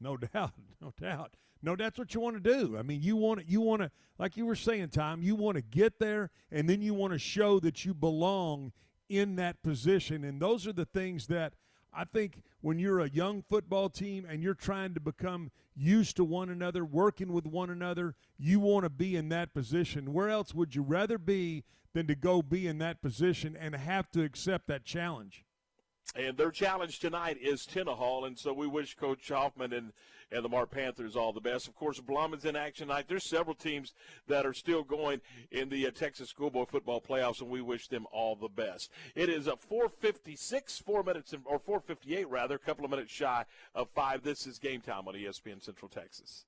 No doubt, no doubt. No, that's what you want to do. I mean, you want to, like you were saying, Tom, you want to get there, and then you want to show that you belong in that position. And those are the things that I think when you're a young football team and you're trying to become used to one another, working with one another, you want to be in that position. Where else would you rather be than to go be in that position and have to accept that challenge? And their challenge tonight is Tenahall, and so we wish Coach Hoffman and the Mar Panthers all the best. Of course, Blummen's in action tonight. There's several teams that are still going in the Texas Schoolboy Football Playoffs, and we wish them all the best. It is a 4:56, 4 minutes, or 4:58 rather, a couple of minutes shy of 5. This is Game Time on ESPN Central Texas.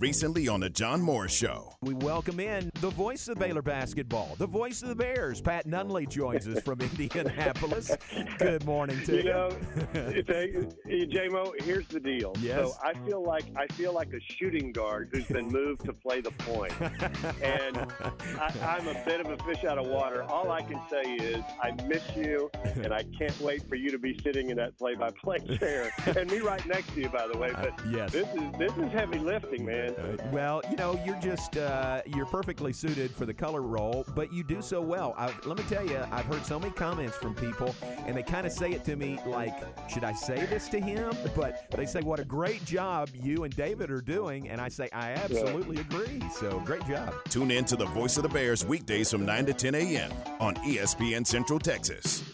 Recently on the John Morris Show. We welcome in the voice of Baylor basketball, the voice of the Bears. Pat Nunley joins us from Indianapolis. Good morning to you. J-Mo, here's the deal. Yes. So I feel like a shooting guard who's been moved to play the point. And I'm a bit of a fish out of water. All I can say is I miss you, and I can't wait for you to be sitting in that play-by-play chair. And me right next to you, by the way. But yes. This is heavy lifting, man. Well, you know, you're just you're perfectly suited for the color role, but you do so well. Let me tell you, I've heard so many comments from people, and they kind of say it to me like, should I say this to him? But they say, what a great job you and David are doing, and I say, I absolutely agree, so great job. Tune in to the Voice of the Bears weekdays from 9 to 10 a.m. on ESPN Central Texas.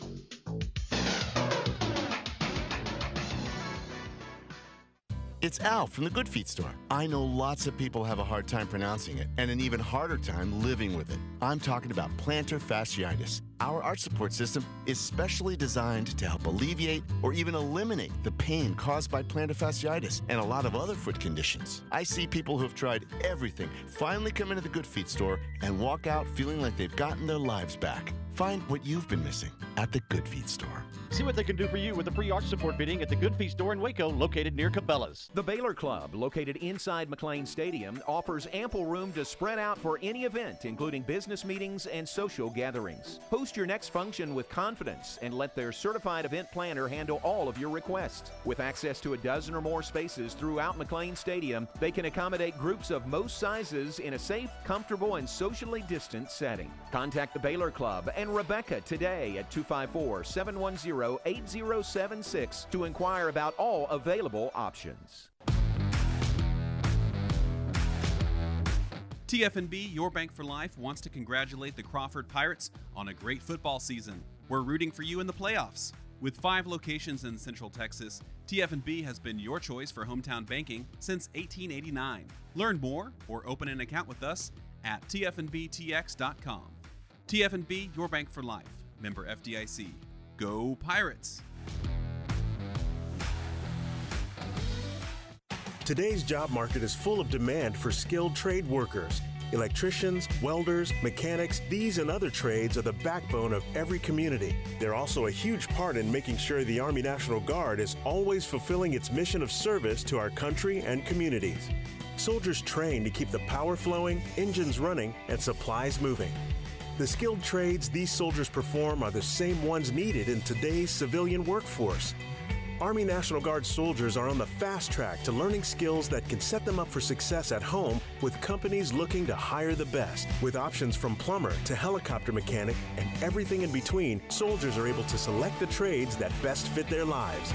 It's Al from the Good Feet Store. I know lots of people have a hard time pronouncing it and an even harder time living with it. I'm talking about plantar fasciitis. Our arch support system is specially designed to help alleviate or even eliminate the pain caused by plantar fasciitis and a lot of other foot conditions. I see people who've tried everything finally come into the Good Feet Store and walk out feeling like they've gotten their lives back. Find what you've been missing at the Good Feet Store. See what they can do for you with a free arch support fitting at the Good Feet Store in Waco, located near Cabela's. The Baylor Club, located inside McLean Stadium, offers ample room to spread out for any event, including business meetings and social gatherings. Host your next function with confidence and let their certified event planner handle all of your requests. With access to a dozen or more spaces throughout McLean Stadium, they can accommodate groups of most sizes in a safe, comfortable, and socially distant setting. Contact the Baylor Club and Rebecca today at 254-710-8076 to inquire about all available options. TFNB, your bank for life, wants to congratulate the Crawford Pirates on a great football season. We're rooting for you in the playoffs. With 5 locations in Central Texas, TF&B has been your choice for hometown banking since 1889. Learn more or open an account with us at tfnbtx.com. TF&B, your bank for life. Member FDIC. Go Pirates! Today's job market is full of demand for skilled trade workers. Electricians, welders, mechanics, these and other trades are the backbone of every community. They're also a huge part in making sure the Army National Guard is always fulfilling its mission of service to our country and communities. Soldiers train to keep the power flowing, engines running, and supplies moving. The skilled trades these soldiers perform are the same ones needed in today's civilian workforce. Army National Guard soldiers are on the fast track to learning skills that can set them up for success at home with companies looking to hire the best. With options from plumber to helicopter mechanic and everything in between, soldiers are able to select the trades that best fit their lives.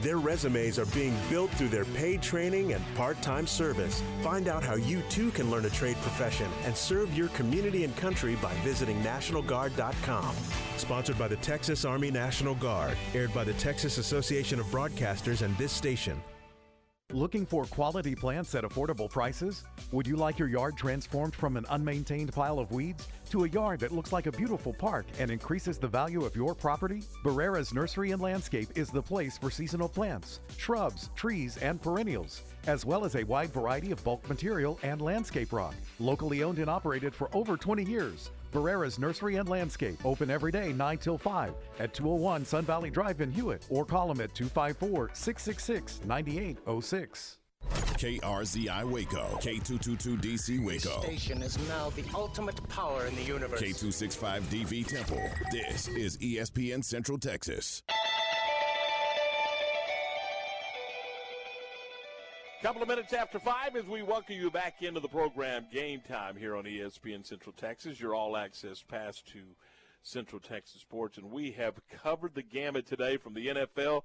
Their resumes are being built through their paid training and part-time service. Find out how you too can learn a trade profession and serve your community and country by visiting NationalGuard.com. Sponsored by the Texas Army National Guard. Aired by the Texas Association of Broadcasters and this station. Looking for quality plants at affordable prices? Would you like your yard transformed from an unmaintained pile of weeds to a yard that looks like a beautiful park and increases the value of your property? Barrera's Nursery and Landscape is the place for seasonal plants, shrubs, trees, and perennials, as well as a wide variety of bulk material and landscape rock. Locally owned and operated for over 20 years, Barrera's Nursery and Landscape, open every day 9 till 5 at 201 Sun Valley Drive in Hewitt, or call them at 254-666-9806. KRZI Waco, K222 DC Waco. This station is now the ultimate power in the universe. K265 DV Temple. This is ESPN Central Texas. Couple of minutes after 5 as we welcome you back into the program Game Time here on ESPN Central Texas, your all-access pass to Central Texas sports. And we have covered the gamut today from the NFL,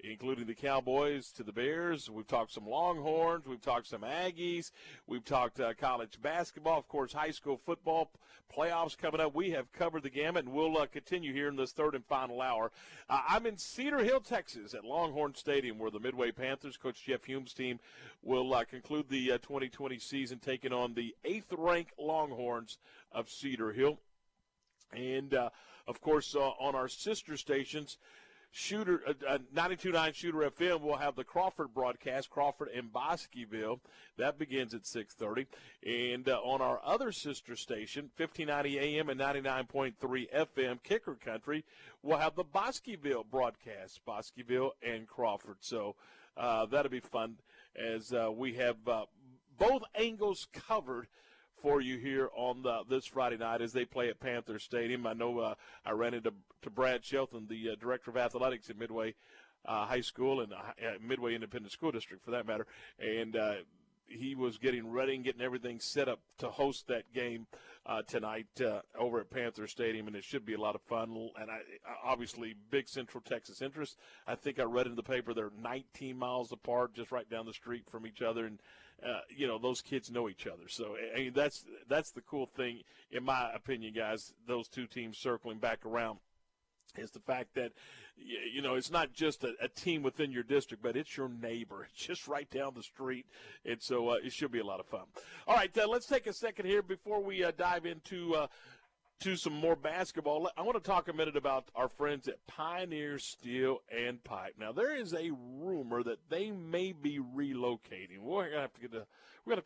including the Cowboys, to the Bears. We've talked some Longhorns. We've talked some Aggies. We've talked college basketball. Of course, high school football playoffs coming up. We have covered the gamut, and we'll continue here in this third and final hour. I'm in Cedar Hill, Texas, at Longhorn Stadium, where the Midway Panthers, Coach Jeff Hume's team, will conclude the 2020 season, taking on the 8th-ranked Longhorns of Cedar Hill. And, of course, on our sister stations, Shooter 92.9 Shooter FM will have the Crawford broadcast, Crawford and Bosqueville. That begins at 6:30. And on our other sister station, 1590 AM and 99.3 FM, Kicker Country, we'll have the Bosqueville broadcast, Bosqueville and Crawford. So that'll be fun as we have both angles covered for you here on this Friday night as they play at Panther Stadium. I know I ran into Brad Shelton, the Director of Athletics at Midway High School and Midway Independent School District, for that matter, and he was getting ready and getting everything set up to host that game tonight over at Panther Stadium, and it should be a lot of fun. And obviously, big Central Texas interest. I think I read in the paper they're 19 miles apart, just right down the street from each other, and those kids know each other. So that's the cool thing, in my opinion, guys, those two teams circling back around, is the fact that, it's not just a team within your district, but it's your neighbor. It's just right down the street, and so it should be a lot of fun. All right, let's take a second here before we dive into to some more basketball. I want to talk a minute about our friends at Pioneer Steel and Pipe. Now, there is a rumor that they may be relocating. We're going to have to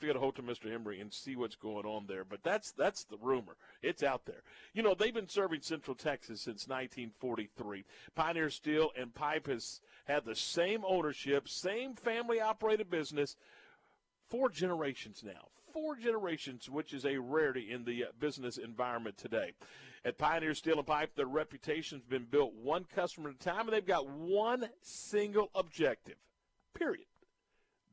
get a hold of Mr. Embry and see what's going on there. But that's the rumor. It's out there. They've been serving Central Texas since 1943. Pioneer Steel and Pipe has had the same ownership, same family-operated business, 4 generations now. 4 generations, which is a rarity in the business environment today. At Pioneer Steel and Pipe, their reputation's been built one customer at a time, and they've got one single objective, period.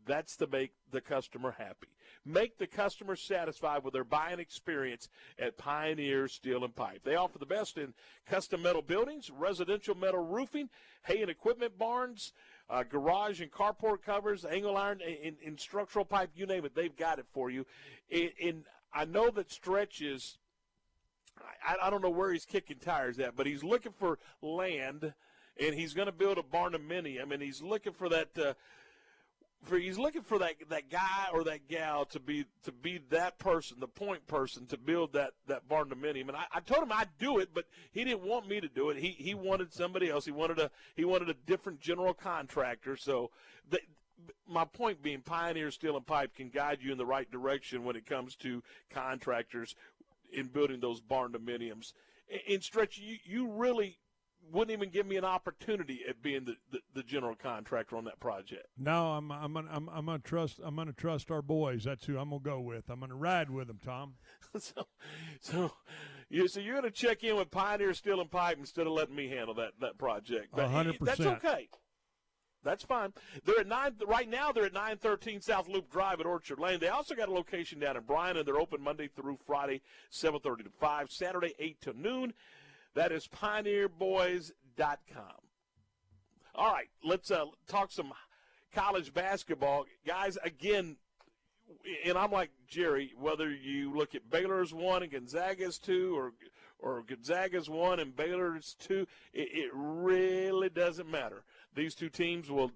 That's to make the customer happy. Make the customer satisfied with their buying experience at Pioneer Steel and Pipe. They offer the best in custom metal buildings, residential metal roofing, hay and equipment barns, garage and carport covers, angle iron, and structural pipe, you name it. They've got it for you. And I know that Stretch is, I don't know where he's kicking tires at, but he's looking for land and he's going to build a barnuminium, and he's looking for that. He's looking for that guy or that gal to be that person, the point person, to build that barnuminium. And I told him I'd do it, but he didn't want me to do it. He wanted somebody else. He wanted a different general contractor. So my point being, Pioneer Steel and Pipe can guide you in the right direction when it comes to contractors in building those barnuminiums. And Stretch, you really wouldn't even give me an opportunity at being the general contractor on that project. No, I'm gonna trust our boys. That's who I'm gonna go with. I'm gonna ride with them, Tom. So you're gonna check in with Pioneer Steel and Pipe instead of letting me handle that project. 100%. That's okay. That's fine. They're at 9 right now. They're at 913 South Loop Drive at Orchard Lane. They also got a location down in Bryan, and they're open Monday through Friday, 7:30 to 5, Saturday 8 to noon. That is PioneerBoys.com. All right, let's talk some college basketball, guys. Again, and I'm like Jerry. Whether you look at Baylor's one and Gonzaga's two, or Gonzaga's one and Baylor's two, it really doesn't matter. These two teams will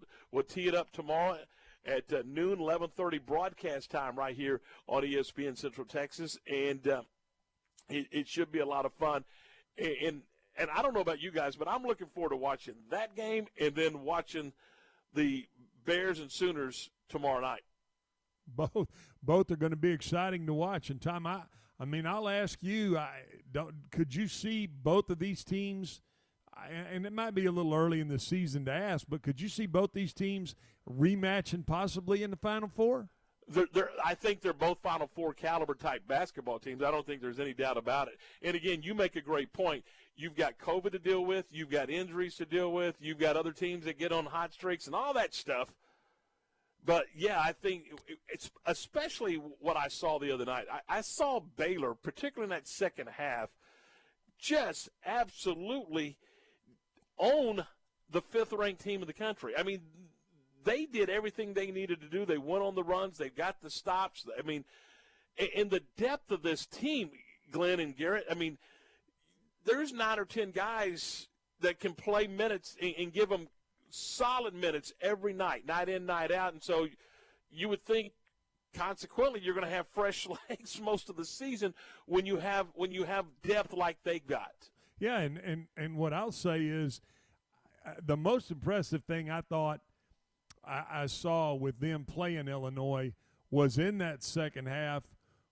tee it up tomorrow at noon, 11:30 broadcast time right here on ESPN Central Texas, and it should be a lot of fun. And I don't know about you guys, but I'm looking forward to watching that game and then watching the Bears and Sooners tomorrow night. Both are going to be exciting to watch. And, Tom, I mean, I'll ask you, could you see both of these teams – and it might be a little early in the season to ask, but could you see both these teams rematching possibly in the Final Four? I think they're both Final Four caliber type basketball teams. I don't think there's any doubt about it. And, again, you make a great point. You've got COVID to deal with. You've got injuries to deal with. You've got other teams that get on hot streaks and all that stuff. But, yeah, I think it's especially what I saw the other night. I saw Baylor, particularly in that second half, just absolutely – own the fifth-ranked team in the country. I mean, they did everything they needed to do. They went on the runs. They got the stops. I mean, in the depth of this team, Glenn and Garrett, I mean, there's 9 or 10 guys that can play minutes and give them solid minutes every night, night in, night out. And so you would think, consequently, you're going to have fresh legs most of the season when you have depth like they got. Yeah, and what I'll say is the most impressive thing I thought I saw with them playing Illinois was in that second half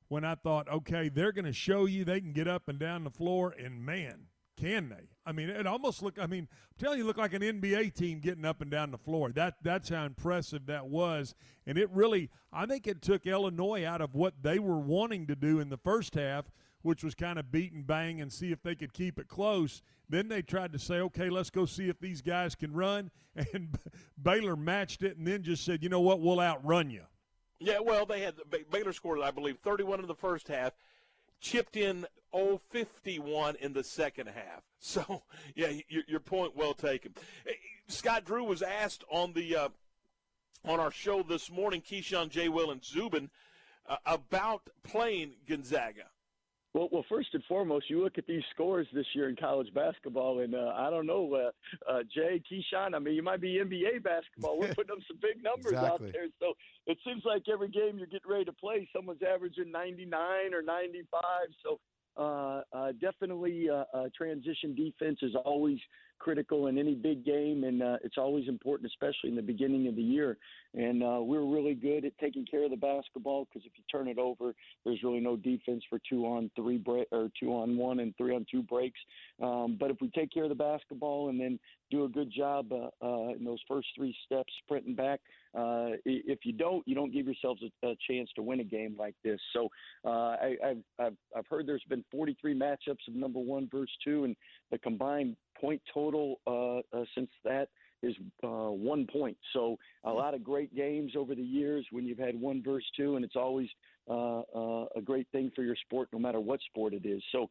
when I thought, okay, they're going to show you they can get up and down the floor, and, man, can they? I mean, it almost looked – I mean, I'm telling you, it looked like an NBA team getting up and down the floor. That's how impressive that was. And it really – I think it took Illinois out of what they were wanting to do in the first half, which was kind of beat and bang and see if they could keep it close. Then they tried to say, okay, let's go see if these guys can run. And Baylor matched it and then just said, you know what, we'll outrun you. Yeah, well, they had Baylor scored, I believe, 31 in the first half, chipped in 51 in the second half. So, yeah, your point well taken. Scott Drew was asked on the on our show this morning, Keyshawn, J. Will, and Zubin, about playing Gonzaga. Well, first and foremost, you look at these scores this year in college basketball, and I don't know, Jay, Keyshawn, I mean, you might be NBA basketball. We're putting up some big numbers exactly out there. So it seems like every game you're getting ready to play, someone's averaging 99 or 95. So definitely transition defense is always critical in any big game, and it's always important, especially in the beginning of the year. And we're really good at taking care of the basketball because if you turn it over, there's really no defense for 2-on-3 break or 2-on-1 and 3-on-2 breaks. But if we take care of the basketball and then do a good job in those first three steps, sprinting back, if you don't, give yourselves a chance to win a game like this. So I've heard there's been 43 matchups of number 1 versus 2, and the combined point total since that is 1 point. So a lot of great games over the years when you've had 1 versus 2, and it's always a great thing for your sport, no matter what sport it is. So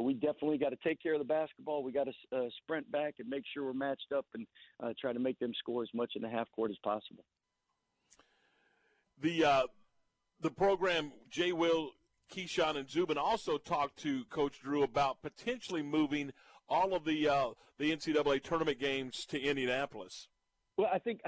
we definitely got to take care of the basketball. We got to sprint back and make sure we're matched up and try to make them score as much in the half court as possible. The program, Jay Will, Keyshawn, and Zubin also talked to Coach Drew about potentially moving all of the NCAA tournament games to Indianapolis? Well, I think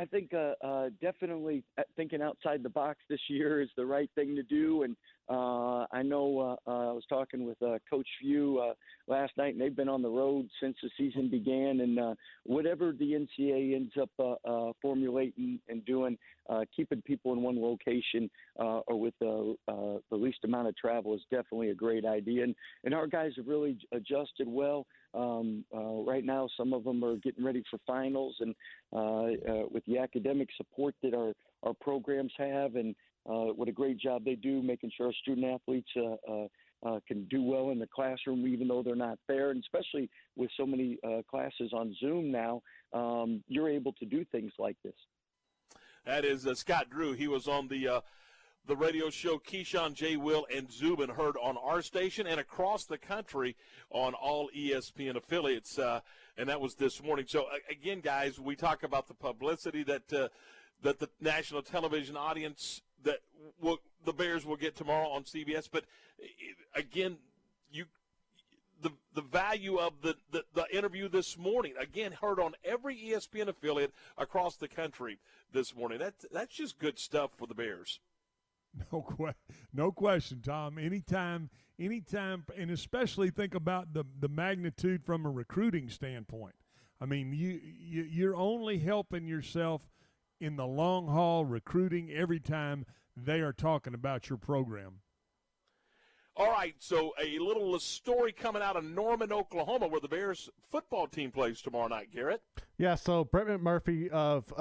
definitely thinking outside the box this year is the right thing to do. And I know I was talking with Coach Few last night, and they've been on the road since the season began. And whatever the NCAA ends up formulating and doing, keeping people in one location or with the least amount of travel is definitely a great idea. And our guys have really adjusted well. Right now, some of them are getting ready for finals, and with the academic support that our programs have, and what a great job they do making sure our student-athletes can do well in the classroom even though they're not there, and especially with so many classes on Zoom now, you're able to do things like this. That is Scott Drew. He was on the radio show Keyshawn, J. Will, and Zubin, heard on our station and across the country on all ESPN affiliates, and that was this morning. So, again, guys, we talk about the publicity that the national television audience that the Bears will get tomorrow on CBS. But, again, the value of the interview this morning, again, heard on every ESPN affiliate across the country this morning. That's just good stuff for the Bears. No question, Tom. Anytime, and especially think about the magnitude from a recruiting standpoint. I mean, you're only helping yourself in the long haul recruiting every time they are talking about your program. All right, so a little story coming out of Norman, Oklahoma, where the Bears football team plays tomorrow night, Garrett. Yeah, so Brett McMurphy of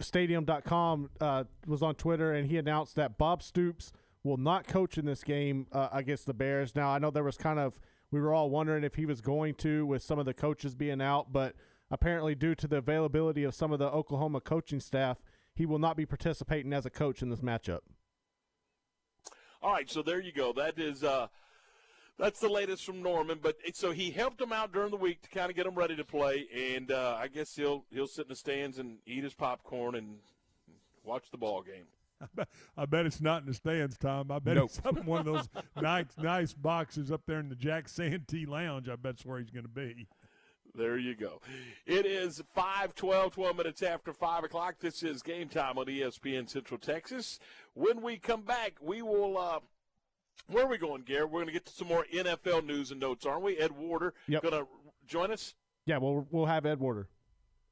Stadium.com was on Twitter, and he announced that Bob Stoops will not coach in this game against the Bears. Now, I know there was we were all wondering if he was going to with some of the coaches being out, but apparently due to the availability of some of the Oklahoma coaching staff, he will not be participating as a coach in this matchup. All right, so there you go. That is that's the latest from Norman, but so he helped them out during the week to kind of get them ready to play, and I guess he'll sit in the stands and eat his popcorn and watch the ball game. I bet it's not in the stands, Tom. I bet It's up in one of those nice boxes up there in the Jack Santee Lounge. I bet it's where he's going to be. There you go. It is 12 minutes after 5 o'clock. This is Game Time on ESPN Central Texas. When we come back, we will – where are we going, Gare? We're going to get to some more NFL news and notes, aren't we? Ed Werder going to join us? Yeah, we'll have Ed Werder.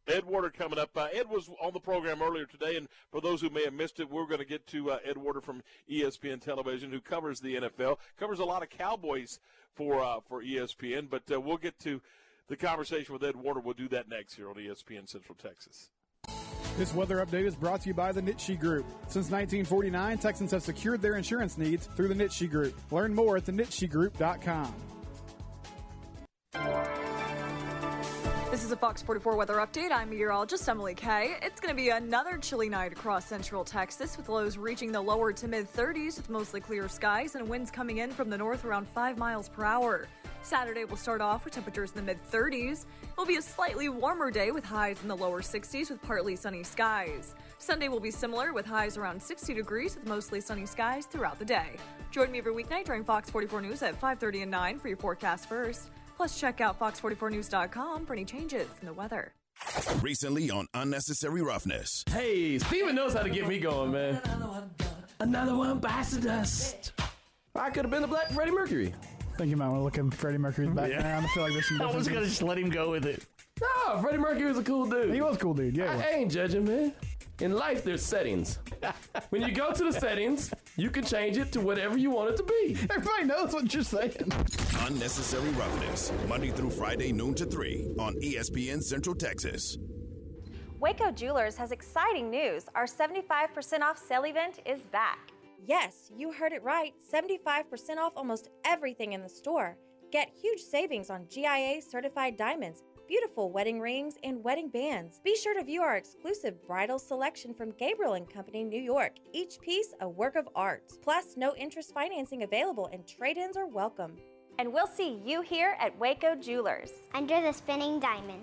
Ed Werder coming up. Ed was on the program earlier today, and for those who may have missed it, we're going to get to Ed Werder from ESPN Television, who covers the NFL, covers a lot of Cowboys for ESPN, but we'll get to the conversation with Ed Werder. We'll do that next here on ESPN Central Texas. This weather update is brought to you by the Nitshe Group. Since 1949, Texans have secured their insurance needs through the Nitshe Group. Learn more at thenitshegroup.com. This is a Fox 44 weather update. I'm meteorologist Emily Kay. It's going to be another chilly night across central Texas, with lows reaching the lower to mid-30s with mostly clear skies and winds coming in from the north around 5 miles per hour. Saturday will start off with temperatures in the mid-30s. It'll be a slightly warmer day with highs in the lower 60s with partly sunny skies. Sunday will be similar with highs around 60 degrees with mostly sunny skies throughout the day. Join me every weeknight during Fox 44 News at 5:30 and 9 for your forecast first. Plus, check out fox44news.com for any changes in the weather. Recently on Unnecessary Roughness. Hey, Steven knows how to get me going, man. Another one bites the dust. I could have been the Black Freddie Mercury. I think you might want to look at Freddie Mercury's background. Yeah. I feel like there's some differences. I was going to just let him go with it. No, Freddie Mercury was a cool dude. He was a cool dude, yeah. I ain't judging, man. In life, there's settings. When you go to the settings, you can change it to whatever you want it to be. Everybody knows what you're saying. Unnecessary Roughness, Monday through Friday, noon to 3 on ESPN Central Texas. Waco Jewelers has exciting news. Our 75% off sale event is back. Yes, you heard it right, 75% off almost everything in the store. Get huge savings on GIA certified diamonds, beautiful wedding rings, and wedding bands. Be sure to view our exclusive bridal selection from Gabriel & Company, New York. Each piece a work of art. Plus, no interest financing available and trade-ins are welcome. And we'll see you here at Waco Jewelers. Under the spinning diamond.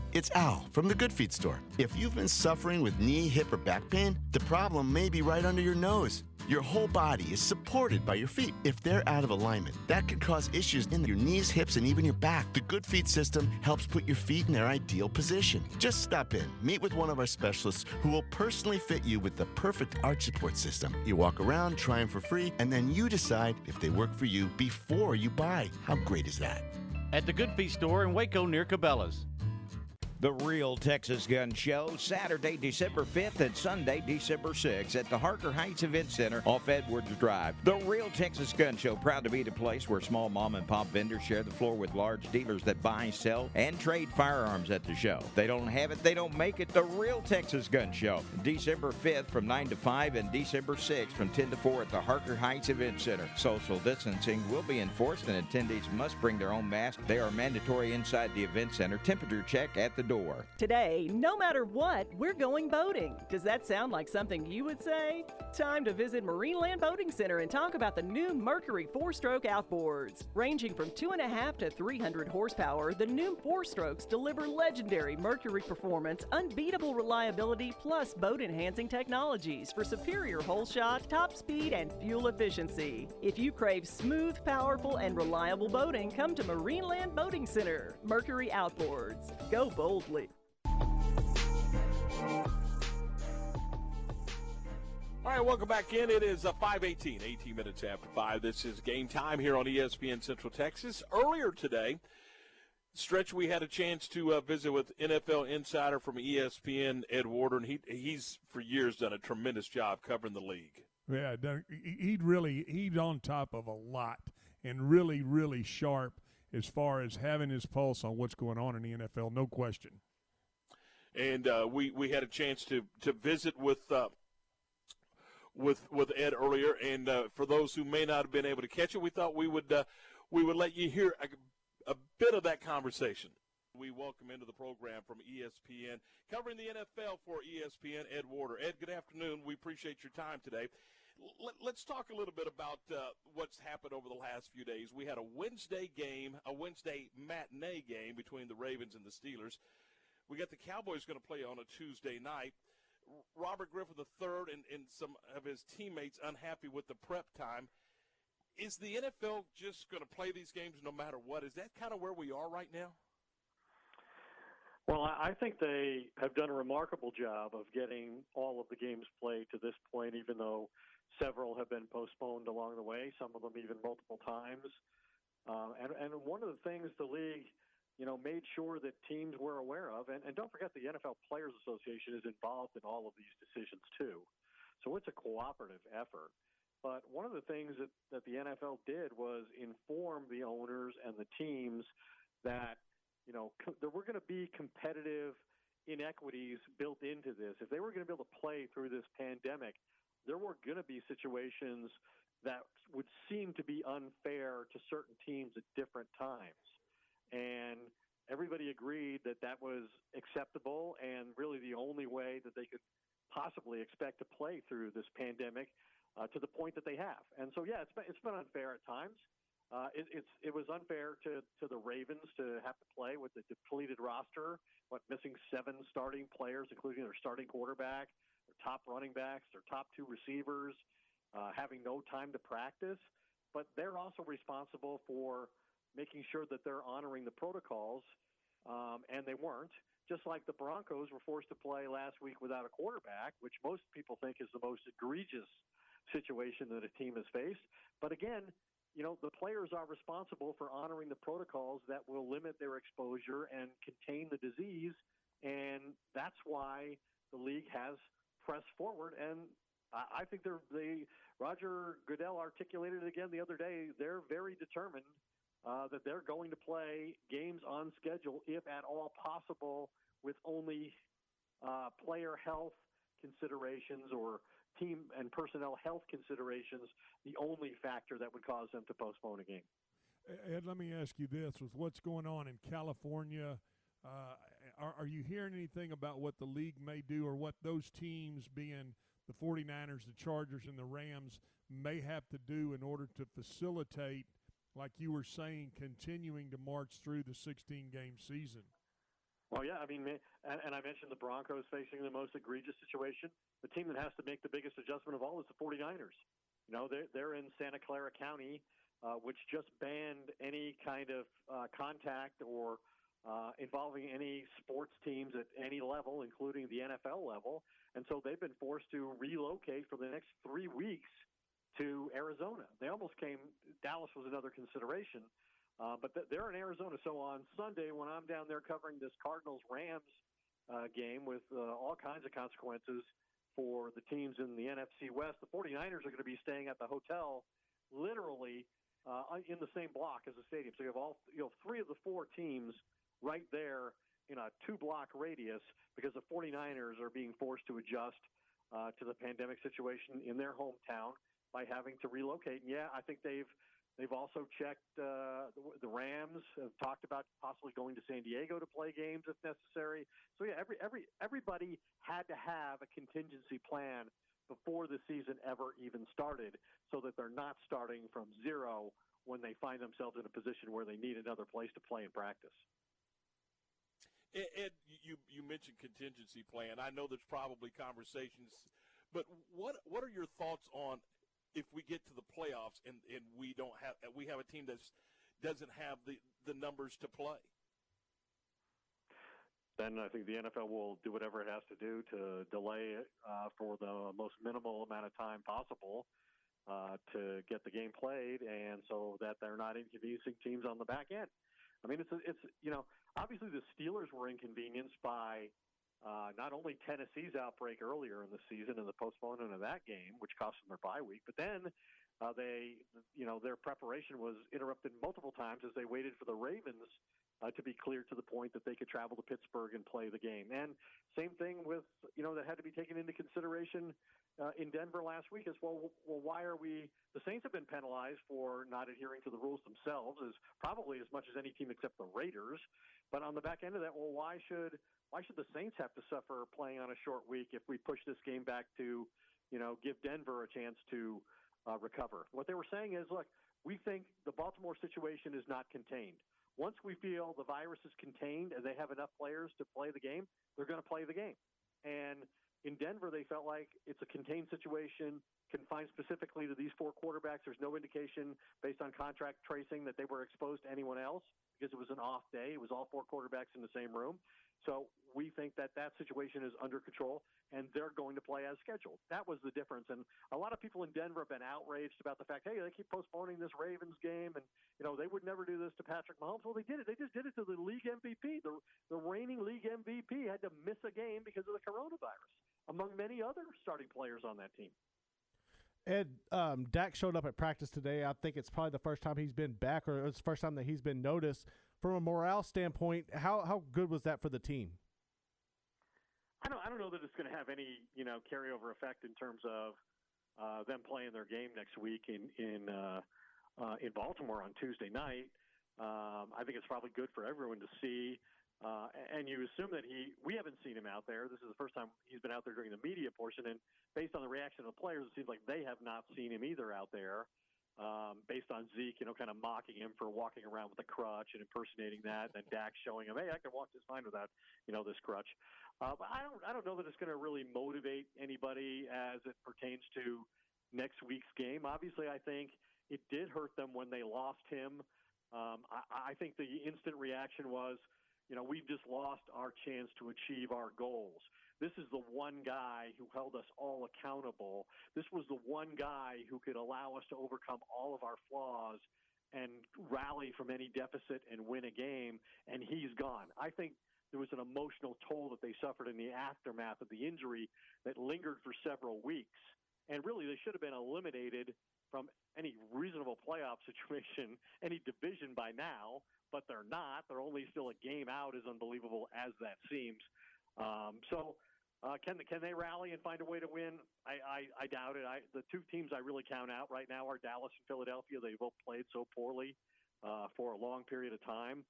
It's Al from the Good Feet store. If you've been suffering with knee, hip, or back pain, the problem may be right under your nose. Your whole body is supported by your feet. If they're out of alignment, that can cause issues in your knees, hips, and even your back. The Good Feet system helps put your feet in their ideal position. Just stop in, meet with one of our specialists who will personally fit you with the perfect arch support system. You walk around, try them for free, and then you decide if they work for you before you buy. How great is that? At the Good Feet store in Waco near Cabela's. The Real Texas Gun Show, Saturday, December 5th and Sunday, December 6th at the Harker Heights Event Center off Edwards Drive. The Real Texas Gun Show, proud to be the place where small mom and pop vendors share the floor with large dealers that buy, sell, and trade firearms at the show. If they don't have it, they don't make it. The Real Texas Gun Show, December 5th from 9 to 5 and December 6th from 10 to 4 at the Harker Heights Event Center. Social distancing will be enforced and attendees must bring their own masks. They are mandatory inside the event center. Temperature check at the door. Today, no matter what, we're going boating. Does that sound like something you would say? Time to visit Marineland Boating Center and talk about the new Mercury 4-stroke outboards. Ranging from 2.5 to 300 horsepower, the new 4-strokes deliver legendary Mercury performance, unbeatable reliability, plus boat-enhancing technologies for superior hole shot, top speed, and fuel efficiency. If you crave smooth, powerful, and reliable boating, come to Marineland Boating Center. Mercury Outboards. Go bold. All right, welcome back in. It is 5:18, 18 minutes after 5. This is Game Time here on ESPN Central Texas. Earlier today, Stretch, we had a chance to visit with NFL insider from ESPN, Ed Werder, and he's for years done a tremendous job covering the league. Yeah, he's on top of a lot and really, really sharp as far as having his pulse on what's going on in the NFL, no question. And we had a chance to visit with Ed earlier, and for those who may not have been able to catch it, we thought we would let you hear a bit of that conversation. We welcome into the program from ESPN, covering the NFL for ESPN, Ed Werder. Ed, good afternoon. We appreciate your time today. Let's talk a little bit about what's happened over the last few days. We had a Wednesday matinee game between the Ravens and the Steelers. We got the Cowboys going to play on a Tuesday night. Robert Griffin III and some of his teammates unhappy with the prep time. Is the NFL just going to play these games no matter what? Is that kind of where we are right now? Well, I think they have done a remarkable job of getting all of the games played to this point, even though several have been postponed along the way, some of them even multiple times. And one of the things the league, made sure that teams were aware of, and don't forget the NFL Players Association is involved in all of these decisions too. So it's a cooperative effort. But one of the things that the NFL did was inform the owners and the teams that, there were going to be competitive inequities built into this. If they were going to be able to play through this pandemic, there were going to be situations that would seem to be unfair to certain teams at different times. And everybody agreed that was acceptable and really the only way that they could possibly expect to play through this pandemic to the point that they have. And so, yeah, it's been unfair at times. It was unfair to the Ravens to have to play with the depleted roster, missing 7 starting players, including their starting quarterback, their top running backs, their top 2 receivers, having no time to practice. But they're also responsible for making sure that they're honoring the protocols, and they weren't. Just like the Broncos were forced to play last week without a quarterback, which most people think is the most egregious situation that a team has faced. But again, you know, the players are responsible for honoring the protocols that will limit their exposure and contain the disease, and that's why the league has pressed forward. And I think Roger Goodell articulated it again the other day. They're very determined that they're going to play games on schedule, if at all possible, with only player health considerations or team and personnel health considerations the only factor that would cause them to postpone a game. Ed, let me ask you this. With what's going on in California, are you hearing anything about what the league may do, or what those teams, being the 49ers, the Chargers, and the Rams, may have to do in order to facilitate, like you were saying, continuing to march through the 16-game season? Well, yeah, I mean, and I mentioned the Broncos facing the most egregious situation. The team that has to make the biggest adjustment of all is the 49ers. You know, they're in Santa Clara County, which just banned any kind of contact or involving any sports teams at any level, including the NFL level. And so they've been forced to relocate for the next 3 weeks to Arizona. They almost came – Dallas was another consideration – but they're in Arizona, so on Sunday when I'm down there covering this Cardinals-Rams game with all kinds of consequences for the teams in the NFC West, the 49ers are going to be staying at the hotel literally in the same block as the stadium. So you have three of the four teams right there in a two-block radius because the 49ers are being forced to adjust to the pandemic situation in their hometown by having to relocate. And, yeah, I think They've also checked the Rams, have talked about possibly going to San Diego to play games if necessary. So, yeah, everybody had to have a contingency plan before the season ever even started so that they're not starting from zero when they find themselves in a position where they need another place to play and practice. Ed, you mentioned contingency plan. I know there's probably conversations, but what are your thoughts on – if we get to the playoffs and we have a team that doesn't have the numbers to play? Then I think the NFL will do whatever it has to do to delay it for the most minimal amount of time possible to get the game played, and so that they're not inconveniencing teams on the back end. I mean, obviously the Steelers were inconvenienced by not only Tennessee's outbreak earlier in the season and the postponement of that game, which cost them their bye week, but then their preparation was interrupted multiple times as they waited for the Ravens to be cleared to the point that they could travel to Pittsburgh and play the game. And same thing with, that had to be taken into consideration in Denver last week as well. Well, why are the Saints have been penalized for not adhering to the rules themselves, as probably as much as any team except the Raiders. But on the back end of that, well, why should the Saints have to suffer playing on a short week if we push this game back to, give Denver a chance to recover? What they were saying is, look, we think the Baltimore situation is not contained. Once we feel the virus is contained and they have enough players to play the game, they're going to play the game. And in Denver, they felt like it's a contained situation, confined specifically to these four quarterbacks. There's no indication based on contract tracing that they were exposed to anyone else because it was an off day. It was all four quarterbacks in the same room. So we think that situation is under control, and they're going to play as scheduled. That was the difference. And a lot of people in Denver have been outraged about the fact, hey, they keep postponing this Ravens game, and, they would never do this to Patrick Mahomes. Well, they did it. They just did it to the league MVP. The reigning league MVP had to miss a game because of the coronavirus, among many other starting players on that team. Ed, Dak showed up at practice today. I think it's probably the first time he's been back, or it's the first time that he's been noticed. From a morale standpoint, how good was that for the team? I don't know that it's going to have any carryover effect in terms of them playing their game next week in Baltimore on Tuesday night. I think it's probably good for everyone to see. And you assume that we haven't seen him out there. This is the first time he's been out there during the media portion, and based on the reaction of the players, it seems like they have not seen him either out there, based on Zeke, kind of mocking him for walking around with a crutch and impersonating that, and Dak showing him, hey, I can walk just fine without, this crutch. But I don't know that it's going to really motivate anybody as it pertains to next week's game. Obviously, I think it did hurt them when they lost him. I think the instant reaction was, we've just lost our chance to achieve our goals. this is the one guy who held us all accountable. This was the one guy who could allow us to overcome all of our flaws and rally from any deficit and win a game, and he's gone. I think there was an emotional toll that they suffered in the aftermath of the injury that lingered for several weeks, and really they should have been eliminated from any reasonable playoff situation, any division by now, but they're not. They're only still a game out, as unbelievable as that seems. So can they rally and find a way to win? I doubt it. The two teams I really count out right now are Dallas and Philadelphia. They both played so poorly for a long period of time.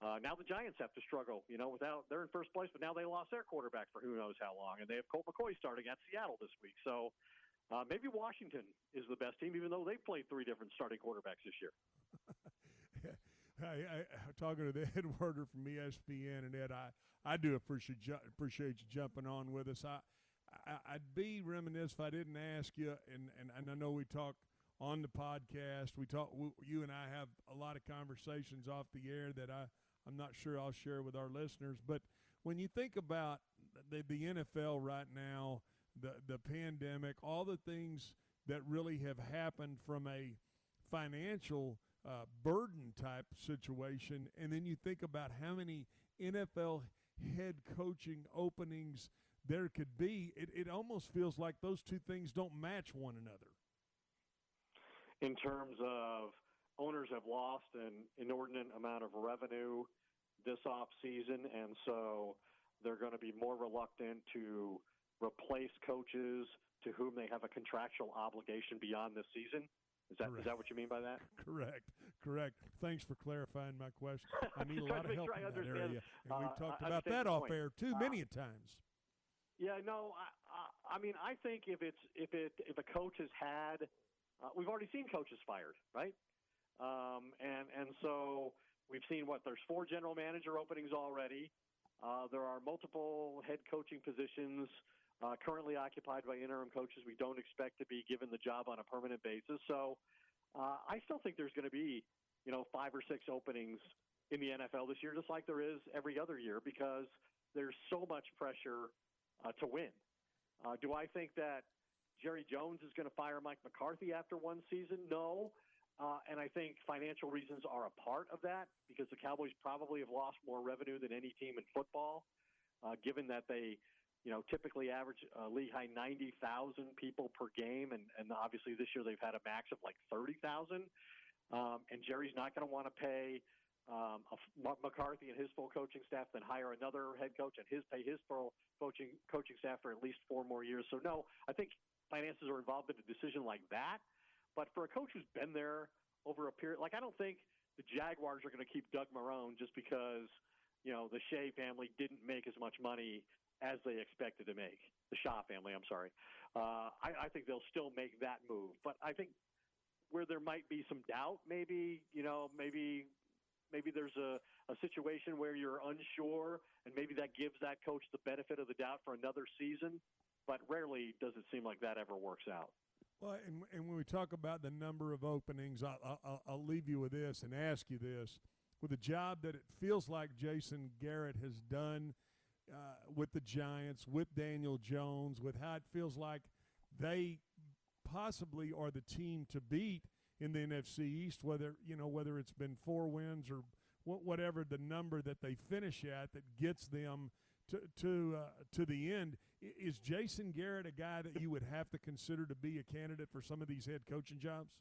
Now the Giants have to struggle, they're in first place, but now they lost their quarterback for who knows how long, and they have Colt McCoy starting at Seattle this week. So maybe Washington is the best team, even though they played three different starting quarterbacks this year. I'm talking to the Ed Werder from ESPN, and Ed, I do appreciate you jumping on with us. I'd be remiss if I didn't ask you, and I know we talk on the podcast. You and I have a lot of conversations off the air that I'm not sure I'll share with our listeners. But when you think about the NFL right now, the pandemic, all the things that really have happened from a financial burden type situation, and then you think about how many NFL head coaching openings there could be, it almost feels like those two things don't match one another. In terms of owners have lost an inordinate amount of revenue this offseason, and so they're going to be more reluctant to replace coaches to whom they have a contractual obligation beyond this season. Is that what you mean by that? Correct. Thanks for clarifying my question. I need a lot of help in that area, and we've talked about that off air too many times. Yeah, no, I mean, I think if a coach has had, we've already seen coaches fired, right? And so we've seen there's 4 general manager openings already. There are multiple head coaching positions currently occupied by interim coaches we don't expect to be given the job on a permanent basis. So I still think there's going to be, 5 or 6 openings in the NFL this year, just like there is every other year, because there's so much pressure to win. Do I think that Jerry Jones is going to fire Mike McCarthy after one season? No. And I think financial reasons are a part of that, because the Cowboys probably have lost more revenue than any team in football, given that they – typically average league high 90,000 people per game, and obviously this year they've had a max of like 30,000. And Jerry's not going to want to pay McCarthy and his full coaching staff, then hire another head coach and pay his full coaching staff for at least 4 more years. So no, I think finances are involved in a decision like that. But for a coach who's been there over a period, I don't think the Jaguars are going to keep Doug Marrone just because the Shea family didn't make as much money as they expected to make. The Shaw family, I'm sorry. I think they'll still make that move. But I think where there might be some doubt, maybe there's a situation where you're unsure, and maybe that gives that coach the benefit of the doubt for another season, but rarely does it seem like that ever works out. Well, and when we talk about the number of openings, I'll leave you with this and ask you this. With a job that it feels like Jason Garrett has done with the Giants, with Daniel Jones, with how it feels like they possibly are the team to beat in the NFC East, whether it's been 4 wins or whatever the number that they finish at that gets them to the end. Is Jason Garrett a guy that you would have to consider to be a candidate for some of these head coaching jobs?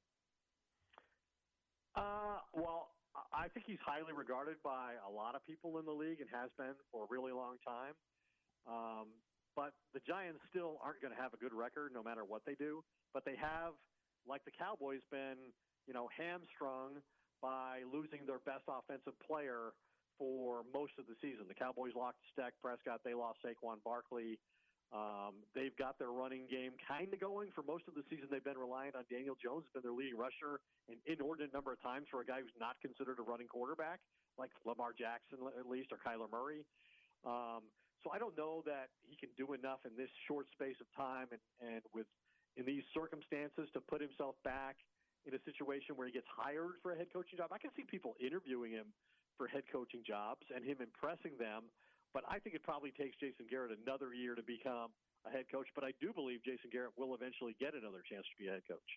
Well, I think he's highly regarded by a lot of people in the league and has been for a really long time. But the Giants still aren't going to have a good record no matter what they do. But they have, like the Cowboys, been, hamstrung by losing their best offensive player for most of the season. The Cowboys lost Dak Prescott. They lost Saquon Barkley. They've got their running game kind of going for most of the season. They've been reliant on Daniel Jones, been their leading rusher an inordinate number of times for a guy who's not considered a running quarterback, like Lamar Jackson at least, or Kyler Murray. So I don't know that he can do enough in this short space of time and in these circumstances to put himself back in a situation where he gets hired for a head coaching job. I can see people interviewing him for head coaching jobs and him impressing them, But I think it probably takes Jason Garrett another year to become a head coach. But I do believe Jason Garrett will eventually get another chance to be a head coach.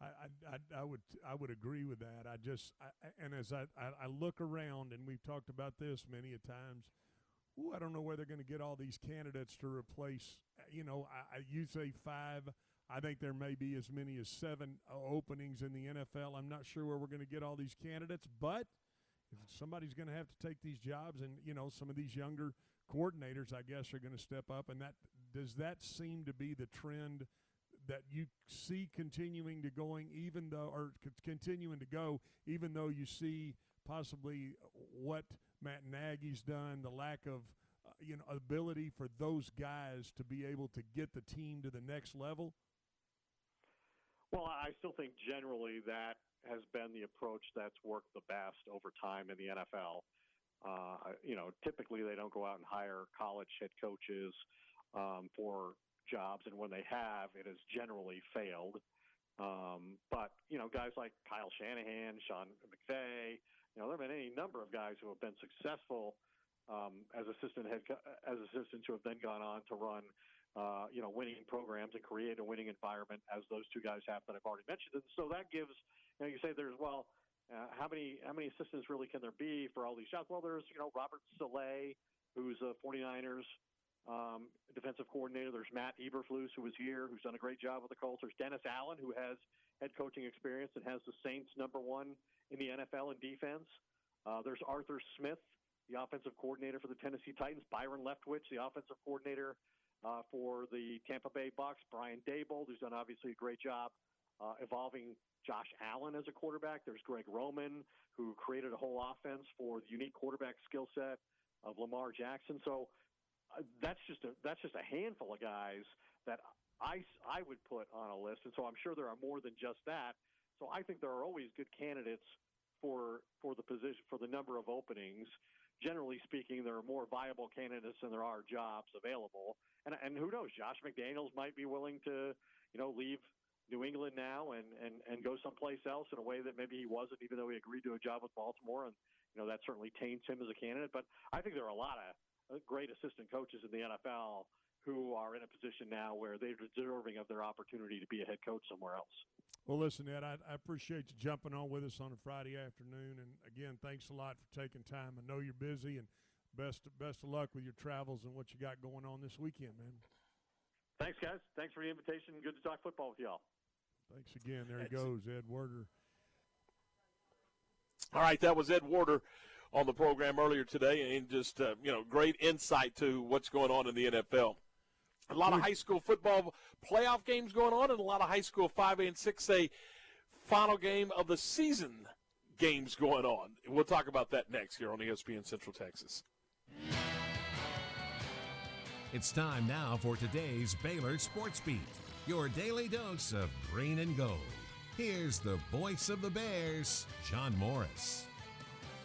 I would agree with that. I look around, and we've talked about this many a times. I don't know where they're going to get all these candidates to replace. You say 5. I think there may be as many as 7 openings in the NFL. I'm not sure where we're going to get all these candidates, but if somebody's going to have to take these jobs, and some of these younger coordinators, I guess, are going to step up. And does that seem to be the trend that you see continuing to go, even though you see possibly what Matt Nagy's done, the lack of ability for those guys to be able to get the team to the next level? Well, I still think generally that has been the approach that's worked the best over time in the NFL. Typically they don't go out and hire college head coaches for jobs, and when they have, it has generally failed. But guys like Kyle Shanahan, Sean McVay, there have been any number of guys who have been successful as assistants who have then gone on to run winning programs and create a winning environment, as those two guys have that I've already mentioned. And so that gives, you say there's, how many assistants really can there be for all these jobs? Well, there's, Robert Saleh, who's a 49ers defensive coordinator. There's Matt Eberflus, who was here, who's done a great job with the Colts. There's Dennis Allen, who has head coaching experience and has the Saints #1 in the NFL in defense. There's Arthur Smith, the offensive coordinator for the Tennessee Titans. Byron Leftwich, the offensive coordinator for the Tampa Bay Bucs. Brian Daboll, who's done obviously a great job evolving Josh Allen as a quarterback. There's Greg Roman, who created a whole offense for the unique quarterback skill set of Lamar Jackson. So that's just a handful of guys that I would put on a list, and so I'm sure there are more than just that. So I think there are always good candidates for the position, for the number of openings. Generally speaking, there are more viable candidates than there are jobs available, and who knows? Josh McDaniels might be willing to leave New England now and go someplace else in a way that maybe he wasn't, even though he agreed to a job with Baltimore, and that certainly taints him as a candidate. But I think there are a lot of great assistant coaches in the NFL who are in a position now where they're deserving of their opportunity to be a head coach somewhere else. Well, listen, Ed, I appreciate you jumping on with us on a Friday afternoon. And, again, thanks a lot for taking time. I know you're busy, and best of luck with your travels and what you got going on this weekend, man. Thanks, guys. Thanks for the invitation. Good to talk football with y'all. Thanks again. There he goes, Ed Werder. All right, that was Ed Werder on the program earlier today, and just great insight to what's going on in the NFL. A lot of high school football playoff games going on, and a lot of high school 5A and 6A final game of the season games going on. We'll talk about that next here on ESPN Central Texas. It's time now for today's Baylor Sports Beat, your daily dose of green and gold. Here's the voice of the Bears, John Morris.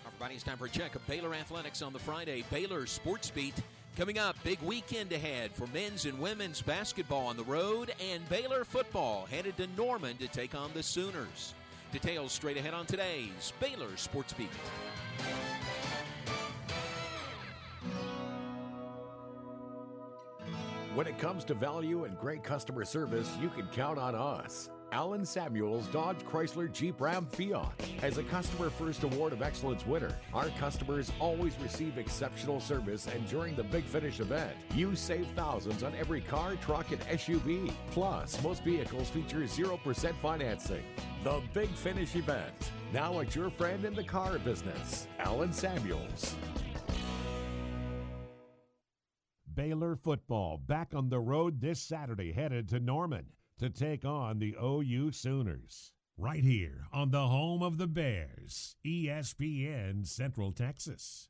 Everybody, it's time for a check of Baylor Athletics on the Friday Baylor Sports Beat. Coming up, big weekend ahead for men's and women's basketball on the road, and Baylor football headed to Norman to take on the Sooners. Details straight ahead on today's Baylor Sports Beat. When it comes to value and great customer service, you can count on us. Alan Samuels Dodge Chrysler Jeep Ram Fiat. As a Customer First Award of Excellence winner, our customers always receive exceptional service, and during the Big Finish event, you save thousands on every car, truck, and SUV. Plus, most vehicles feature 0% financing. The Big Finish event, now at your friend in the car business, Alan Samuels. Baylor football back on the road this Saturday, headed to Norman to take on the OU Sooners. Right here on the home of the Bears, ESPN Central Texas.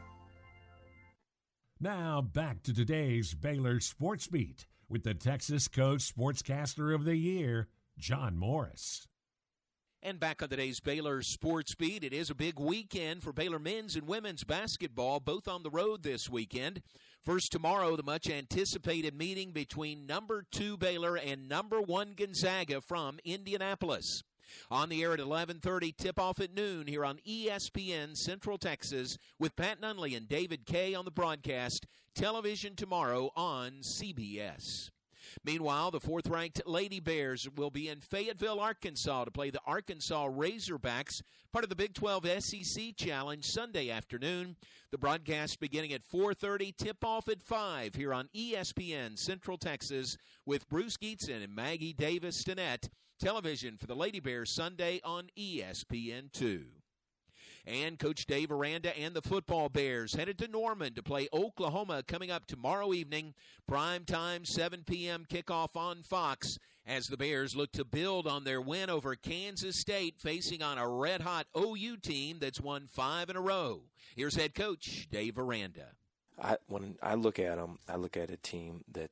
Now back to today's Baylor Sports Beat with the Texas Coast Sportscaster of the Year, John Morris. And back on today's Baylor Sports Beat, it is a big weekend for Baylor men's and women's basketball, both on the road this weekend. First tomorrow, the much-anticipated meeting between number 2 Baylor and number 1 Gonzaga from Indianapolis. On the air at 11:30, tip-off at noon here on ESPN Central Texas with Pat Nunley and David Kay on the broadcast. Television tomorrow on CBS. Meanwhile, the 4th-ranked Lady Bears will be in Fayetteville, Arkansas to play the Arkansas Razorbacks, part of the Big 12 SEC Challenge Sunday afternoon. The broadcast beginning at 4:30, tip-off at 5 here on ESPN Central Texas with Bruce Geetson and Maggie Davis-Stinnett. Television for the Lady Bears Sunday on ESPN2. And Coach Dave Aranda and the football Bears headed to Norman to play Oklahoma coming up tomorrow evening. Prime time, 7 p.m. kickoff on Fox as the Bears look to build on their win over Kansas State, facing on a red-hot OU team that's won 5 in a row. Here's head coach Dave Aranda. When I look at them, I look at a team that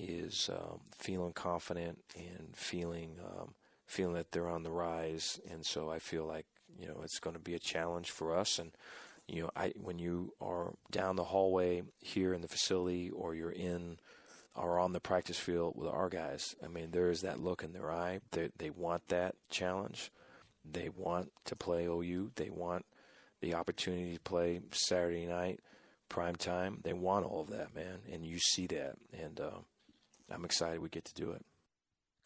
is feeling confident and feeling that they're on the rise, and so I feel like, you know, it's going to be a challenge for us. And, you know, when you are down the hallway here in the facility, or you're in or on the practice field with our guys, I mean, there is that look in their eye. They want that challenge. They want to play OU. They want the opportunity to play Saturday night, prime time. They want all of that, man, and you see that. And I'm excited we get to do it.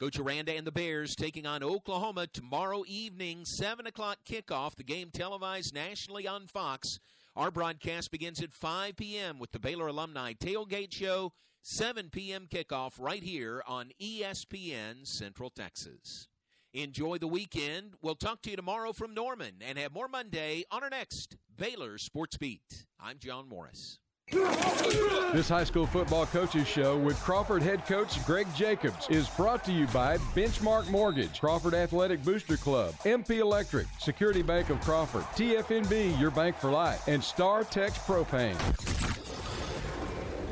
Coach Aranda and the Bears taking on Oklahoma tomorrow evening, 7 o'clock kickoff. The game televised nationally on Fox. Our broadcast begins at 5 p.m. with the Baylor Alumni Tailgate Show, 7 p.m. kickoff right here on ESPN Central Texas. Enjoy the weekend. We'll talk to you tomorrow from Norman and have more Monday on our next Baylor Sports Beat. I'm John Morris. This high school football coaches show with Crawford head coach Greg Jacobs is brought to you by Benchmark Mortgage, Crawford Athletic Booster Club, MP Electric, Security Bank of Crawford, TFNB, your bank for life, and Star Tex Propane.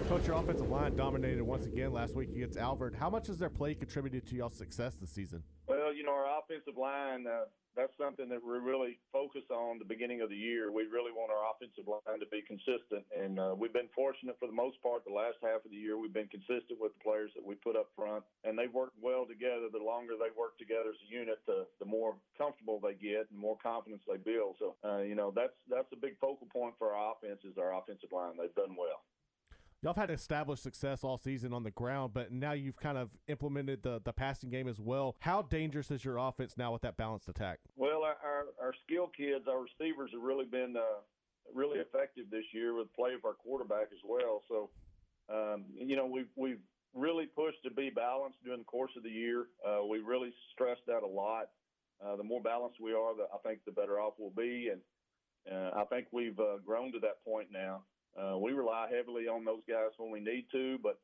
Coach, your offensive line dominated once again last week against Albert. How much has their play contributed to y'all's success this season? Well, you know, our offensive line, that's something that we really focus on the beginning of the year. We really want our offensive line to be consistent, and we've been fortunate for the most part the last half of the year. We've been consistent with the players that we put up front, and they've worked well together. The longer they work together as a unit, the more comfortable they get and more confidence they build. So, you know, that's a big focal point for our offense is our offensive line. They've done well. Y'all have had established success all season on the ground, but now you've kind of implemented the passing game as well. How dangerous is your offense now with that balanced attack? Well, our skill kids, our receivers have really been really effective this year with the play of our quarterback as well. So, you know, we've really pushed to be balanced during the course of the year. We really stressed that a lot. The more balanced we are, I think the better off we'll be, and I think we've grown to that point now. We rely heavily on those guys when we need to, but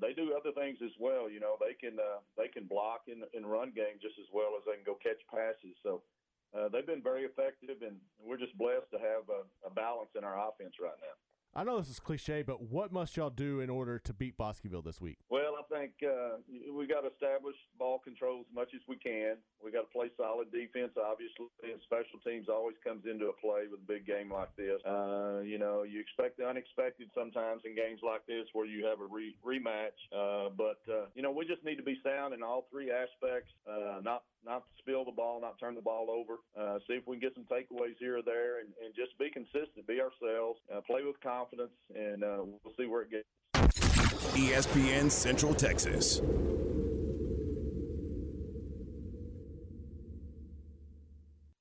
they do other things as well. You know, they can block in run game just as well as they can go catch passes. So they've been very effective, and we're just blessed to have a balance in our offense right now. I know this is cliche, but what must y'all do in order to beat Bosqueville this week? Well, I think we got to establish ball control as much as we can. We got to play solid defense, obviously, and special teams always comes into a play with a big game like this. You know, you expect the unexpected sometimes in games like this where you have a rematch. You know, we just need to be sound in all three aspects, not spill the ball, not turn the ball over, see if we can get some takeaways here or there, and just be consistent, be ourselves, play with confidence, and we'll see where it gets. ESPN Central Texas.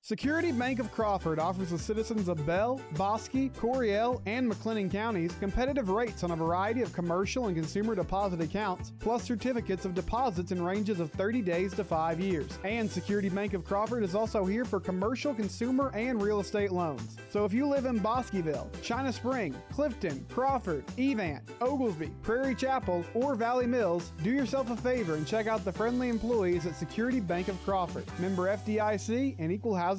Security Bank of Crawford offers the citizens of Bell, Bosque, Coryell, and McLennan counties competitive rates on a variety of commercial and consumer deposit accounts, plus certificates of deposits in ranges of 30 days to 5 years. And Security Bank of Crawford is also here for commercial, consumer, and real estate loans. So if you live in Bosqueville, China Spring, Clifton, Crawford, Evant, Oglesby, Prairie Chapel, or Valley Mills, do yourself a favor and check out the friendly employees at Security Bank of Crawford. Member FDIC and Equal Housing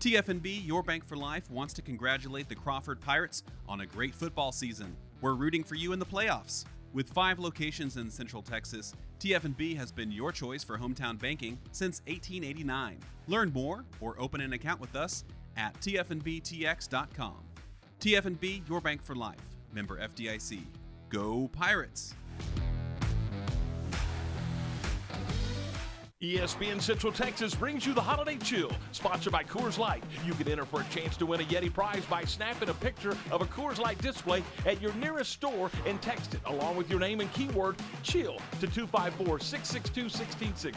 TFNB, your bank for life, wants to congratulate the Crawford Pirates on a great football season. We're rooting for you in the playoffs. With 5 locations in Central Texas, TFNB has been your choice for hometown banking since 1889. Learn more or open an account with us at tfnbtx.com. TFNB, your bank for life. Member FDIC. Go Pirates! ESPN Central Texas brings you the Holiday Chill, sponsored by Coors Light. You can enter for a chance to win a Yeti prize by snapping a picture of a Coors Light display at your nearest store and text it along with your name and keyword CHILL to 254-662-1660.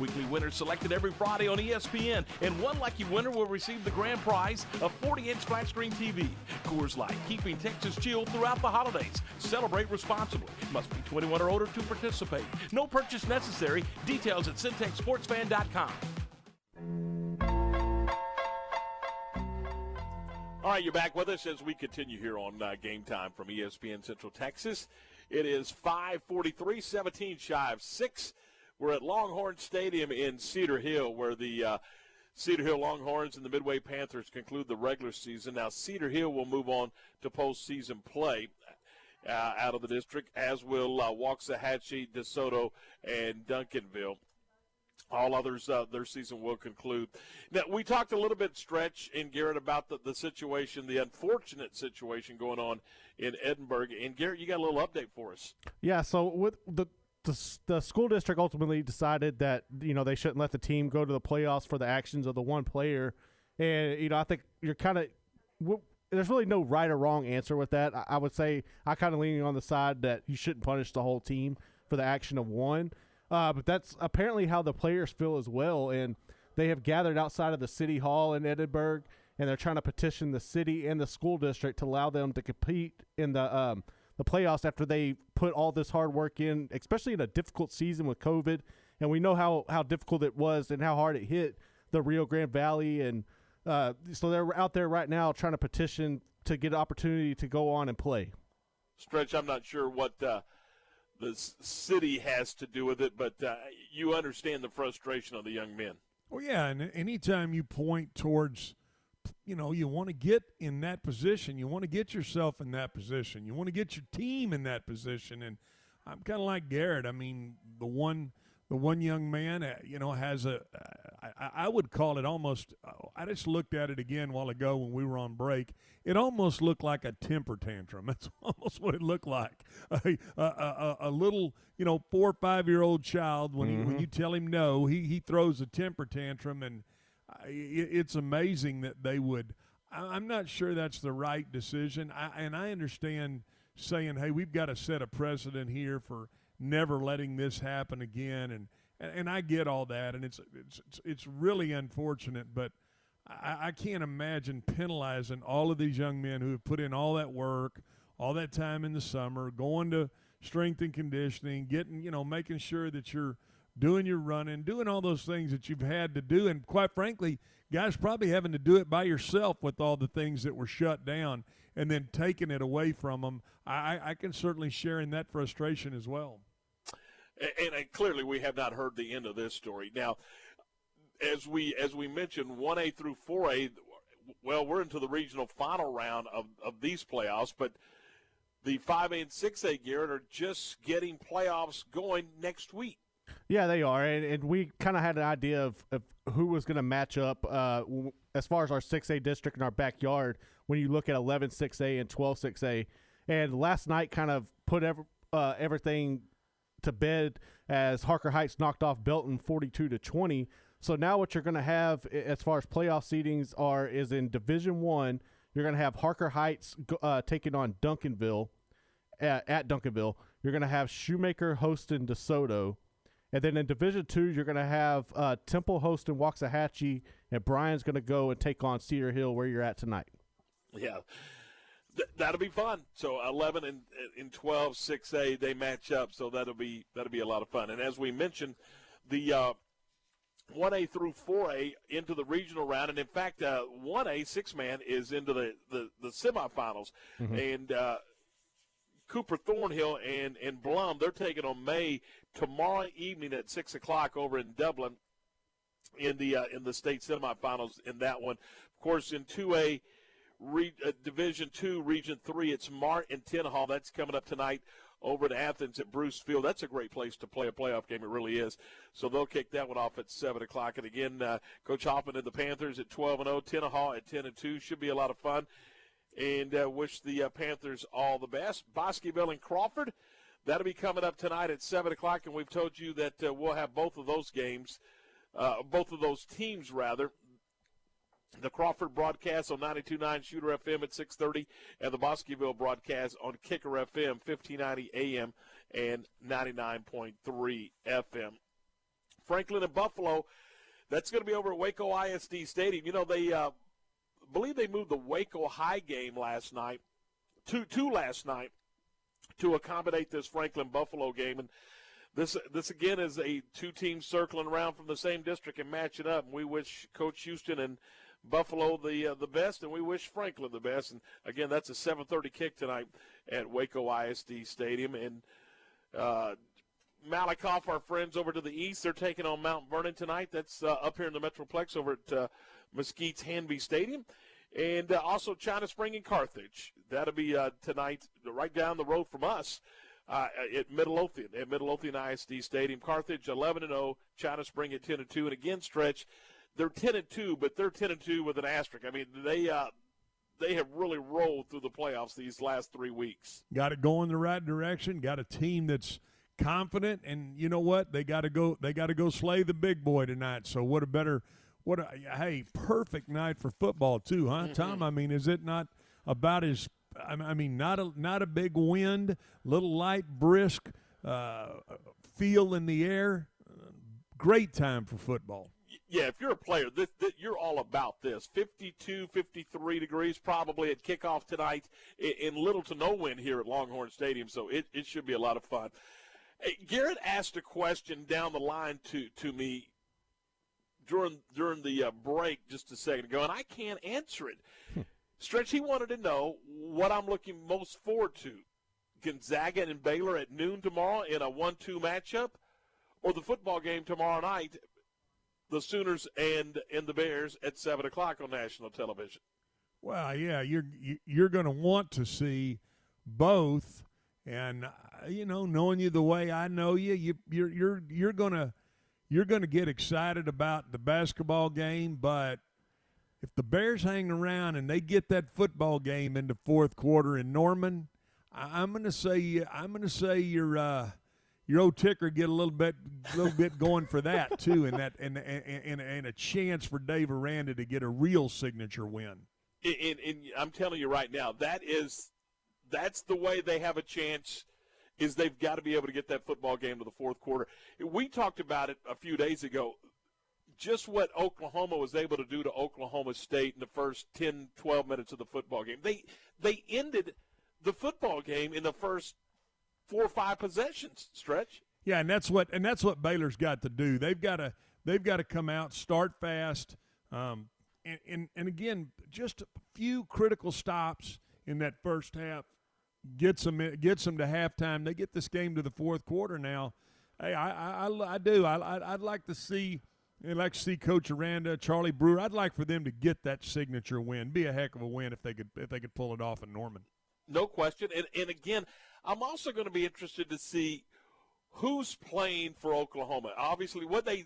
Weekly winners selected every Friday on ESPN, and one lucky winner will receive the grand prize of 40-inch flat-screen TV. Coors Light, keeping Texas chill throughout the holidays. Celebrate responsibly. Must be 21 or older to participate. No purchase necessary. Details at CentexSportsFan.com. All right, you're back with us as we continue here on Game Time from ESPN Central Texas. It is 5:43, 17 shy of 6. We're at Longhorn Stadium in Cedar Hill, where the Cedar Hill Longhorns and the Midway Panthers conclude the regular season. Now, Cedar Hill will move on to postseason play out of the district, as will Waxahachie, DeSoto, and Duncanville. All others, their season will conclude. Now, we talked a little bit, Stretch and Garrett, about the situation, the unfortunate situation going on in Edinburgh. And, Garrett, you got a little update for us. Yeah, so with the school district ultimately decided that, you know, they shouldn't let the team go to the playoffs for the actions of the one player. And, you know, I think you're kind of – there's really no right or wrong answer with that. I would say I kind of leaning on the side that you shouldn't punish the whole team for the action of one. But that's apparently how the players feel as well. And they have gathered outside of the city hall in Edinburgh, and they're trying to petition the city and the school district to allow them to compete in the playoffs after they put all this hard work in, especially in a difficult season with COVID. And we know how difficult it was and how hard it hit the Rio Grande Valley. And so they're out there right now trying to petition to get an opportunity to go on and play. Stretch, I'm not sure what the city has to do with it, but you understand the frustration of the young men. Well, yeah, and anytime you point towards, you know, you want to get in that position, you want to get yourself in that position, you want to get your team in that position, and I'm kind of like Garrett. I mean, the one young man, you know, has a I would call it almost, I just looked at it again a while ago when we were on break. It almost looked like a temper tantrum. That's almost what it looked like. A little, you know, 4 or 5-year-old child, when you tell him no, he throws a temper tantrum, and it's amazing that they would. I'm not sure that's the right decision. I understand saying, hey, we've got to set a precedent here for never letting this happen again, and I get all that, and it's really unfortunate, but I can't imagine penalizing all of these young men who have put in all that work, all that time in the summer, going to strength and conditioning, getting, you know, making sure that you're doing your running, doing all those things that you've had to do. And quite frankly, guys probably having to do it by yourself with all the things that were shut down and then taking it away from them. I can certainly share in that frustration as well. And clearly we have not heard the end of this story. Now, as we mentioned, 1A through 4A, well, we're into the regional final round of these playoffs, but the 5A and 6A, Garrett, are just getting playoffs going next week. Yeah, they are, and we kind of had an idea of who was going to match up as far as our 6A district in our backyard when you look at 11 6A and 12 6A. And last night kind of put everything to bed as Harker Heights knocked off Belton 42-20. So now what you're going to have as far as playoff seedings is in Division I, you're going to have Harker Heights taking on Duncanville. At Duncanville, you're going to have Shoemaker hosting DeSoto. And then in Division II, you're going to have Temple hosting Waxahachie, and Brian's going to go and take on Cedar Hill, where you're at tonight. Yeah, that'll be fun. So 11 and 12, 6A, they match up, so that'll be a lot of fun. And as we mentioned, the 1A through 4A into the regional round, and in fact, 1A, six-man, is into the semifinals. Mm-hmm. And Cooper Thornhill and Blum, they're taking on May tomorrow evening at 6 o'clock over in Dublin in the state semifinals in that one. Of course, in 2A, Division 2, Region 3, it's Mart and Tinhall. That's coming up tonight over in Athens at Bruce Field. That's a great place to play a playoff game. It really is. So they'll kick that one off at 7 o'clock. And, again, Coach Hoffman and the Panthers at 12-0, Tinhall at 10-2. Should be a lot of fun. And wish the Panthers all the best. Bosqueville and Crawford, that'll be coming up tonight at 7 o'clock, and we've told you that we'll have both of those teams, rather. The Crawford broadcast on 92.9 Shooter FM at 6:30, and the Bosqueville broadcast on Kicker FM, 1590 AM and 99.3 FM. Franklin and Buffalo, that's going to be over at Waco ISD Stadium. You know, they believe they moved the Waco High game last night to accommodate this Franklin Buffalo game, and this again is a two teams circling around from the same district and matching up. And we wish Coach Houston and Buffalo the best, and we wish Franklin the best. And again, that's a 7:30 kick tonight at Waco ISD Stadium. And Malakoff, our friends over to the east, they're taking on Mount Vernon tonight. That's up here in the Metroplex over at Mesquite's Hanby Stadium. And also China Spring and Carthage. That'll be tonight right down the road from us at Midlothian ISD Stadium. Carthage 11-0, China Spring at 10-2. And again, Stretch, they're 10-2, but they're 10-2 with an asterisk. I mean, they have really rolled through the playoffs these last 3 weeks. Got it going the right direction. Got a team that's confident, and you know what? They got to go slay the big boy tonight. So what a better – perfect night for football too, huh, Tom? I mean, is it not about as? I mean, not a big wind, little light, brisk feel in the air. Great time for football. Yeah, if you're a player, you're all about this. 52, 53 degrees probably at kickoff tonight, in little to no wind here at Longhorn Stadium. So it should be a lot of fun. Hey, Garrett asked a question down the line to me during the break just a second ago, and I can't answer it. Stretch, he wanted to know what I'm looking most forward to, Gonzaga and Baylor at noon tomorrow in a 1-2 matchup, or the football game tomorrow night, the Sooners and the Bears at 7 o'clock on national television. Well, yeah, you're going to want to see both, and, you know, knowing you the way I know you, you're going to – you're going to get excited about the basketball game, but if the Bears hang around and they get that football game into fourth quarter in Norman, I'm going to say your old ticker get a little bit going for that too, and a chance for Dave Aranda to get a real signature win. And I'm telling you right now, that's the way they have a chance. Is they've got to be able to get that football game to the fourth quarter. We talked about it a few days ago, just what Oklahoma was able to do to Oklahoma State in the first 10, 12 minutes of the football game. They ended the football game in the first 4 or 5 possessions, Stretch. Yeah, and that's what Baylor's got to do. They've got to come out, start fast, and again, just a few critical stops in that first half gets them to halftime. They get this game to the fourth quarter now. Hey, I'd like to see Coach Aranda, Charlie Brewer. I'd like for them to get that signature win. Be a heck of a win if they could pull it off in Norman. No question. And again, I'm also going to be interested to see who's playing for Oklahoma. Obviously, what they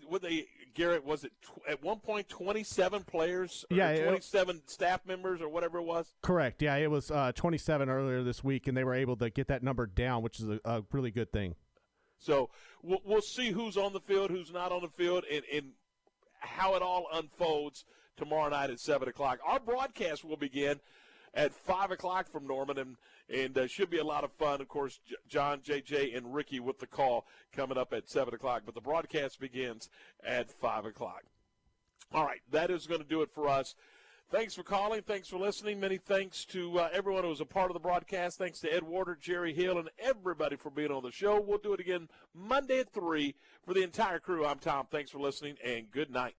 Garrett, was it at one point 27 players, or 27 staff members, or whatever it was? Correct. Yeah, it was 27 earlier this week, and they were able to get that number down, which is a really good thing. So we'll see who's on the field, who's not on the field, and how it all unfolds tomorrow night at 7 o'clock. Our broadcast will begin at 5 o'clock from Norman, and should be a lot of fun. Of course, John, JJ, and Ricky with the call coming up at 7 o'clock. But the broadcast begins at 5 o'clock. All right, that is going to do it for us. Thanks for calling. Thanks for listening. Many thanks to everyone who was a part of the broadcast. Thanks to Ed Werder, Jerry Hill, and everybody for being on the show. We'll do it again Monday at 3. For the entire crew, I'm Tom. Thanks for listening, and good night.